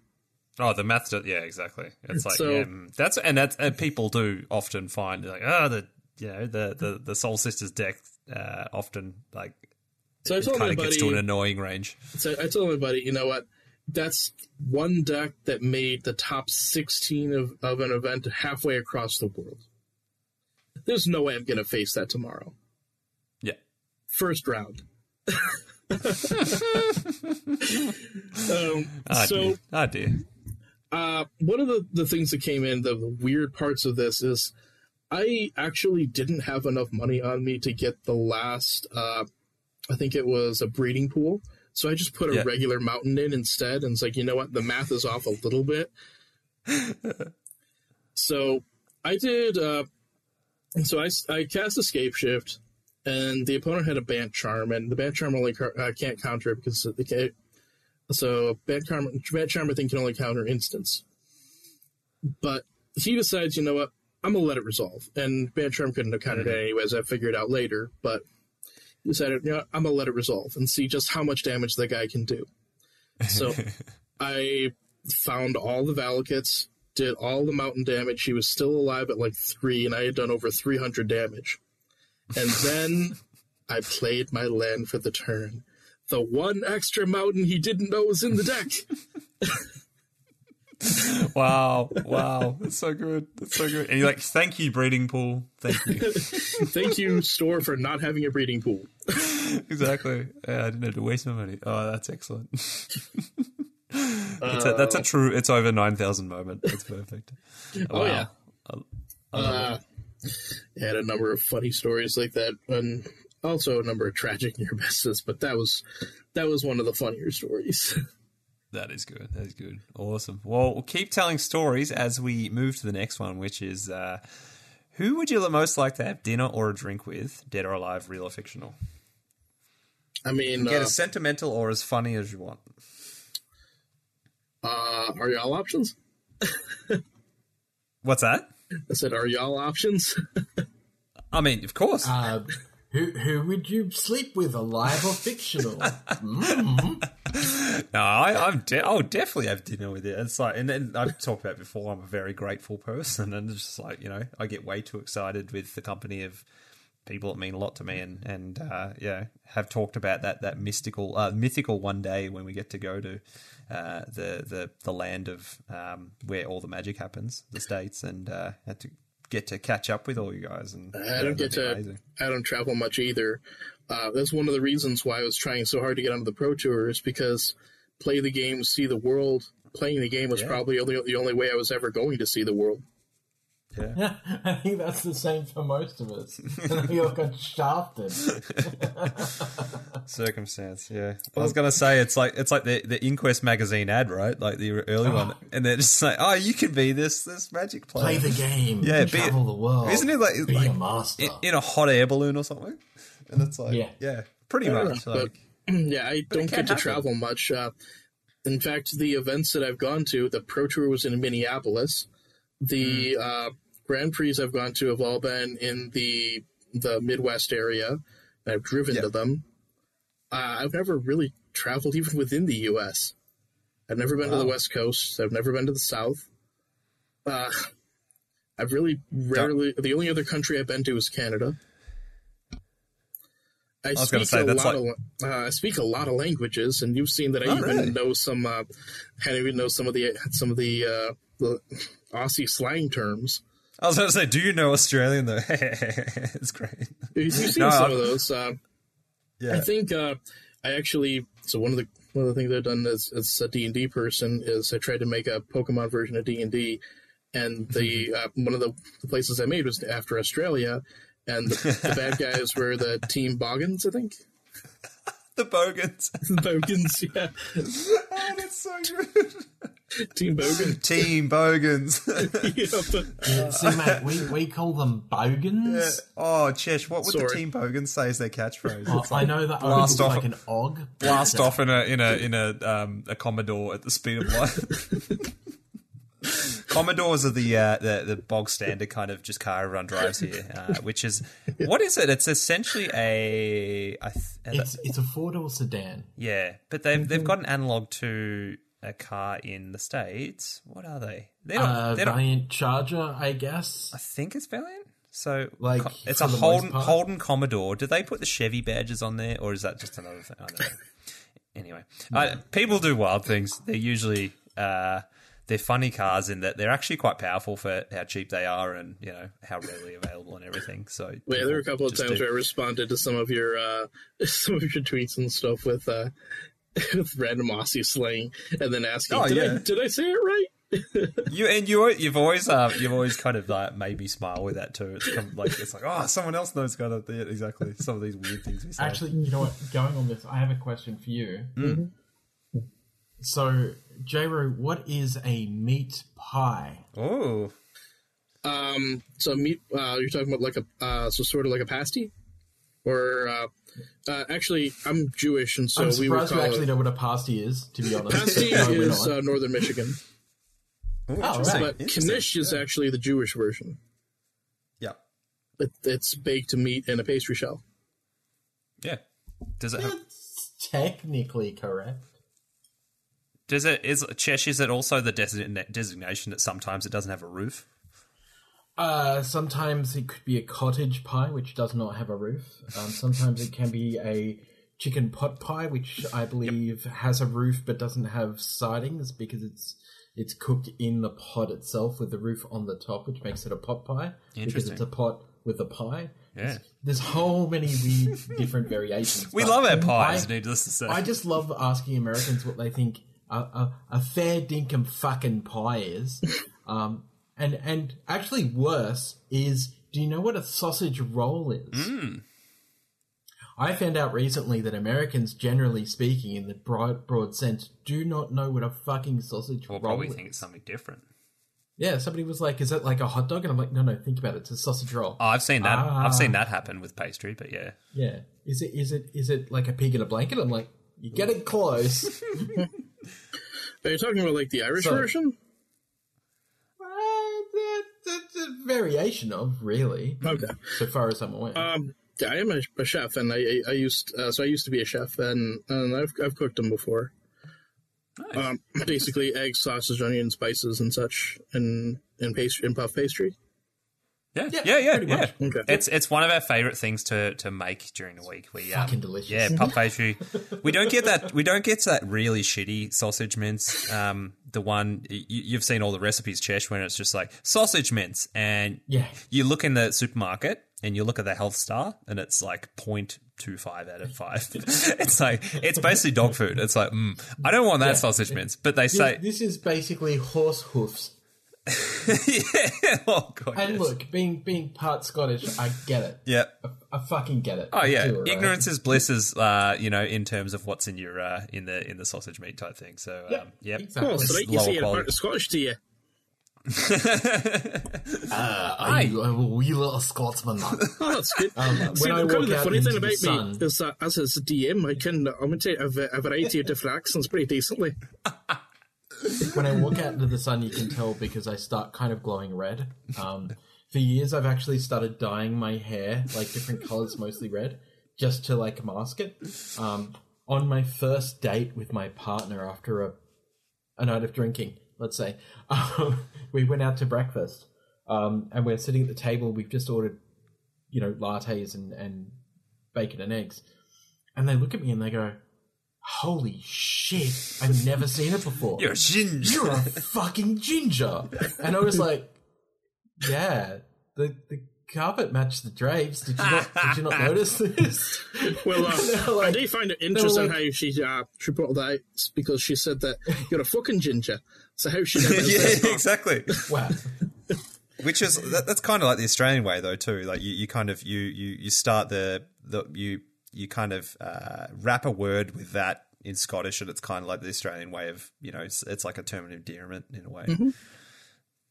Oh, the math, yeah, exactly. It's like so, yeah, that's and that's and people do often find like ah, oh, the you know the, the, the Soul Sisters deck uh, often like so it kind of gets to an annoying range. So I told my buddy, you know what? That's one deck that made the top sixteen of, of an event halfway across the world. There's no way I'm going to face that tomorrow. Yeah, first round. um, oh, so, dear. Oh, dear. Uh, one of the, the things that came in, the weird parts of this is I actually didn't have enough money on me to get the last, uh, I think it was a breeding pool. So I just put a yeah. regular mountain in instead. And it's like, you know what? The math is off a little bit. So I did. Uh, so I, I cast a Scapeshift. And the opponent had a Bant Charm, and the Bant Charm only car- uh, can't counter it because it can't. So Bant Charm, Bant Charm, I think, can only counter instants. But he decides, you know what, I'm going to let it resolve. And Bant Charm couldn't have countered mm-hmm. it anyways. I figured it out later. But decided, you know, I'm going to let it resolve and see just how much damage that guy can do. So I found all the Valakits, did all the mountain damage. He was still alive at like three, and I had done over three hundred damage. And then I played my land for the turn. The one extra mountain he didn't know was in the deck. Wow, wow. That's so good. That's so good. And you're like, thank you, breeding pool. Thank you. Thank you, store, for not having a breeding pool. Exactly. Yeah, I didn't have to waste my money. Oh, that's excellent. That's, uh, a, that's a true, it's over nine thousand moment. That's perfect. Oh, wow. Yeah. I, I uh, had a number of funny stories like that, and also a number of tragic near misses, but that was, that was one of the funnier stories. That is good. That is good. Awesome. Well, we'll keep telling stories as we move to the next one, which is uh, who would you most like to have dinner or a drink with, dead or alive, real or fictional? I mean... You get uh, as sentimental or as funny as you want. Uh, are y'all options? What's that? I said, are y'all options? I mean, of course. Uh, who who would you sleep with, alive or fictional? Mm. No, I, I'm de- I'll definitely have dinner with it. It's like, and then I've talked about before, I'm a very grateful person, and it's just like, you know, I get way too excited with the company of people that mean a lot to me, and and uh, yeah, have talked about that that mystical, uh, mythical one day when we get to go to uh, the the the land of um, where all the magic happens, the States, and uh, had to get to catch up with all you guys. And I don't get to, amazing. I don't travel much either. Uh, that's one of the reasons why I was trying so hard to get onto the Pro Tour, is because play the game, see the world. Playing the game was yeah. probably only, the only way I was ever going to see the world. Yeah. I think that's the same for most of us. We all got shafted. Circumstance, yeah. I was gonna say it's like it's like the the Inquest magazine ad, right? Like the early oh. one, and they're just like, "Oh, you can be this this magic player. Play the game, yeah, be, travel the world, isn't it? Like, be like a master in, in a hot air balloon or something." And it's like, yeah, yeah pretty yeah, much. But, like, yeah, I don't get to happen. travel much. Uh, in fact, the events that I've gone to, the Pro Tour was in Minneapolis. The mm. uh, Grand Prix I've gone to have all been in the the Midwest area. I've driven yep. to them. Uh, I've never really traveled even within the U S. I've never been wow. to the West Coast. I've never been to the South. Uh, I've really rarely... Don't. The only other country I've been to is Canada. I, I was going to say, that's like... Of, uh, I speak a lot of languages, and you've seen that I oh, even really? know some... Uh, I even know some of the... Some of the, uh, the Aussie slang terms. I was going to say, do you know Australian, though? It's great. You've seen no, some I'm... of those. Uh, yeah. I think uh, I actually... So one of the one of the things I've done as, as a D and D person is I tried to make a Pokemon version of D and D, and the uh, one of the places I made was after Australia, and the, the bad guys were the Team Boggins, I think. The Bogans. The Bogans, yeah. Oh, that's so good. Team Bogans. Team Bogans. Yep. See, mate, we, we call them Bogans. Yeah. Oh, Chesh, what would Sorry. the Team Bogans say is their catchphrase? Oh, like, I know that blast off like an og. Blast off in a in a in a um a Commodore at the speed of light. Commodores are the, uh, the the bog standard kind of just car everyone drives here, uh, which is what is it? It's essentially a, a, a it's it's a four door sedan. Yeah, but they've mm-hmm. they've got an analog to a car in the States. What are they? They're not, uh, they're Valiant not, Charger, I guess. I think it's Valiant. So like it's a Holden Holden Commodore. Do they put the Chevy badges on there, or is that just another thing? I don't know. Anyway, no. uh, people do wild things. They're usually. Uh, They're funny cars in that they're actually quite powerful for how cheap they are and, you know, how readily available and everything. So well, yeah, there were a couple of times do. where I responded to some of your uh, some of your tweets and stuff with, uh, with random Aussie slang and then asking, oh, did, yeah. I, did I say it right? you and you you've always uh, you've always kind of like made me smile with that too. It's kind of like it's like oh someone else knows kind of exactly some of these weird things we say. Actually, you know what? Going on this, I have a question for you. Mm-hmm. So, J-Ro, what is a meat pie? Oh, um, so meat. Uh, you're talking about like a uh, so sort of like a pasty, or uh, uh, actually, I'm Jewish, and so I'm we would call. I actually it... know what a pasty is. To be honest, pasty no, is uh, northern Michigan. Ooh, oh, right. But knish yeah. is actually the Jewish version. Yeah, it, it's baked meat in a pastry shell. Yeah. Does it? Have... That's technically correct. Does it? Is Chesh? Is it also the design, designation that sometimes it doesn't have a roof? Uh, sometimes it could be a cottage pie, which does not have a roof. Um, sometimes it can be a chicken pot pie, which I believe yep. has a roof but doesn't have sidings because it's it's cooked in the pot itself with the roof on the top, which makes it a pot pie. Interesting. Because it's a pot with a pie. Yeah. There's whole many weird different variations. We love our pies, I, needless to say. I just love asking Americans what they think a, a, a fair dinkum fucking pie is. Um, and, and actually worse is, do you know what a sausage roll is? Mm. I found out recently that Americans, generally speaking, in the broad, broad sense, do not know what a fucking sausage roll is. Or probably think it's something different. Yeah, somebody was like, "Is that like a hot dog?" And I'm like, "No, no, think about it. It's a sausage roll." Oh, I've seen that. Ah. I've seen that happen with pastry, but yeah, yeah. Is it? Is it? Is it like a pig in a blanket? I'm like, you get it close. Are you talking about like the Irish so, version? Uh, that's a variation of really. Okay. So far as I'm aware, um, I am a, a chef, and I I used uh, so I used to be a chef, and and I've I've cooked them before. Nice. Um, basically, eggs, sausage, onion, spices, and such, and and pastry, and puff pastry. Yeah, yeah, yeah, yeah. yeah. Okay. It's it's one of our favorite things to, to make during the week. We um, fucking delicious. Yeah, puff pastry. we don't get that. We don't get that really shitty sausage mince. Um, the one you, you've seen all the recipes, Chesh, when it's just like sausage mince, and yeah. you look in the supermarket and you look at the Health Star, and it's like point. Two five out of five. It's like it's basically dog food. It's like mm, I don't want that yeah. sausage mince, but they this, say this is basically horse hoofs. yeah. Oh god. And yes. look, being being part Scottish, I get it. Yeah, I, I fucking get it. Oh yeah, do, right? Ignorance is bliss is uh, you know, in terms of what's in your uh, in the in the sausage meat type thing. So yeah, um, yep. exactly. Well, so you see a part of Scottish to you. uh, I, you, I'm a wee little Scotsman. Oh, that's good. Um, See, when the, I walk the funny thing about sun. me is that as a D M, I can imitate a, a variety of different accents pretty decently. When I walk out into the sun, you can tell because I start kind of glowing red. Um, for years, I've actually started dyeing my hair like different colours, mostly red, just to like mask it. Um, on my first date with my partner after a a night of drinking. Let's say, um, we went out to breakfast um, and we're sitting at the table. We've just ordered, you know, lattes and, and bacon and eggs. And they look at me and they go, holy shit, I've never seen it before. You're a ginger. You're a fucking ginger. And I was like, yeah, the, the carpet matched the drapes. Did you not, did you not notice this? Well, uh, like, I do find it interesting like, how she, uh, she brought that out because she said that you're a fucking ginger. So how should I yeah, exactly. Wow. Which is that, that's kind of like the Australian way though too. Like you, you kind of you you you start the the you you kind of uh, wrap a word with that in Scottish, and it's kind of like the Australian way of you know it's, it's like a term of endearment in a way. Mm-hmm.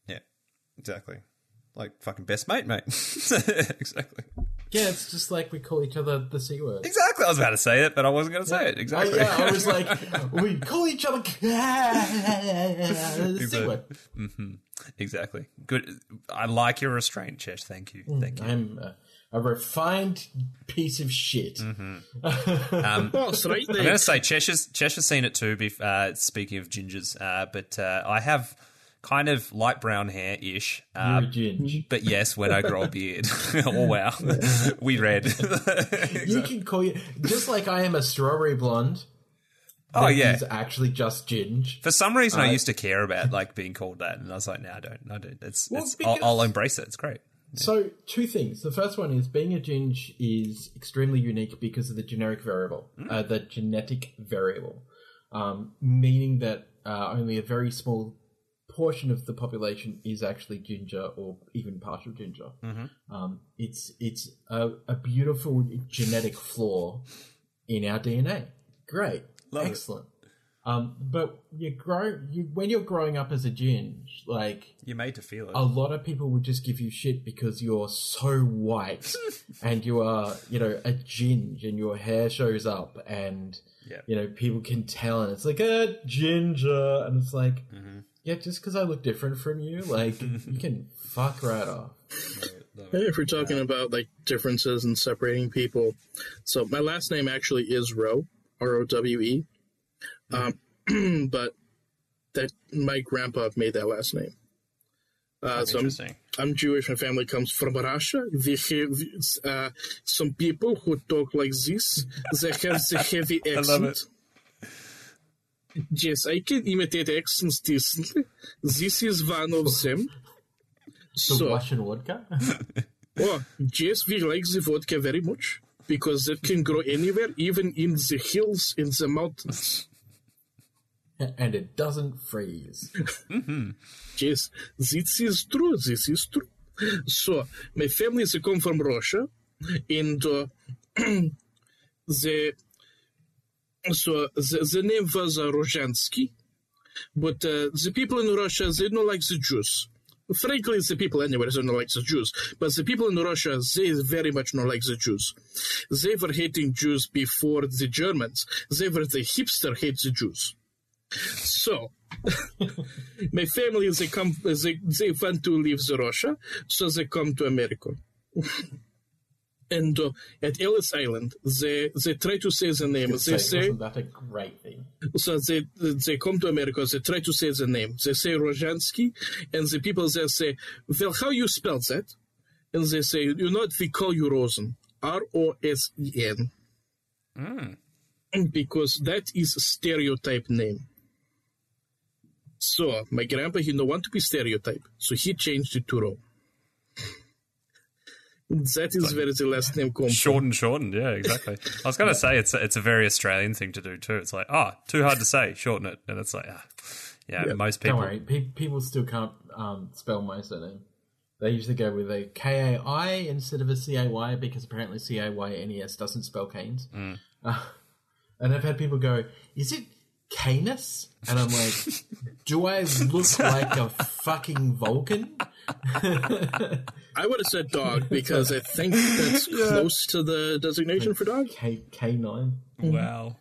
Yeah, exactly. Like fucking best mate, mate. Exactly. Yeah, it's just like we call each other the C word. Exactly. I was about to say it, but I wasn't going to say yeah. it. Exactly. I, yeah, I was like, we call each other the C word. Mm-hmm. Exactly. Good. I like your restraint, Chesh. Thank you. Thank you. I'm uh, a refined piece of shit. Mm-hmm. um, well, straight there. I'm going to say Chesh has, Chesh has seen it too, uh, speaking of gingers, uh, but uh, I have... kind of light brown hair-ish. Uh, but yes, when I grow a beard. Oh, wow. We red. Exactly. You can call you... Just like I am a strawberry blonde. Oh, yeah. He's actually just ginge. For some reason, uh, I used to care about like being called that, and I was like, no, I don't. I don't. It's, well, it's, because, I'll, I'll embrace it. It's great. Yeah. So two things. The first one is being a ginge is extremely unique because of the generic variable, mm. uh, the genetic variable, um, meaning that uh, only a very small... portion of the population is actually ginger or even partial ginger. Mm-hmm. Um, it's it's a, a beautiful genetic flaw in our D N A. Great, Love excellent. Um, but you grow you, when you're growing up as a ginge, like you're made to feel it. A lot of people would just give you shit because you're so white and you are you know a ginge and your hair shows up and yep. you know people can tell and it's like a ginger and it's like. Mm-hmm. Yeah, just because I look different from you, like, you can fuck right off. If we're talking about like differences and separating people, so my last name actually is Rowe, R O W E, mm-hmm. um, but that my grandpa made that last name. Uh, so I'm, I'm Jewish. My family comes from Russia. They have uh, some people who talk like this. They have the heavy accent. I love it. Yes, I can imitate accents decently. This is one of them. The so, Russian vodka? Oh, yes, we like the vodka very much because it can grow anywhere, even in the hills, in the mountains. And it doesn't freeze. Mm-hmm. Yes, this is true. This is true. So, my family, they come from Russia, and uh, they... So the, the name was uh, Rozhansky, but uh, the people in Russia, they don't like the Jews. Frankly, the people anywhere, they don't like the Jews. But the people in Russia, they very much don't like the Jews. They were hating Jews before the Germans. They were the hipster hate the Jews. So my family, they come, they, they want to leave the Russia, so they come to America. And uh, at Ellis Island, they, they try to say the name. They say, wasn't that a great thing? So they they come to America, they try to say the name. They say Rozhansky, and the people there say, well, how you spell that? And they say, you know what, we call you Rosen. R O S E N. Mm. Because that is a stereotype name. So my grandpa, he don't want to be stereotyped, so he changed it to Ro. That is like, where the last name comes. Short and shortened, yeah, exactly. I was going to say it's a, it's a very Australian thing to do too. It's like, ah, oh, too hard to say, shorten it, and it's like, ah, yeah, yeah. Most people. Don't worry, pe- people still can't um, spell my surname. They usually go with a K A I instead of a C A Y because apparently C A Y N E S doesn't spell canes. Mm. Uh, and I've had people go, "Is it Canis?" And I'm like, "Do I look like a fucking Vulcan?" I would have said dog because I think that's yeah. close to the designation for dog. K canine. Wow.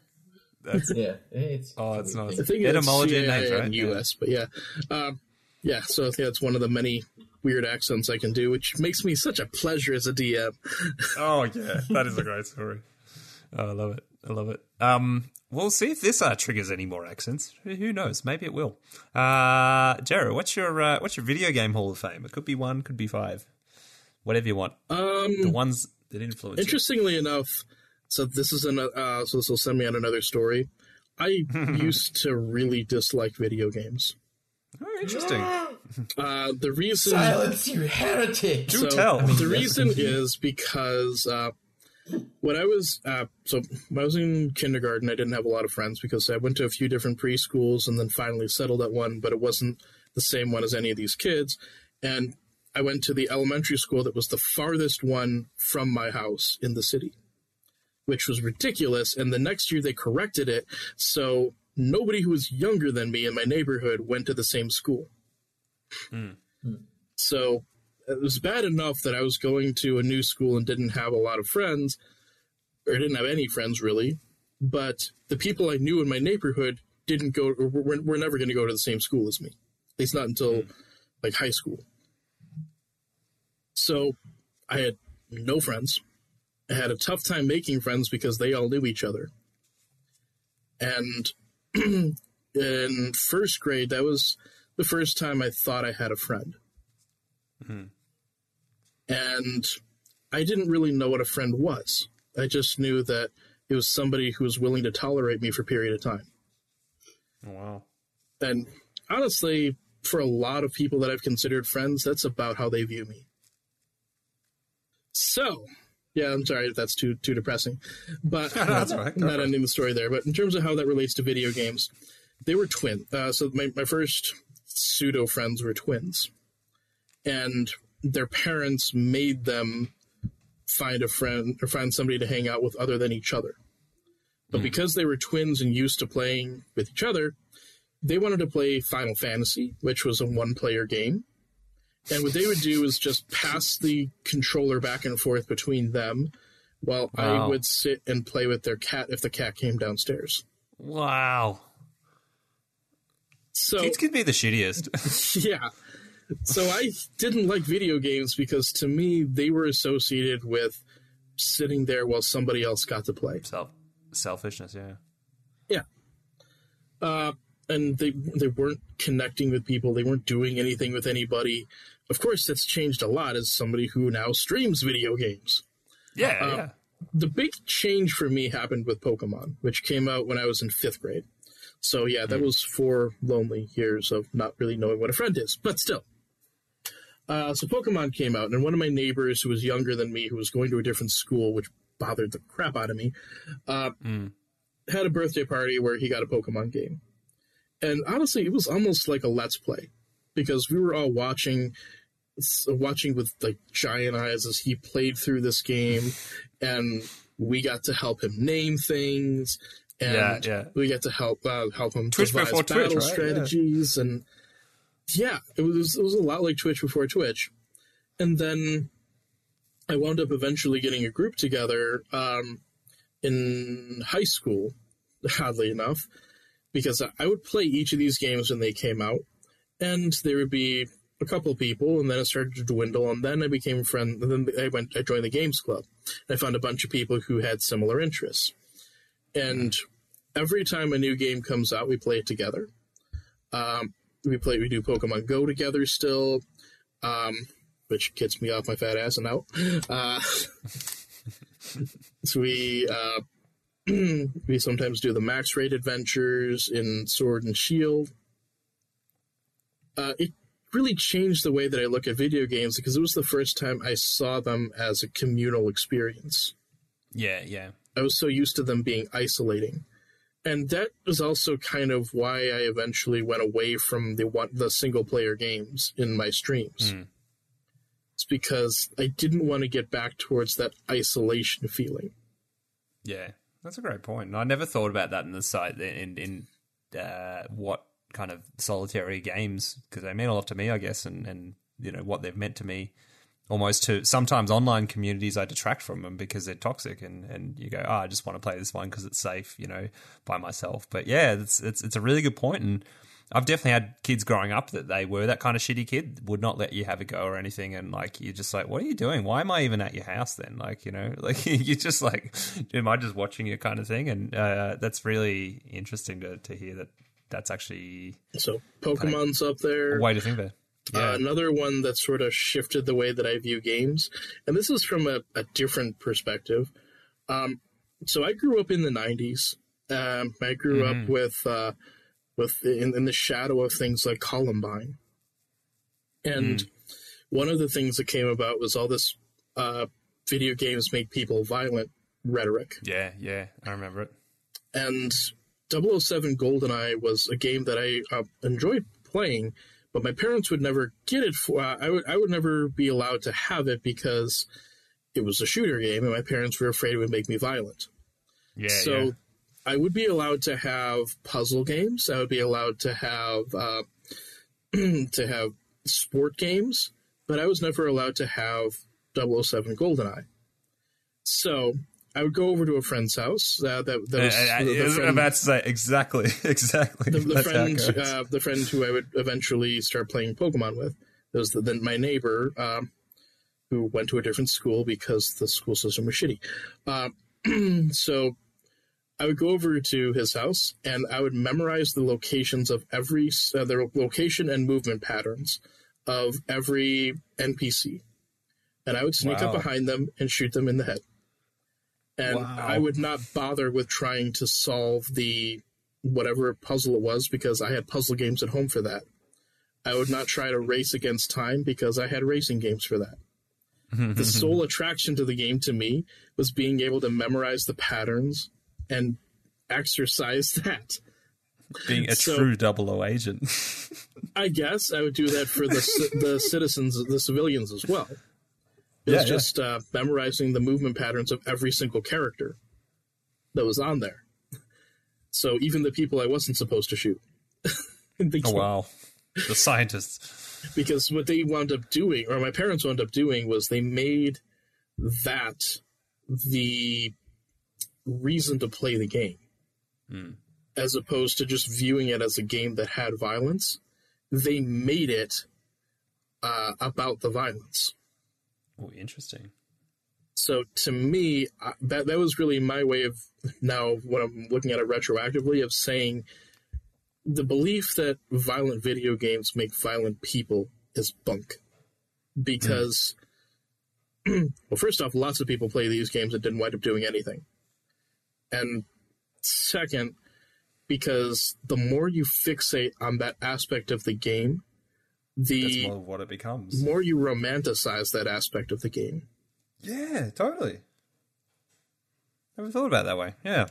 That's, yeah. It's oh, that's nice. I think etymology and names, right? U S, but yeah, um, yeah. So I think that's one of the many weird accents I can do, which makes me such a pleasure as a D M. Oh yeah, that is a great story. Oh, I love it. I love it. Um, we'll see if this uh, triggers any more accents. Who knows? Maybe it will. Uh, Jarrah, what's your uh, what's your video game Hall of Fame? It could be one, could be five, whatever you want. Um, the ones that influence. Interestingly you. enough, so this is an uh, so this will send me on another story. I used to really dislike video games. Oh, interesting. uh, the reason silence you heretic. Do so, tell. I mean, the reason is because. Uh, When I was uh, so when I was in kindergarten, I didn't have a lot of friends because I went to a few different preschools and then finally settled at one, but it wasn't the same one as any of these kids. And I went to the elementary school that was the farthest one from my house in the city, which was ridiculous. And the next year they corrected it, so nobody who was younger than me in my neighborhood went to the same school. Mm. So. It was bad enough that I was going to a new school and didn't have a lot of friends, or didn't have any friends really, but the people I knew in my neighborhood didn't go, or were, were never going to go to the same school as me, at least not until like high school. So I had no friends. I had a tough time making friends because they all knew each other. And in first grade, that was the first time I thought I had a friend. Mm-hmm. And I didn't really know what a friend was. I just knew that it was somebody who was willing to tolerate me for a period of time. Wow. And honestly, for a lot of people that I've considered friends, that's about how they view me. So, yeah, I'm sorry if that's too too depressing, but uh, that's right. not ending the story there. But in terms of how that relates to video games, they were twins. Uh, so my, my first pseudo friends were twins. And their parents made them find a friend or find somebody to hang out with other than each other. But mm. because they were twins and used to playing with each other, they wanted to play Final Fantasy, which was a one-player game. And what they would do is just pass the controller back and forth between them while wow. I would sit and play with their cat if the cat came downstairs. Wow. So, kids can be the shittiest. Yeah. So I didn't like video games because, to me, they were associated with sitting there while somebody else got to play. Self selfishness, yeah. Yeah. Uh, and they they weren't connecting with people. They weren't doing anything with anybody. Of course, that's changed a lot as somebody who now streams video games. Yeah, uh, yeah. The big change for me happened with Pokemon, which came out when I was in fifth grade. So, yeah, that was four lonely years of not really knowing what a friend is, but still. Uh, so Pokemon came out, and one of my neighbors who was younger than me, who was going to a different school, which bothered the crap out of me, uh, mm. had a birthday party where he got a Pokemon game. And honestly, it was almost like a Let's Play, because we were all watching watching with like giant eyes as he played through this game, and we got to help him name things. And yeah, yeah. we get to help uh, help him Twitch devise battle Twitch, right? strategies, yeah. and yeah, it was it was a lot like Twitch before Twitch. And then I wound up eventually getting a group together um, in high school, oddly enough, because I would play each of these games when they came out, and there would be a couple of people, and then it started to dwindle, and then I became a friend, and then I went I joined the Games Club, and I found a bunch of people who had similar interests. And every time a new game comes out, we play it together. Um, we play, we do Pokemon Go together still, um, which gets me off my fat ass and out. Uh, so we uh, we sometimes do the max raid adventures in Sword and Shield. Uh, it really changed the way that I look at video games because it was the first time I saw them as a communal experience. Yeah, yeah. I was so used to them being isolating. And that was also kind of why I eventually went away from the one, the single-player games in my streams. Mm. It's because I didn't want to get back towards that isolation feeling. Yeah, that's a great point. And I never thought about that in the site, in, in uh, what kind of solitary games, because they mean a lot to me, I guess, and, and you know what they've meant to me. Almost to sometimes online communities, I detract from them because they're toxic, and, and you go, oh, I just want to play this one because it's safe, you know, by myself. But yeah, it's it's it's a really good point, and I've definitely had kids growing up that they were that kind of shitty kid, would not let you have a go or anything, and like you're just like, what are you doing? Why am I even at your house then? Like you know, like you're just like, am I just watching you kind of thing? And uh, that's really interesting to to hear that that's actually so Pokemon's up there. A way to think about it. Yeah. Uh, another one that sort of shifted the way that I view games, and this is from a, a different perspective. Um, so I grew up in the nineties. Um, I grew mm-hmm. up with uh, with in, in the shadow of things like Columbine. And mm. one of the things that came about was all this uh, video games make people violent rhetoric. Yeah, yeah, I remember it. And double oh seven GoldenEye was a game that I uh, enjoyed playing, but my parents would never get it for, uh, I would I would never be allowed to have it because it was a shooter game and my parents were afraid it would make me violent. Yeah. So yeah. I would be allowed to have puzzle games. I would be allowed to have uh, to have sport games, but I was never allowed to have double oh seven GoldenEye. So I would go over to a friend's house. Uh, that, that was, I, I, the, the I was friend, about to say, exactly, exactly. The, the, friend, uh, the friend who I would eventually start playing Pokemon with. That was the, then my neighbor um, who went to a different school because the school system was shitty. Uh, so I would go over to his house, and I would memorize the locations of every uh, – the location and movement patterns of every N P C. And I would sneak wow. up behind them and shoot them in the head. And wow. I would not bother with trying to solve the whatever puzzle it was because I had puzzle games at home for that. I would not try to race against time because I had racing games for that. The sole attraction to the game to me was being able to memorize the patterns and exercise that. Being a so, true double O agent. I guess I would do that for the the citizens, the civilians as well. It's yeah, just yeah. Uh, memorizing the movement patterns of every single character that was on there. So even the people I wasn't supposed to shoot. the oh, wow. The scientists. Because what they wound up doing, or my parents wound up doing, was they made that the reason to play the game. Mm. As opposed to just viewing it as a game that had violence. They made it uh, about the violence. Oh, interesting. So to me, I, that that was really my way of, now when I'm looking at it retroactively, of saying the belief that violent video games make violent people is bunk. Because, mm. well, first off, lots of people play these games that didn't wind up doing anything. And second, because the more you fixate on that aspect of the game, the more, what it becomes. more you romanticize that aspect of the game. Yeah, totally. Never thought about it that way. Yeah.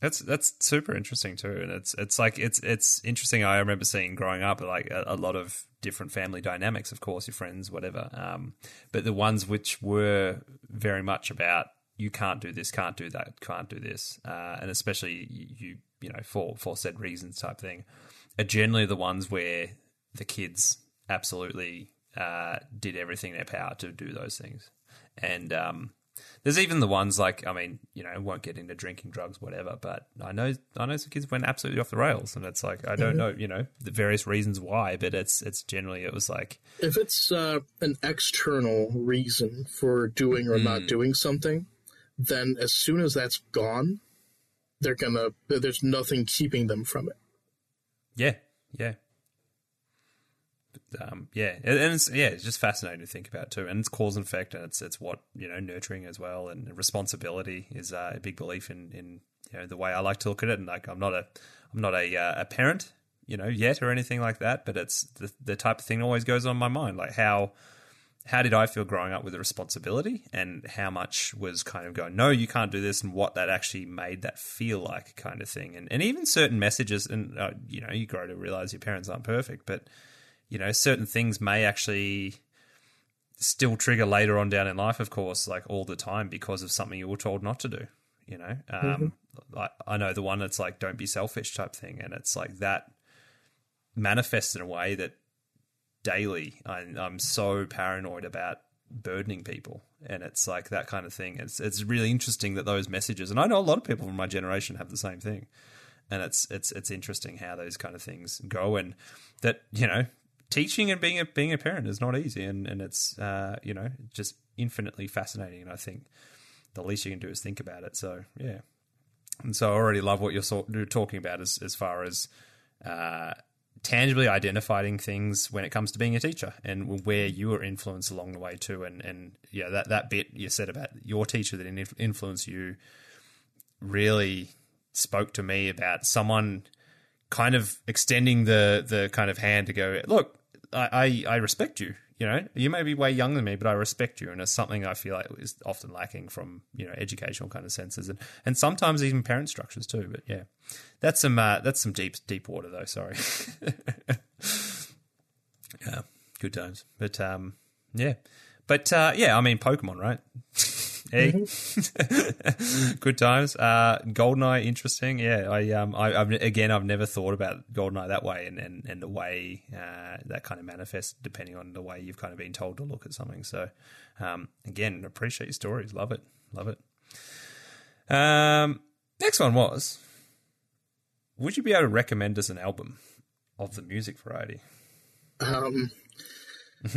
That's that's super interesting too, and it's it's like it's it's interesting. I remember seeing growing up like a, a lot of different family dynamics, of course, your friends, whatever. Um, but the ones which were very much about you can't do this, can't do that, can't do this, uh, and especially you you know for for said reasons type thing, are generally the ones where the kids absolutely uh, did everything in their power to do those things, and. Um, There's even the ones like, I mean, you know, won't get into drinking, drugs, whatever, but I know I know some kids went absolutely off the rails, and it's like, I don't mm-hmm. know, you know, the various reasons why, but it's it's generally, it was like... If it's uh, an external reason for doing or mm. not doing something, then as soon as that's gone, they're gonna, there's nothing keeping them from it. Yeah, yeah. Um, yeah, and it's yeah, it's just fascinating to think about too, and it's cause and effect, and it's it's what you know, nurturing as well, and responsibility is uh, a big belief in, in you know the way I like to look at it, and like I'm not a I'm not a uh, a parent, you know, yet or anything like that, but it's the the type of thing that always goes on in my mind, like how how did I feel growing up with the responsibility, and how much was kind of going, no, you can't do this, and what that actually made that feel like, kind of thing, and and even certain messages, and uh, you know, you grow to realize your parents aren't perfect, but you know, certain things may actually still trigger later on down in life, of course, like all the time because of something you were told not to do, you know. Um, mm-hmm. I, I know the one that's like, don't be selfish type thing, and it's like that manifests in a way that daily I, I'm so paranoid about burdening people, and it's like that kind of thing. It's it's really interesting that those messages, and I know a lot of people from my generation have the same thing, and it's it's it's interesting how those kind of things go, and that, you know, teaching and being a being a parent is not easy, and, and it's uh, you know, just infinitely fascinating, and I think the least you can do is think about it. So yeah, and so I already love what you're, so, you're talking about as as far as uh, tangibly identifying things when it comes to being a teacher and where you were influenced along the way too, and and yeah, that that bit you said about your teacher that influenced you really spoke to me about someone kind of extending the the kind of hand to go, look, I, I, I respect you, you know. You may be way younger than me, but I respect you, and it's something I feel like is often lacking from, you know, educational kind of senses, and, and sometimes even parent structures too. But yeah, that's some uh, that's some deep deep water though. Sorry. Yeah, good times. But um, yeah, but uh, yeah, I mean Pokemon, right? Hey, mm-hmm. Good times. Uh, GoldenEye, interesting. Yeah, I um, I, I've again, I've never thought about GoldenEye that way, and and, and the way uh, that kind of manifests depending on the way you've kind of been told to look at something. So, um, again, appreciate your stories. Love it, love it. Um, next one was: would you be able to recommend us an album of the music variety? Um,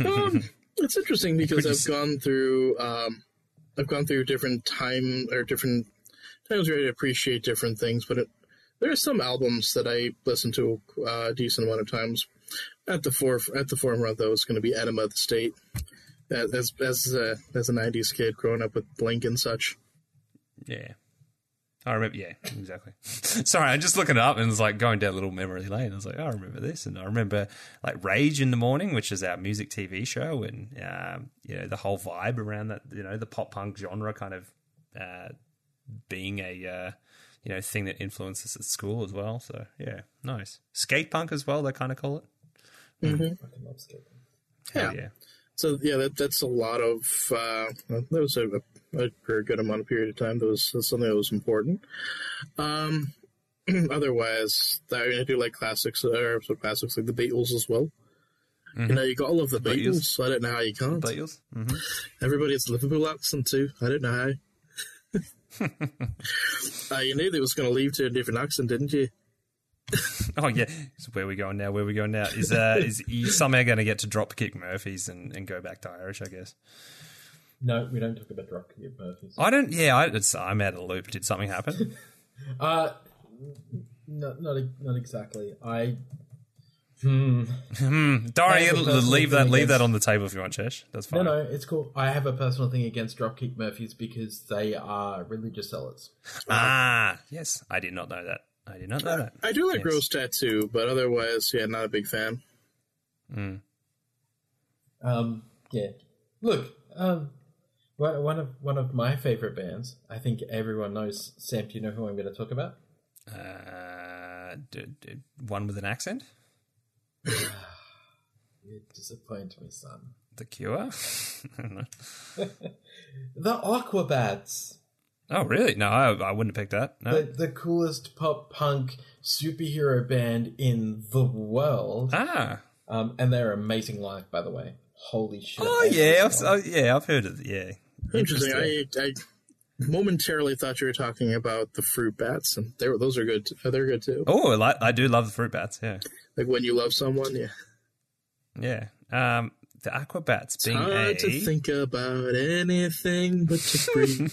um it's interesting because I've gone through um. I've gone through different time or different times where I appreciate different things, but it, there are some albums that I listen to uh, a decent amount of times. At the for, at the forefront, though, it's going to be Enema of the State. As as a, as a nineties kid growing up with Blink and such. Yeah, I remember. Yeah, exactly. Sorry, I'm just looking it up and it's like going down a little memory lane. I was like, oh, I remember this, and I remember like Rage in the Morning, which is our music T V show, and um, you know the whole vibe around that, you know, the pop punk genre kind of uh, being a uh, you know thing that influences at school as well. So yeah, nice skate punk as well. They kind of call it. Mm-hmm. Mm. I love skate punk. Yeah. yeah. So yeah, that, that's a lot of. Uh, that was a. a for a good amount of period of time, that was that's something that was important. Um, otherwise, I, mean, I do like classics, or so classics like the Beatles as well. Mm-hmm. You know, you got all of the, the Beatles. Beatles. So I don't know how you can't. The Beatles. Mm-hmm. Everybody has Liverpool accent too. I don't know how. uh, you knew they was going to leave to a different accent, didn't you? Oh yeah, so where we going now? Where we going now? Is uh, is he somehow going to get to drop kick Murphy's and, and go back to Irish? I guess. No, we don't talk about drop kick Murphy's. I don't. Yeah, I, it's, I'm out of the loop. Did something happen? uh, no, not not exactly. I. Hmm. Hmm. Dory, leave that leave against... that on the table if you want, Chesh. That's fine. No, no, it's cool. I have a personal thing against Dropkick Murphys because they are religious zealots. Ah, yes. I did not know that. I did not know uh, that. I do like yes. Gross Tattoo, but otherwise, yeah, not a big fan. Hmm. Um. Yeah. Look. Um. One of one of my favorite bands. I think everyone knows. Sam, do you know who I'm going to talk about? Uh. D- d- one with an accent. You disappoint me, son. The Cure? I don't know. The Aquabats. Oh, really? No, I, I wouldn't have picked that. No. The, the coolest pop punk superhero band in the world. Ah. Um, and they're amazing live, by the way. Holy shit. Oh, yeah. I've, oh, yeah, I've heard of it. Yeah. Interesting. I, I momentarily thought you were talking about the Fruit Bats, and they were, those are good. They're good, too. Oh, I, I do love the Fruit Bats, yeah. Like when you love someone, yeah. Yeah. Um, the Aquabats being hard a... to think about anything but to breathe.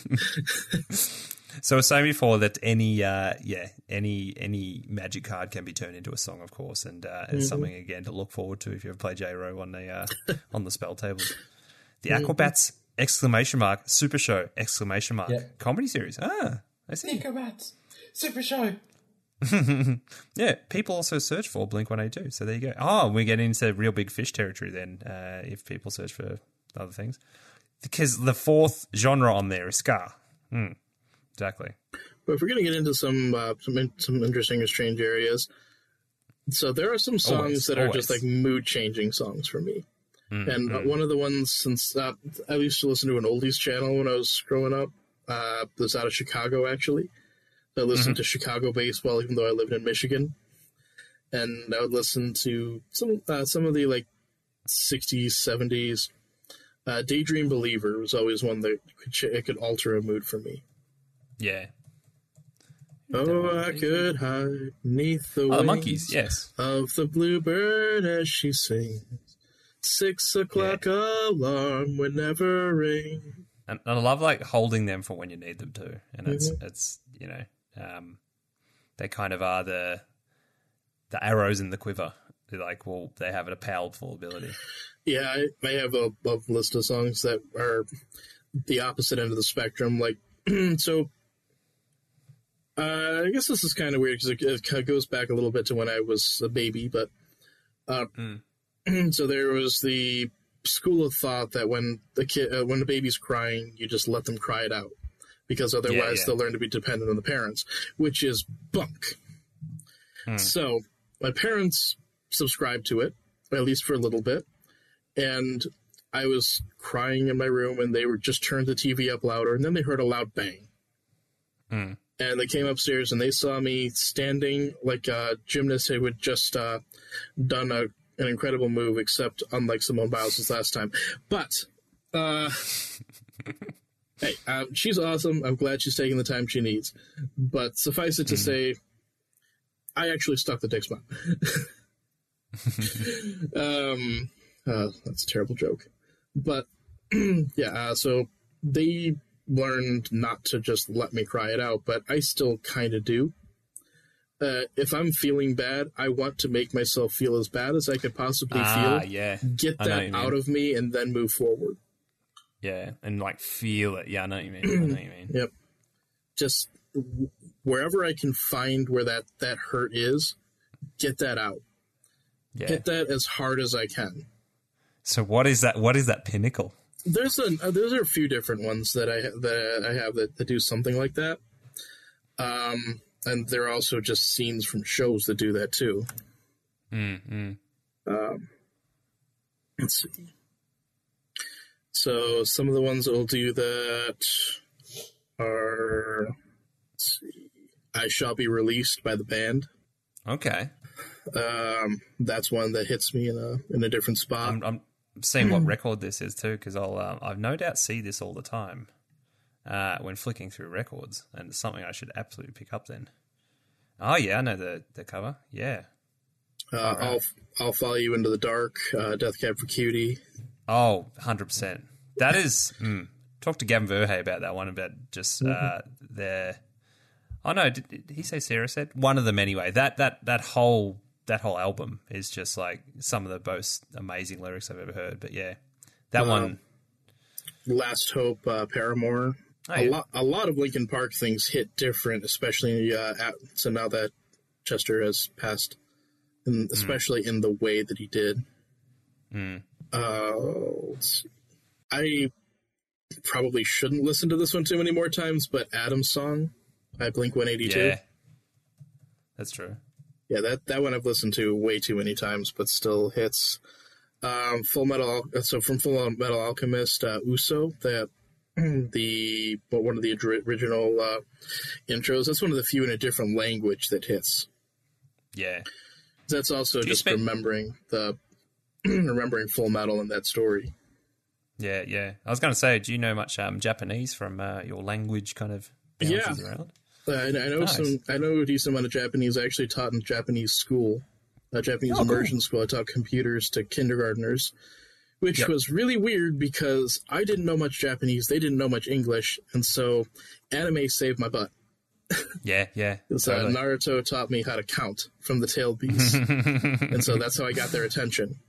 So I was saying before that any, uh, yeah, any any magic card can be turned into a song, of course, and uh, it's mm-hmm. something, again, to look forward to if you ever play J-Row on the, uh, on the spell table. The mm-hmm. Aquabats, exclamation mark, super show, exclamation mark, yeah. Comedy series. Ah, I see. Aquabats, super show. Yeah, people also search for Blink one eighty-two, so there you go. Oh, we're getting into real big fish territory then, uh, if people search for other things. Because the fourth genre on there is ska. Mm, exactly. But if we're going to get into some, uh, some in- some interesting or strange areas, so there are some songs always, that always. are just like mood-changing songs for me. Mm, and mm. one of the ones, since uh, I used to listen to an oldies channel when I was growing up, uh, it was out of Chicago, actually. I listened mm-hmm. to Chicago baseball, even though I lived in Michigan, and I would listen to some uh, some of the like sixties, seventies. Uh, Daydream Believer was always one that could ch- it could alter a mood for me. Yeah. Oh, I could hide beneath the oh, wings the monkeys, yes. of the bluebird as she sings. Six o'clock yeah. alarm would never ring. And, and I love like holding them for when you need them to, and mm-hmm. it's it's you know. Um, they kind of are the the arrows in the quiver. They're like, well, they have a powerful ability. Yeah, I, I have a, a list of songs that are the opposite end of the spectrum. Like, so uh, I guess this is kind of weird because it, it goes back a little bit to when I was a baby. But uh, mm. So there was the school of thought that when the kid, uh, when the baby's crying, you just let them cry it out. Because otherwise yeah, yeah. they'll learn to be dependent on the parents, which is bunk. Hmm. So my parents subscribed to it, at least for a little bit. And I was crying in my room, and they were just turned the T V up louder, and then they heard a loud bang. Hmm. And they came upstairs, and they saw me standing like a gymnast who had just uh, done a, an incredible move, except unlike Simone Biles' last time. But... Uh, Hey, um, she's awesome. I'm glad she's taking the time she needs. But suffice it to mm. say, I actually stuck the dick spot. um, uh, that's a terrible joke. But, yeah, uh, so they learned not to just let me cry it out, but I still kind of do. Uh, if I'm feeling bad, I want to make myself feel as bad as I could possibly ah, feel. Yeah. Get that out of me and then move forward. Yeah, and like feel it. Yeah, I know what you mean. I know what you mean. Yep. Just wherever I can find where that, that hurt is, get that out. Yeah. Hit that as hard as I can. So what is that? What is that pinnacle? There's a uh, there's a few different ones that I that I have that, that do something like that. Um, and there are also just scenes from shows that do that too. Mm-hmm. Um, let's see. So some of the ones that will do that are, let's see, I Shall Be Released by the band. Okay. Um, that's one that hits me in a in a different spot. I'm, I'm seeing what record this is too, because I'll uh, I've no doubt see this all the time uh, when flicking through records, and it's something I should absolutely pick up then. Oh, yeah, I know the, the cover. Yeah. Uh, right. I'll I'll follow you into the dark, uh, Death Cab for Cutie. Oh, one hundred percent. That is... Mm, talk to Gavin Verhey about that one, about just mm-hmm. uh, their... Oh, no, did, did he say Sarah said? One of them anyway. That that that whole that whole album is just like some of the most amazing lyrics I've ever heard. But, yeah, that um, one... Last Hope, uh, Paramore. Oh, yeah. A lot, a lot of Linkin Park things hit different, especially uh, at, so now that Chester has passed, and especially mm. in the way that he did. Mm. Uh, I probably shouldn't listen to this one too many more times, but Adam's Song by Blink one eighty-two. Yeah, that's true. Yeah, that, that one I've listened to way too many times, but still hits. Um, Full Metal, so from Full Metal Alchemist, uh, Uso, that. The but one of the original uh, intros. That's one of the few in a different language that hits. Yeah, that's also just spend- remembering the remembering Full Metal and that story. Yeah, yeah. I was going to say, do you know much um, Japanese from uh, your language kind of bounces around? Yeah, I, I know nice. some. I know a decent amount of Japanese. I actually taught in Japanese school, a Japanese oh, immersion cool. school. I taught computers to kindergartners. Which yep. was really weird because I didn't know much Japanese, they didn't know much English, and so anime saved my butt. Yeah, yeah. So totally. Naruto taught me how to count from the tail beast, and so that's how I got their attention.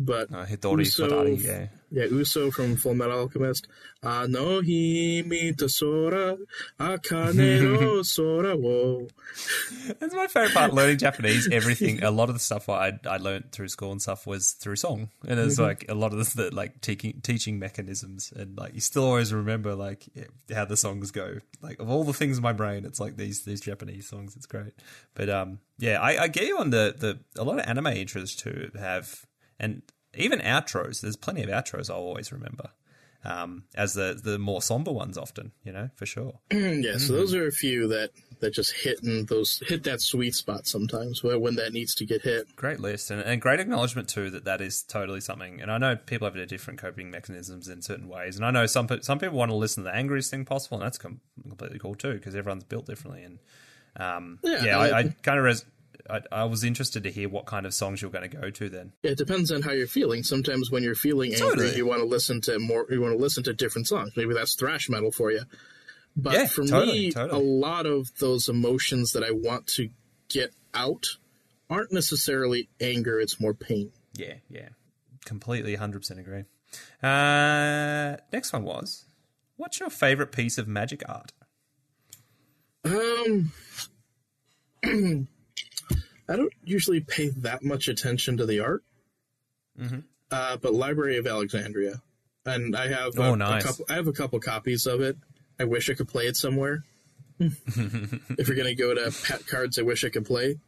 But uh, Hitori, Uso, Fatari, yeah. yeah, Uso from Full Metal Alchemist. Ano himita sora, akane no sora wo. That's my favorite part. Learning Japanese, everything. A lot of the stuff I I learned through school and stuff was through song, and it's mm-hmm. like a lot of the like teaching teaching mechanisms, and like you still always remember like how the songs go. Like of all the things in my brain, it's like these these Japanese songs. It's great, but um, yeah, I, I get you on the the a lot of anime interests too have. And even outros, there's plenty of outros I'll always remember um, as the, the more somber ones often, you know, for sure. yeah, mm-hmm. So those are a few that, that just hit in those hit that sweet spot sometimes where, when that needs to get hit. Great list and, and great acknowledgement too that that is totally something. And I know people have their different coping mechanisms in certain ways. And I know some some people want to listen to the angriest thing possible, and that's com- completely cool too because everyone's built differently. And um, yeah, yeah, I, I kind of res- – I, I was interested to hear what kind of songs you're going to go to then. It depends on how you're feeling. Sometimes when you're feeling angry, totally. you want to listen to more. You want to listen to different songs. Maybe that's thrash metal for you. But yeah, for totally, me, totally. a lot of those emotions that I want to get out aren't necessarily anger. It's more pain. Yeah, yeah. Completely one hundred percent agree. Uh, next one was, what's your favorite piece of magic art? Um... I don't usually pay that much attention to the art, mm-hmm. uh, but Library of Alexandria, and I have oh, a, nice. a couple. I have a couple copies of it. I wish I could play it somewhere. If you're gonna go to Pat Cards, I wish I could play.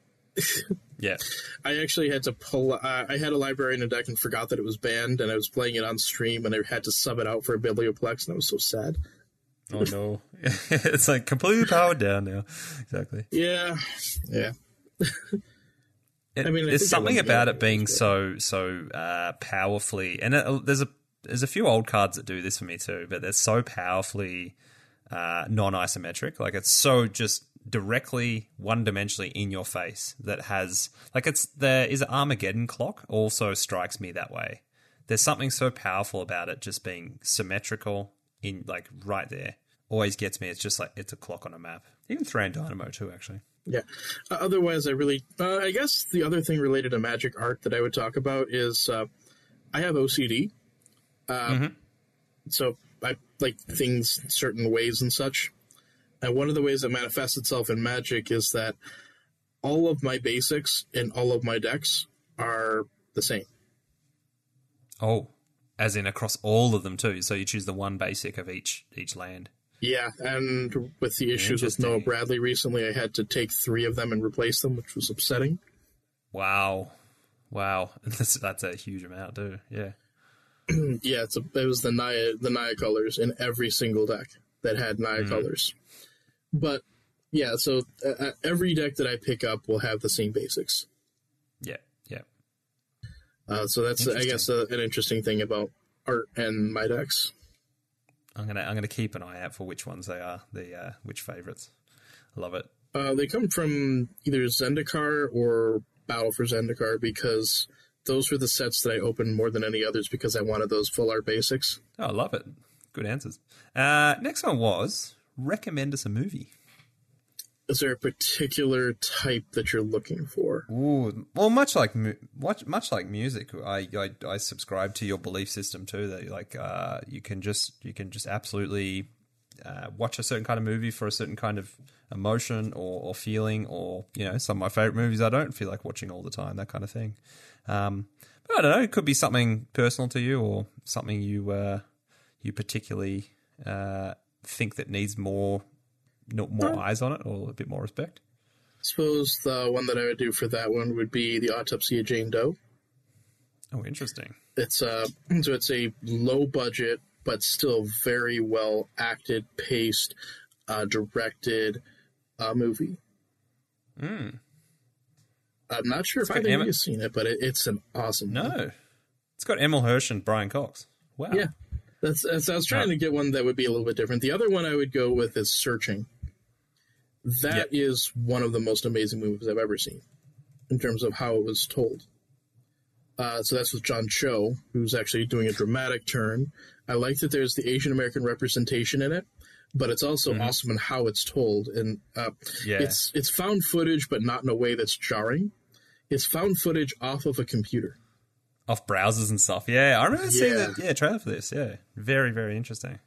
yeah, I actually had to pull. Uh, I had a library in a deck and forgot that it was banned, and I was playing it on stream, and I had to sub it out for a Biblioplex, and I was so sad. Oh no, it's like completely powered down now. Exactly. Yeah. Yeah. It, I mean, there's something about it being so so uh, powerfully, and it, there's a there's a few old cards that do this for me too, but they're so powerfully uh, non-isometric. Like it's so just directly one-dimensionally in your face. That has like it's there is Armageddon Clock also strikes me that way. There's something so powerful about it just being symmetrical in like right there. Always gets me. It's just like it's a clock on a map. Even Thran Dynamo too, actually. Yeah. Uh, otherwise, I really, uh, I guess the other thing related to magic art that I would talk about is uh, I have O C D. Uh, mm-hmm. So I like things certain ways and such. And one of the ways that manifests itself in magic is that all of my basics and all of my decks are the same. Oh, as in across all of them too. So you choose the one basic of each each land. Yeah, and with the issues with Noah Bradley recently, I had to take three of them and replace them, which was upsetting. Wow. Wow. That's, that's a huge amount, too. Yeah. yeah, it's a, it was the Naya, the Naya colors in every single deck that had Naya mm. colors. But, yeah, so uh, every deck that I pick up will have the same basics. Yeah, yeah. Uh, so that's, I guess, uh, an interesting thing about art and my decks. I'm gonna I'm gonna keep an eye out for which ones they are, the uh, which favorites. I love it. Uh, they come from either Zendikar or Battle for Zendikar, because those were the sets that I opened more than any others because I wanted those full art basics. Oh, I love it. Good answers. Uh, next one was recommend us a movie. Is there a particular type that you're looking for? Ooh, well, much like mu- much, much like music, I, I I subscribe to your belief system too. That like uh, you can just you can just absolutely uh, watch a certain kind of movie for a certain kind of emotion or, or feeling, or you know, some of my favorite movies I don't feel like watching all the time, that kind of thing. Um, but I don't know. It could be something personal to you, or something you uh, you particularly uh, think that needs more. Not more eyes on it, or a bit more respect? I suppose the one that I would do for that one would be The Autopsy of Jane Doe. Oh, interesting. It's a, so it's a low budget, but still very well acted, paced, uh, directed uh, movie. Mm. I'm not sure it's if either of you have seen it, but it, it's an awesome no. movie. It's got Emil Hirsch and Brian Cox. Wow. Yeah. That's, that's, I was trying to get one that would be a little bit different. The other one I would go with is Searching. That yep. is one of the most amazing movies I've ever seen in terms of how it was told. Uh, so that's with John Cho, who's actually doing a dramatic turn. I like that there's the Asian American representation in it, but it's also mm-hmm. awesome in how it's told. And uh, yeah. it's it's found footage, but not in a way that's jarring. It's found footage off of a computer. Off browsers and stuff. Yeah, I remember seeing yeah. the yeah, trailer for this. Yeah, very, very interesting.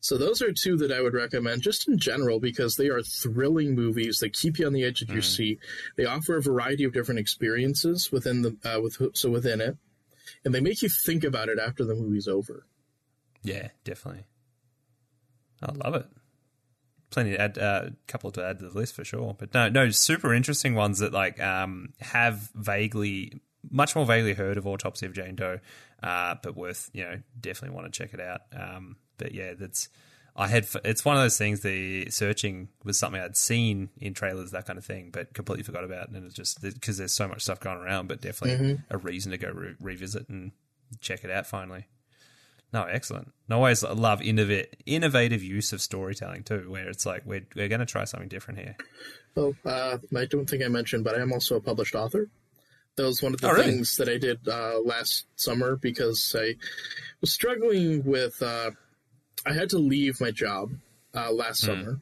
So those are two that I would recommend just in general because they are thrilling movies. They keep you on the edge of mm. your seat. They offer a variety of different experiences within the uh, with so within it, and they make you think about it after the movie's over. Yeah, definitely. I love it. Plenty to add, a uh, couple to add to the list for sure. But no, no, super interesting ones that like um, have vaguely. Much more vaguely heard of Autopsy of Jane Doe, uh, but worth, you know, definitely want to check it out. Um, but yeah, that's I had. It's one of those things. The Searching was something I'd seen in trailers, that kind of thing, but completely forgot about. And it's just because there's so much stuff going around, but definitely mm-hmm. a reason to go re- revisit and check it out finally. No, excellent. And I always love innovative, innovative use of storytelling too, where it's like we're we're going to try something different here. Well, uh, I don't think I mentioned, but I am also a published author. That was one of the oh, really? things that I did uh, last summer because I was struggling with uh, – I had to leave my job uh, last mm. summer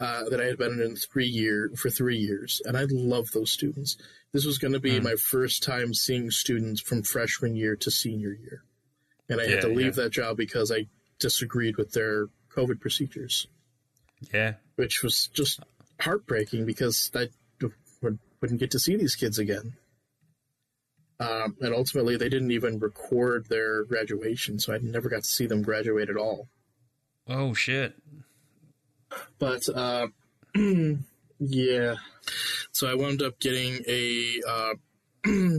uh, that I had been in three year, for three years, and I love those students. This was going to be mm. my first time seeing students from freshman year to senior year, and I yeah, had to leave yeah. that job because I disagreed with their COVID procedures. Yeah. Which was just heartbreaking because I wouldn't get to see these kids again. Um, and ultimately, they didn't even record their graduation, so I never got to see them graduate at all. Oh, shit. But, uh, yeah. So I wound up getting a uh,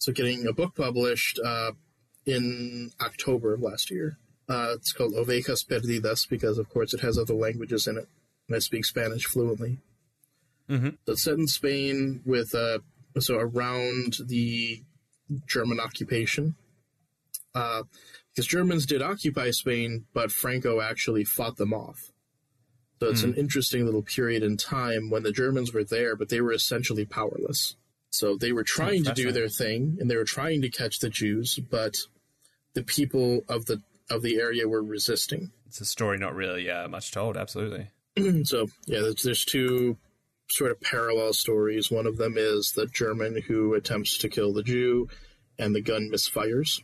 so getting a book published uh, in October of last year. Uh, it's called Ovejas Perdidas because, of course, it has other languages in it, and I speak Spanish fluently. Mm-hmm. So it's set in Spain with... Uh, So around the German occupation, uh, because Germans did occupy Spain, but Franco actually fought them off. So it's mm. an interesting little period in time when the Germans were there, but they were essentially powerless. So they were trying oh, to do their thing, and they were trying to catch the Jews, but the people of the of the area were resisting. It's a story not really uh, much told, absolutely. So, yeah, there's, there's two... sort of parallel stories. One of them is the German who attempts to kill the Jew and the gun misfires.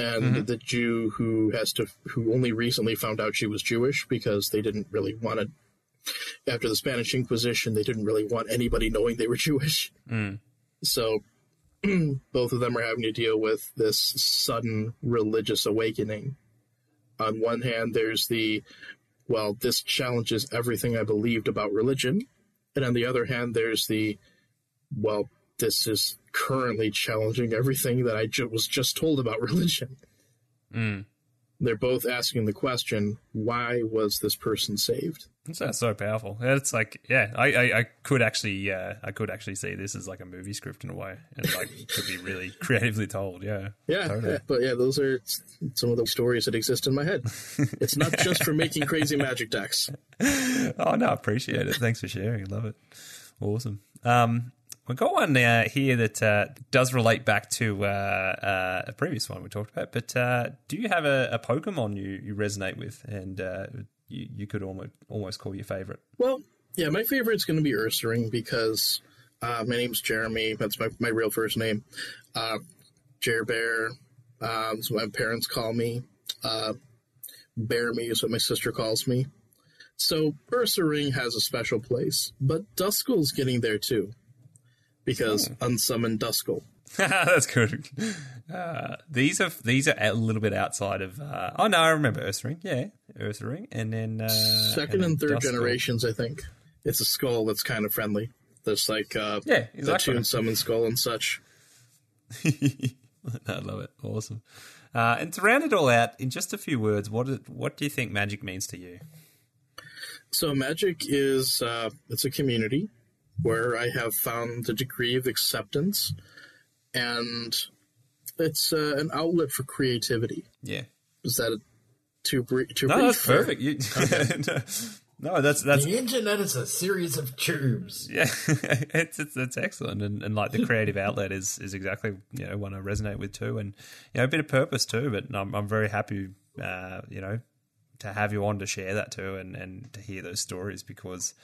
And mm-hmm. the Jew who has to, who only recently found out she was Jewish because they didn't really want to, after the Spanish Inquisition, they didn't really want anybody knowing they were Jewish. Mm. So both of them are having to deal with this sudden religious awakening. On one hand, there's the, well, this challenges everything I believed about religion. And on the other hand, there's the, well, this is currently challenging everything that I ju- was just told about religion. Mm. they're both asking the question, why was this person saved? That's so powerful. It's like, yeah, I, I, I could actually, uh, I could actually see this as like a movie script in a way, and like could be really creatively told. Yeah, yeah, totally. yeah. But yeah, those are some of the stories that exist in my head. It's not just for making crazy magic decks. Oh no, I appreciate it. Thanks for sharing. Love it. Awesome. Um, We've got one uh, here that uh, does relate back to uh, uh, a previous one we talked about, but uh, do you have a, a Pokemon you, you resonate with and uh, you, you could almost almost call your favorite? Well, yeah, my favorite's going to be Ursaring because uh, my name's Jeremy. That's my, my real first name. Uh, Jer Bear uh, is what my parents call me. Uh, Bear Me is what my sister calls me. So Ursaring has a special place, but Duskull's getting there too. Because oh. unsummoned Duskull. That's good. Uh, these are these are a little bit outside of. Uh, oh no, I remember Ursaring. Yeah, Ursaring, and then uh, second and, and third Duskull. Generations. I think it's a skull that's kind of friendly. There's like uh, yeah, exactly. The tune summon skull and such. I love it. Awesome. Uh, and to round it all out in just a few words, what is, what do you think magic means to you? So magic is uh, it's a community. Where I have found the degree of acceptance, and it's uh, an outlet for creativity. Yeah, is that a, too brief? Too no, brief that's or? Perfect. You, okay. no, no, that's that's the internet is a series of tubes. Yeah, it's, it's it's excellent, and and like the creative outlet is is exactly you know one I resonate with too, and you know a bit of purpose too. But I'm I'm very happy, uh, you know, to have you on to share that too, and and to hear those stories because.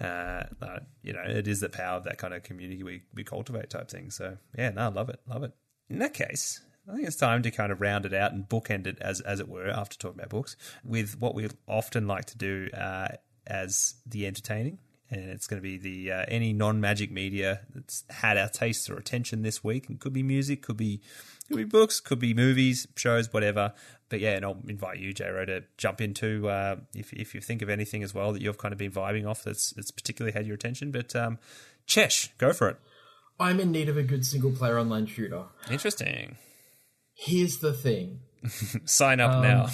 Uh, uh, you know, it is the power of that kind of community we, we cultivate type thing. So, yeah, no, I love it, love it. In that case, I think it's time to kind of round it out and bookend it, as, as it were, after talking about books, with what we often like to do uh, as the entertaining. And it's going to be the uh, any non-magic media that's had our taste or attention this week. It could be music, could be, could be books, could be movies, shows, whatever. But, yeah, and I'll invite you, J-Ro, to jump into uh, if if you think of anything as well that you've kind of been vibing off that's, that's particularly had your attention. But, um, Chesh, go for it. I'm in need of a good single-player online shooter. Interesting. Here's the thing. Sign up um, now.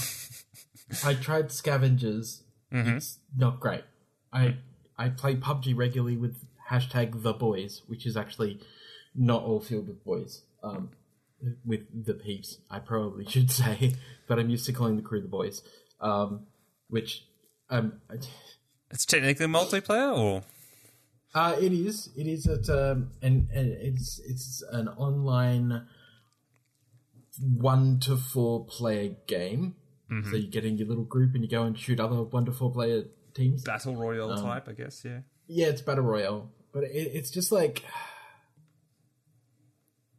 I tried Scavengers. Mm-hmm. It's not great. I... I play P U B G regularly with hashtag the boys, which is actually not all filled with boys, um, with the peeps, I probably should say, but I'm used to calling the crew the boys, um, which... Um, it's technically multiplayer, or...? Uh, it is. It is. At, um, and, and it's, it's an online one to four player game, mm-hmm. So you get in your little group and you go and shoot other one to four player teams. Battle Royale um, type, I guess, yeah. Yeah, it's Battle Royale. But it, it's just like...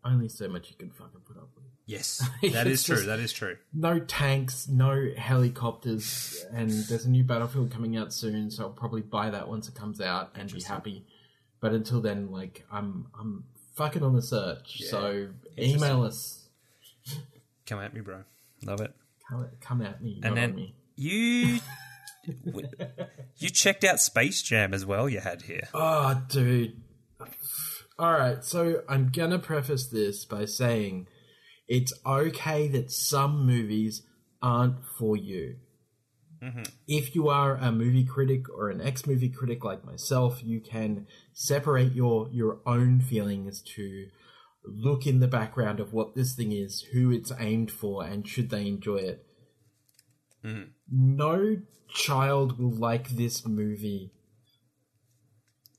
Only so much you can fucking put up with. Yes, that is true, that is true. No tanks, no helicopters, and there's a new Battlefield coming out soon, so I'll probably buy that once it comes out and be happy. But until then, like, I'm I'm fucking on the search, yeah. So email us. Come at me, bro. Love it. Come, come at me, and then me. You... You checked out Space Jam as well, you had here. Oh, dude. All right, so I'm going to preface this by saying it's okay that some movies aren't for you. Mm-hmm. If you are a movie critic or an ex-movie critic like myself, you can separate your, your own feelings to look in the background of what this thing is, who it's aimed for, and should they enjoy it. Mm-hmm. No child will like this movie.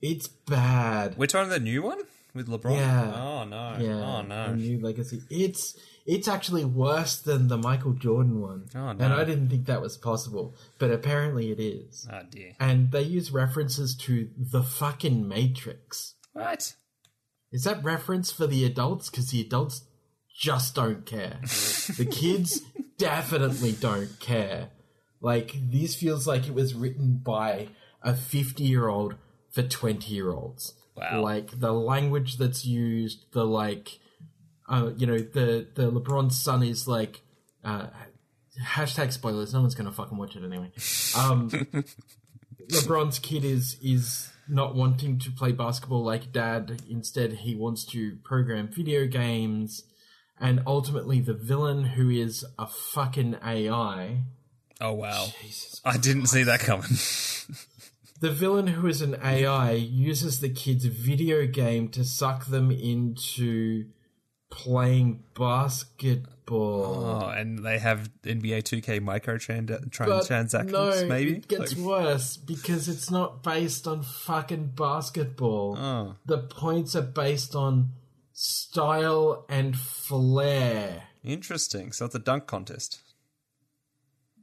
It's bad. We're talking the new one with LeBron. Yeah. Oh no. Yeah. Oh no. The new Legacy. It's it's actually worse than the Michael Jordan one. Oh no. And I didn't think that was possible, but apparently it is. Oh dear. And they use references to the fucking Matrix. What? Is that reference for the adults? Because the adults just don't care. The kids definitely don't care. Like, this feels like it was written by a fifty-year-old for twenty-year-olds. Wow. Like, the language that's used, the, like, uh, you know, the, the LeBron's son is, like, uh, hashtag spoilers, no one's going to fucking watch it anyway. Um, LeBron's kid is, is not wanting to play basketball like dad. Instead, he wants to program video games. and ultimately the villain, who is a fucking A I. Oh, wow. Jesus I Christ. Didn't see that coming. The villain, who is an A I, uses the kids' video game to suck them into playing basketball. Oh, and they have N B A two K microtransactions, no, maybe? It gets like... worse, because it's not based on fucking basketball. Oh. The points are based on style and flair. Interesting. So it's a dunk contest.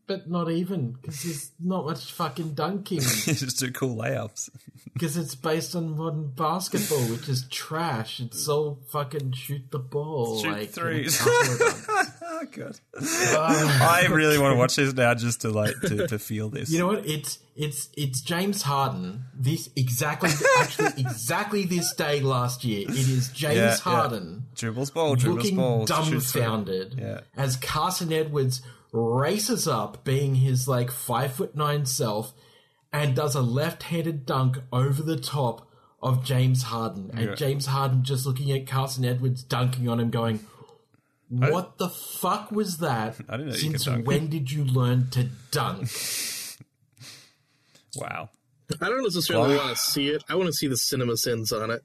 But not even, because there's not much fucking dunking. Just do cool layups. Because it's based on modern basketball, which is trash. It's all fucking shoot the ball. Shoot like, threes. Oh, God. Uh, I really want to watch this now just to like to, to feel this. You know what? It's it's it's James Harden. This exactly actually exactly this day last year. It is James yeah, Harden. Yeah. Dribbles ball, dribbles ball. Dumbfounded yeah. as Carson Edwards races up, being his like five foot nine self, and does a left-handed dunk over the top of James Harden, and yeah. James Harden just looking at Carson Edwards dunking on him, going, "What the fuck was that? I didn't know you could dunk. When did you learn to dunk?" Wow. I don't necessarily wow. want to see it. I want to see the CinemaSins on it.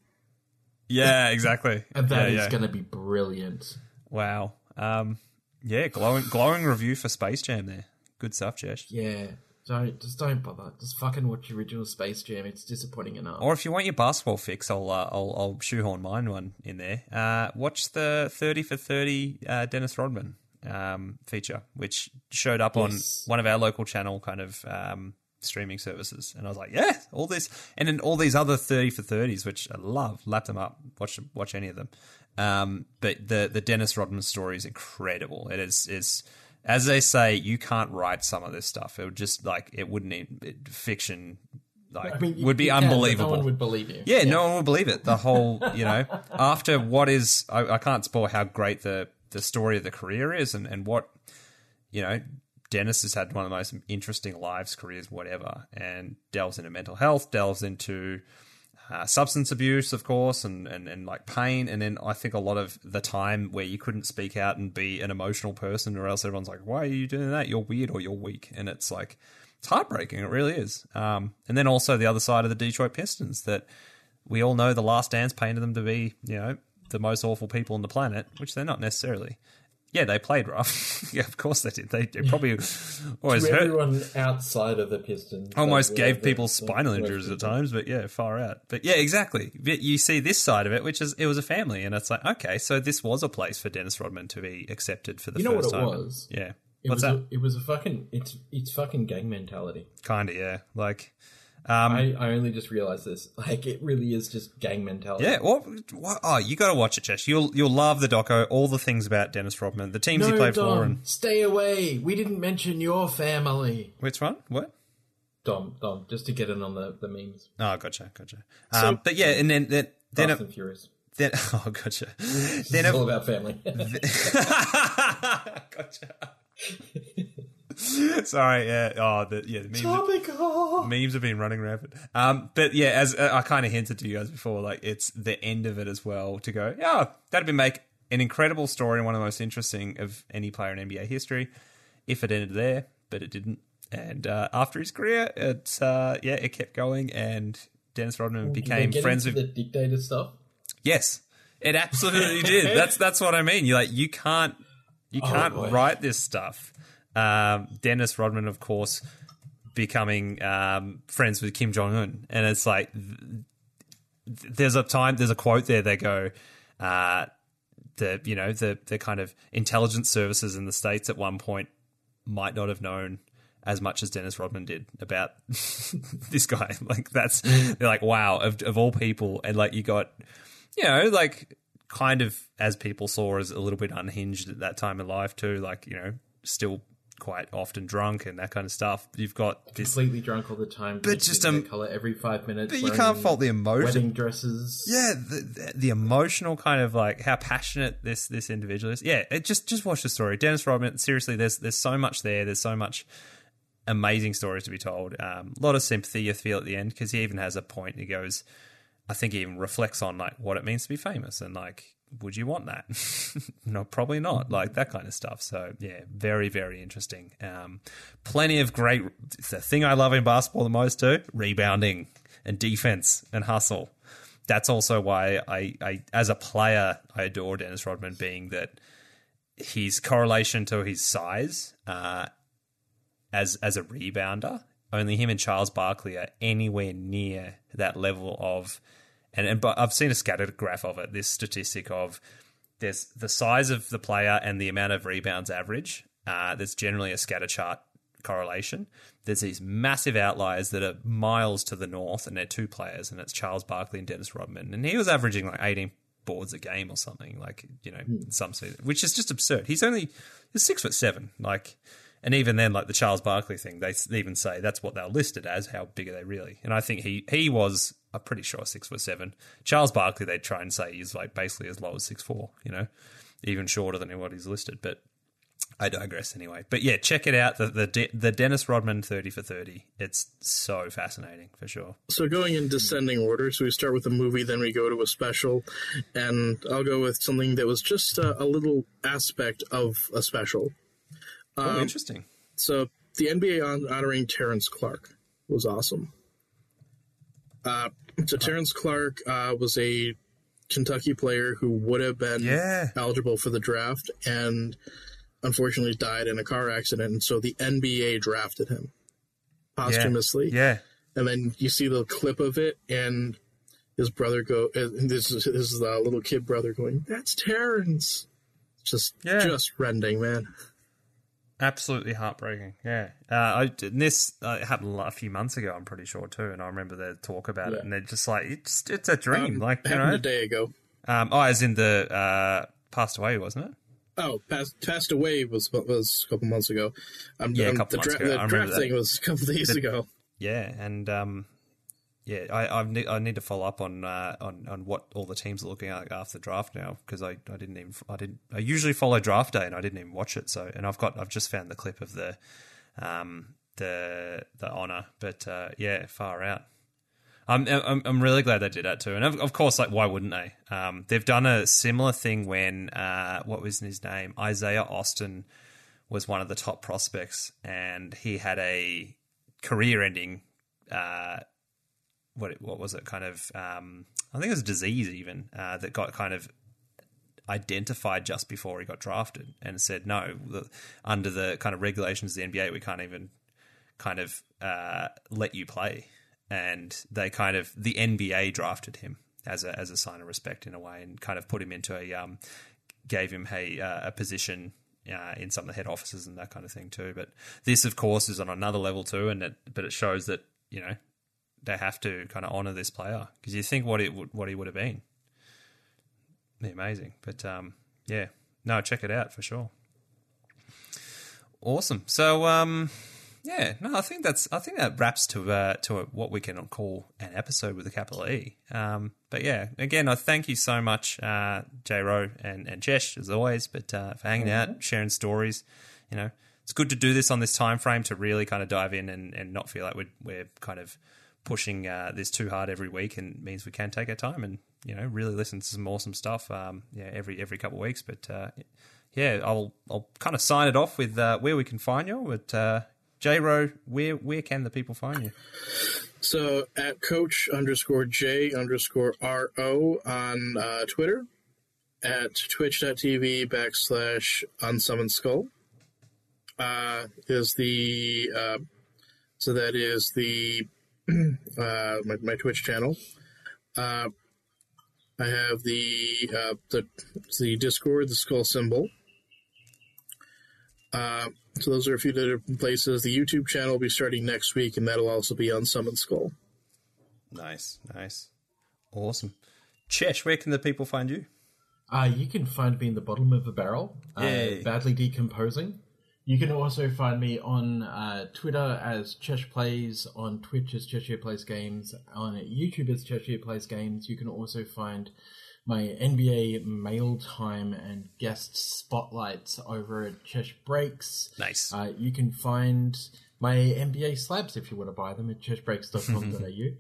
Yeah, exactly. And that yeah, is yeah. going to be brilliant. Wow. Um. Yeah, glowing glowing review for Space Jam there. Good stuff, Josh. Yeah, don't, just don't bother. Just fucking watch the original Space Jam. It's disappointing enough. Or if you want your basketball fix, I'll uh, I'll, I'll shoehorn mine one in there. Uh, watch the thirty for thirty uh, Dennis Rodman um, feature, which showed up yes. on one of our local channel kind of um, streaming services. And I was like, yeah, all this. And then all these other thirty for thirties, which I love. Lap them up. Watch watch any of them. Um, but the, the Dennis Rodman story is incredible. It is, is, as they say, you can't write some of this stuff. It would just like, it wouldn't even, fiction, like, I mean, would be unbelievable. Can, no one would believe you. Yeah, yeah, no one would believe it. The whole, you know, after what is, I, I can't spoil how great the, the story of the career is and, and what, you know, Dennis has had one of the most interesting lives, careers, whatever, and delves into mental health, delves into, Uh, substance abuse, of course, and, and, and like pain. And then I think a lot of the time where you couldn't speak out and be an emotional person, or else everyone's like, why are you doing that? You're weird or you're weak. And it's like, it's heartbreaking. It really is. Um, and then also the other side of the Detroit Pistons that we all know The Last Dance painted them to be, you know, the most awful people on the planet, which they're not necessarily. Yeah, they played rough. Yeah, of course they did. They, they probably always hurt. Everyone outside of the Pistons. Almost gave people spinal injuries at times, but yeah, far out. But yeah, exactly. But you see this side of it, which is it was a family, and it's like, okay, so this was a place for Dennis Rodman to be accepted for the first time. You know what it was? Yeah. What's that? It was a fucking, it's it's fucking gang mentality. Kind of, yeah. Like... Um, I, I only just realised this. Like, it really is just gang mentality. Yeah. Well, oh, you got to watch it, Josh. You'll you'll love the doco, all the things about Dennis Rodman, the teams no, he played Dom, for. And stay away. We didn't mention your family. Which one? What? Dom, Dom, just to get in on the, the memes. Oh, gotcha, gotcha. So, um, but yeah, and then... then, then Fast it, and Furious. Then, oh, gotcha. It's then all it, about family. Gotcha. Sorry, yeah. Oh, the, yeah. The memes, Topical. memes have been running rampant. Um, but yeah, as uh, I kind of hinted to you guys before, like it's the end of it as well to go, oh, that'd be make an incredible story and one of the most interesting of any player in N B A history if it ended there, but it didn't. And uh, after his career, it's uh, yeah, it kept going, and Dennis Rodman became friends with the dictator stuff. Yes, it absolutely did. That's that's what I mean. You like you can't you can't oh, write this stuff. Um, Dennis Rodman, of course, becoming um, friends with Kim Jong-un. And it's like th- there's a time, there's a quote there they go, uh, the, you know, the, the kind of intelligence services in the States at one point might not have known as much as Dennis Rodman did about this guy. Like that's, they're like, wow, of, of all people. And like you got, you know, like kind of as people saw as a little bit unhinged at that time in life too, like, you know, still quite often drunk and that kind of stuff. You've got this, completely drunk all the time, but just um, color every five minutes. But you can't fault the emotion. Wedding dresses, yeah, the, the, the emotional kind of like how passionate this this individual is. Yeah, it just just watch the story, Dennis Rodman. Seriously, there's there's so much there. There's so much amazing stories to be told. Um, a lot of sympathy you feel at the end because he even has a point. He goes, I think he even reflects on like what it means to be famous and like would you want that? No, probably not, like that kind of stuff. So, yeah, very, very interesting. Um, plenty of great – the thing I love in basketball the most too, rebounding and defense and hustle. That's also why I, I as a player, I adore Dennis Rodman, being that his correlation to his size uh, as as a rebounder, only him and Charles Barkley are anywhere near that level of – And, and but I've seen a scattered graph of it, this statistic of there's the size of the player and the amount of rebounds average. Uh, there's generally a scatter chart correlation. There's these massive outliers that are miles to the north, and they're two players, and it's Charles Barkley and Dennis Rodman. And he was averaging like eighteen boards a game or something, like, you know, mm. some season, which is just absurd. He's only he's six foot seven, like, and even then, like the Charles Barkley thing, they even say that's what they're listed as, how big are they really? And I think he he was. I'm pretty sure six foot seven. Charles Barkley, they try and say is like basically as low as six four. You know, even shorter than what he's listed. But I digress anyway. But yeah, check it out. The the, the Dennis Rodman thirty for thirty. It's so fascinating for sure. So going in descending order, so we start with a movie, then we go to a special, and I'll go with something that was just a, a little aspect of a special. Oh, um, interesting. So the N B A honoring Terrence Clark was awesome. Uh, so Terrence Clark uh, was a Kentucky player who would have been yeah. eligible for the draft and unfortunately died in a car accident. And so the N B A drafted him posthumously. Yeah. yeah. And then you see the clip of it, and his brother go, uh, this is his uh, little kid brother going, "That's Terrence." Just, yeah. just rending, man. Absolutely heartbreaking, yeah. Uh, I this uh, it happened a few months ago, I'm pretty sure too, and I remember their talk about yeah. it, and they're just like, it's it's a dream, um, like you happened know, a day ago. Um, oh, as in the uh, passed away, wasn't it? Oh, passed passed away was was a couple months ago. Um, yeah, um, a couple months dra- ago. The I draft that. thing was a couple days the, ago. Yeah, and um, yeah, I I've ne- I need to follow up on uh, on on what all the teams are looking at after the draft now, because I, I didn't even I didn't I usually follow draft day and I didn't even watch it. So and I've got I've just found the clip of the um the the honor, but uh, yeah, far out. I'm I'm I'm really glad they did that too, and of, of course, like why wouldn't they? Um, they've done a similar thing when uh what was his name Isaiah Austin was one of the top prospects, and he had a career-ending uh. What what was it? Kind of, um, I think it was a disease even uh, that got kind of identified just before he got drafted, and said no, the, under the kind of regulations of the N B A, we can't even kind of uh, let you play. And they kind of the N B A drafted him as a as a sign of respect in a way, and kind of put him into a um, gave him a uh, a position. Uh, in some of the head offices and that kind of thing too. But this, of course, is on another level too, and it, but it shows that you know. They have to kind of honor this player because you think what it what he would have been. Amazing, but um, yeah, no, check it out for sure. Awesome. So um, yeah, no, I think that's I think that wraps to uh, to a, what we can call an episode with a capital E. Um, but yeah, again, I thank you so much, uh, J Rowe and and Jesh as always, but uh, for hanging mm-hmm. out, sharing stories, you know. It's good to do this on this time frame to really kind of dive in and, and not feel like we're, we're kind of pushing uh, this too hard every week, and means we can take our time and, you know, really listen to some awesome stuff um, yeah, every every couple of weeks. But, uh, yeah, I'll I'll kind of sign it off with uh, where we can find you. But, uh, J-Row, where, where can the people find you? So at coach underscore J underscore R-O on uh, Twitter, at twitch.tv backslash unsummoned skull. Uh, is the uh, so that is the uh, my, my Twitch channel. Uh, I have the uh, the the Discord, the skull symbol. Uh, so those are a few different places. The YouTube channel will be starting next week, and that'll also be on Summon Skull. Nice, nice, awesome. Chesh, where can the people find you? Uh, you can find me in the bottom of a barrel, uh, badly decomposing. You can also find me on uh, Twitter as Cheshire Plays, on Twitch as Cheshire Plays Games, on YouTube as Cheshire Plays Games. You can also find my N B A mail time and guest spotlights over at Cheshire Breaks. Nice. Uh, you can find my N B A slabs if you want to buy them at cheshire breaks dot com dot a u.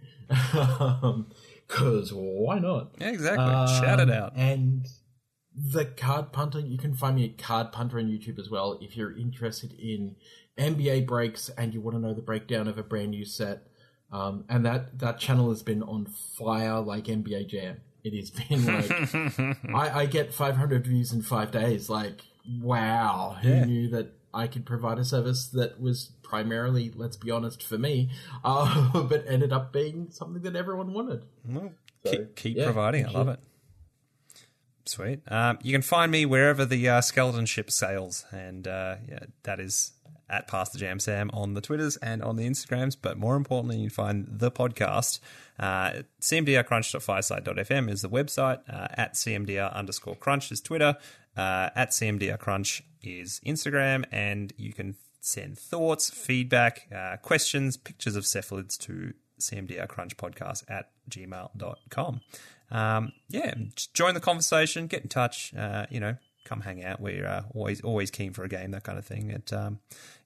Because why not? Yeah, exactly. Um, Shout it out. And the card punter. You can find me at Card Punter on YouTube as well if you're interested in N B A breaks and you want to know the breakdown of a brand new set. Um, and that, that channel has been on fire like N B A Jam. It has been like, I, I get five hundred views in five days. Like, wow. Who yeah. knew that I could provide a service that was primarily, let's be honest, for me, uh, but ended up being something that everyone wanted. Mm-hmm. So, keep keep yeah, providing. I love it. Sweet. Um, you can find me wherever the uh, Skeleton Ship sails, and uh, yeah, that is at Pastor Jam Sam on the Twitters and on the Instagrams. But more importantly, you can find the podcast. Uh, C M D R crunch dot fireside dot f m is the website. Uh, at C M D R underscore crunch is Twitter. Uh, at C M D R crunch is Instagram, and you can send thoughts, feedback, uh, questions, pictures of cephalids to C M D R crunch podcast at gmail dot com. Um, yeah, join the conversation, get in touch, uh, you know, come hang out. We're uh, always always keen for a game, that kind of thing. It, um,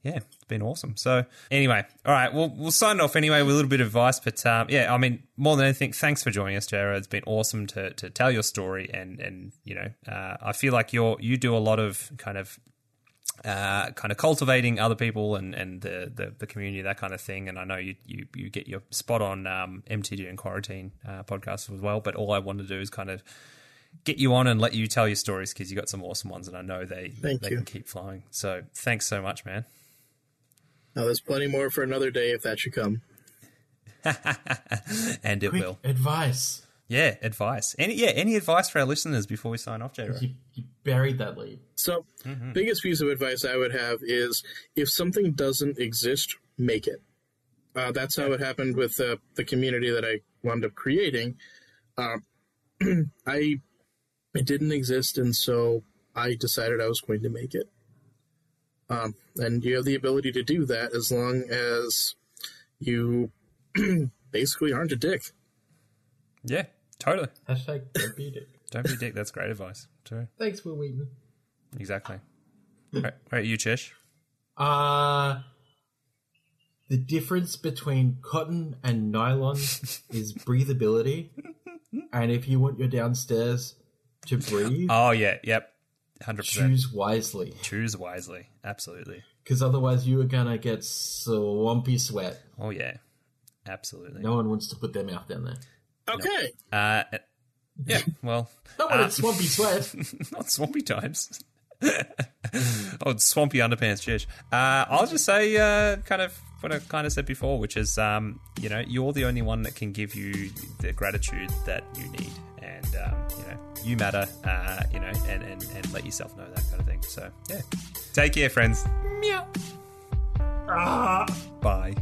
yeah, it's been awesome. So anyway, all right, we'll, we'll sign off anyway with a little bit of advice. But um, yeah, I mean, more than anything, thanks for joining us, Jared. It's been awesome to to tell your story, and and you know, uh, I feel like you're you do a lot of kind of. Uh, kind of cultivating other people and, and the, the, the community, that kind of thing. And I know you you, you get your spot on um, M T G and Quarantine uh, podcasts as well, but all I want to do is kind of get you on and let you tell your stories, because you got some awesome ones, and I know they, Thank they you. can keep flowing. So thanks so much, man. Now, there's plenty more for another day if that should come. And it Quick will. Advice. Yeah, advice. Any yeah, any advice for our listeners before we sign off, J-Ro? You, you buried that lead. So, mm-hmm. biggest piece of advice I would have is, if something doesn't exist, make it. Uh, that's how it happened with uh, the community that I wound up creating. Uh, I it didn't exist, and so I decided I was going to make it. Um, and you have the ability to do that as long as you basically aren't a dick. Yeah. Totally. Hashtag don't be a dick. Don't be a dick. That's great advice. True. Thanks, Will Wheaton. Exactly. All right, all right, you, Chish? Uh, the difference between cotton and nylon is breathability. And if you want your downstairs to breathe... Oh, yeah. Yep. one hundred percent. Choose wisely. Choose wisely. Absolutely. Because otherwise you are going to get swampy sweat. Oh, yeah. Absolutely. No one wants to put their mouth down there. Okay. No. Uh, yeah, well. Not when uh, it's swampy sweat. Not swampy times. Oh, swampy underpants, Chish. Uh, I'll just say uh, kind of what I kind of said before, which is, um, you know, you're the only one that can give you the gratitude that you need. And, um, you know, you matter, uh, you know, and, and, and let yourself know that kind of thing. So, yeah. Take care, friends. Meow. Ah. Bye.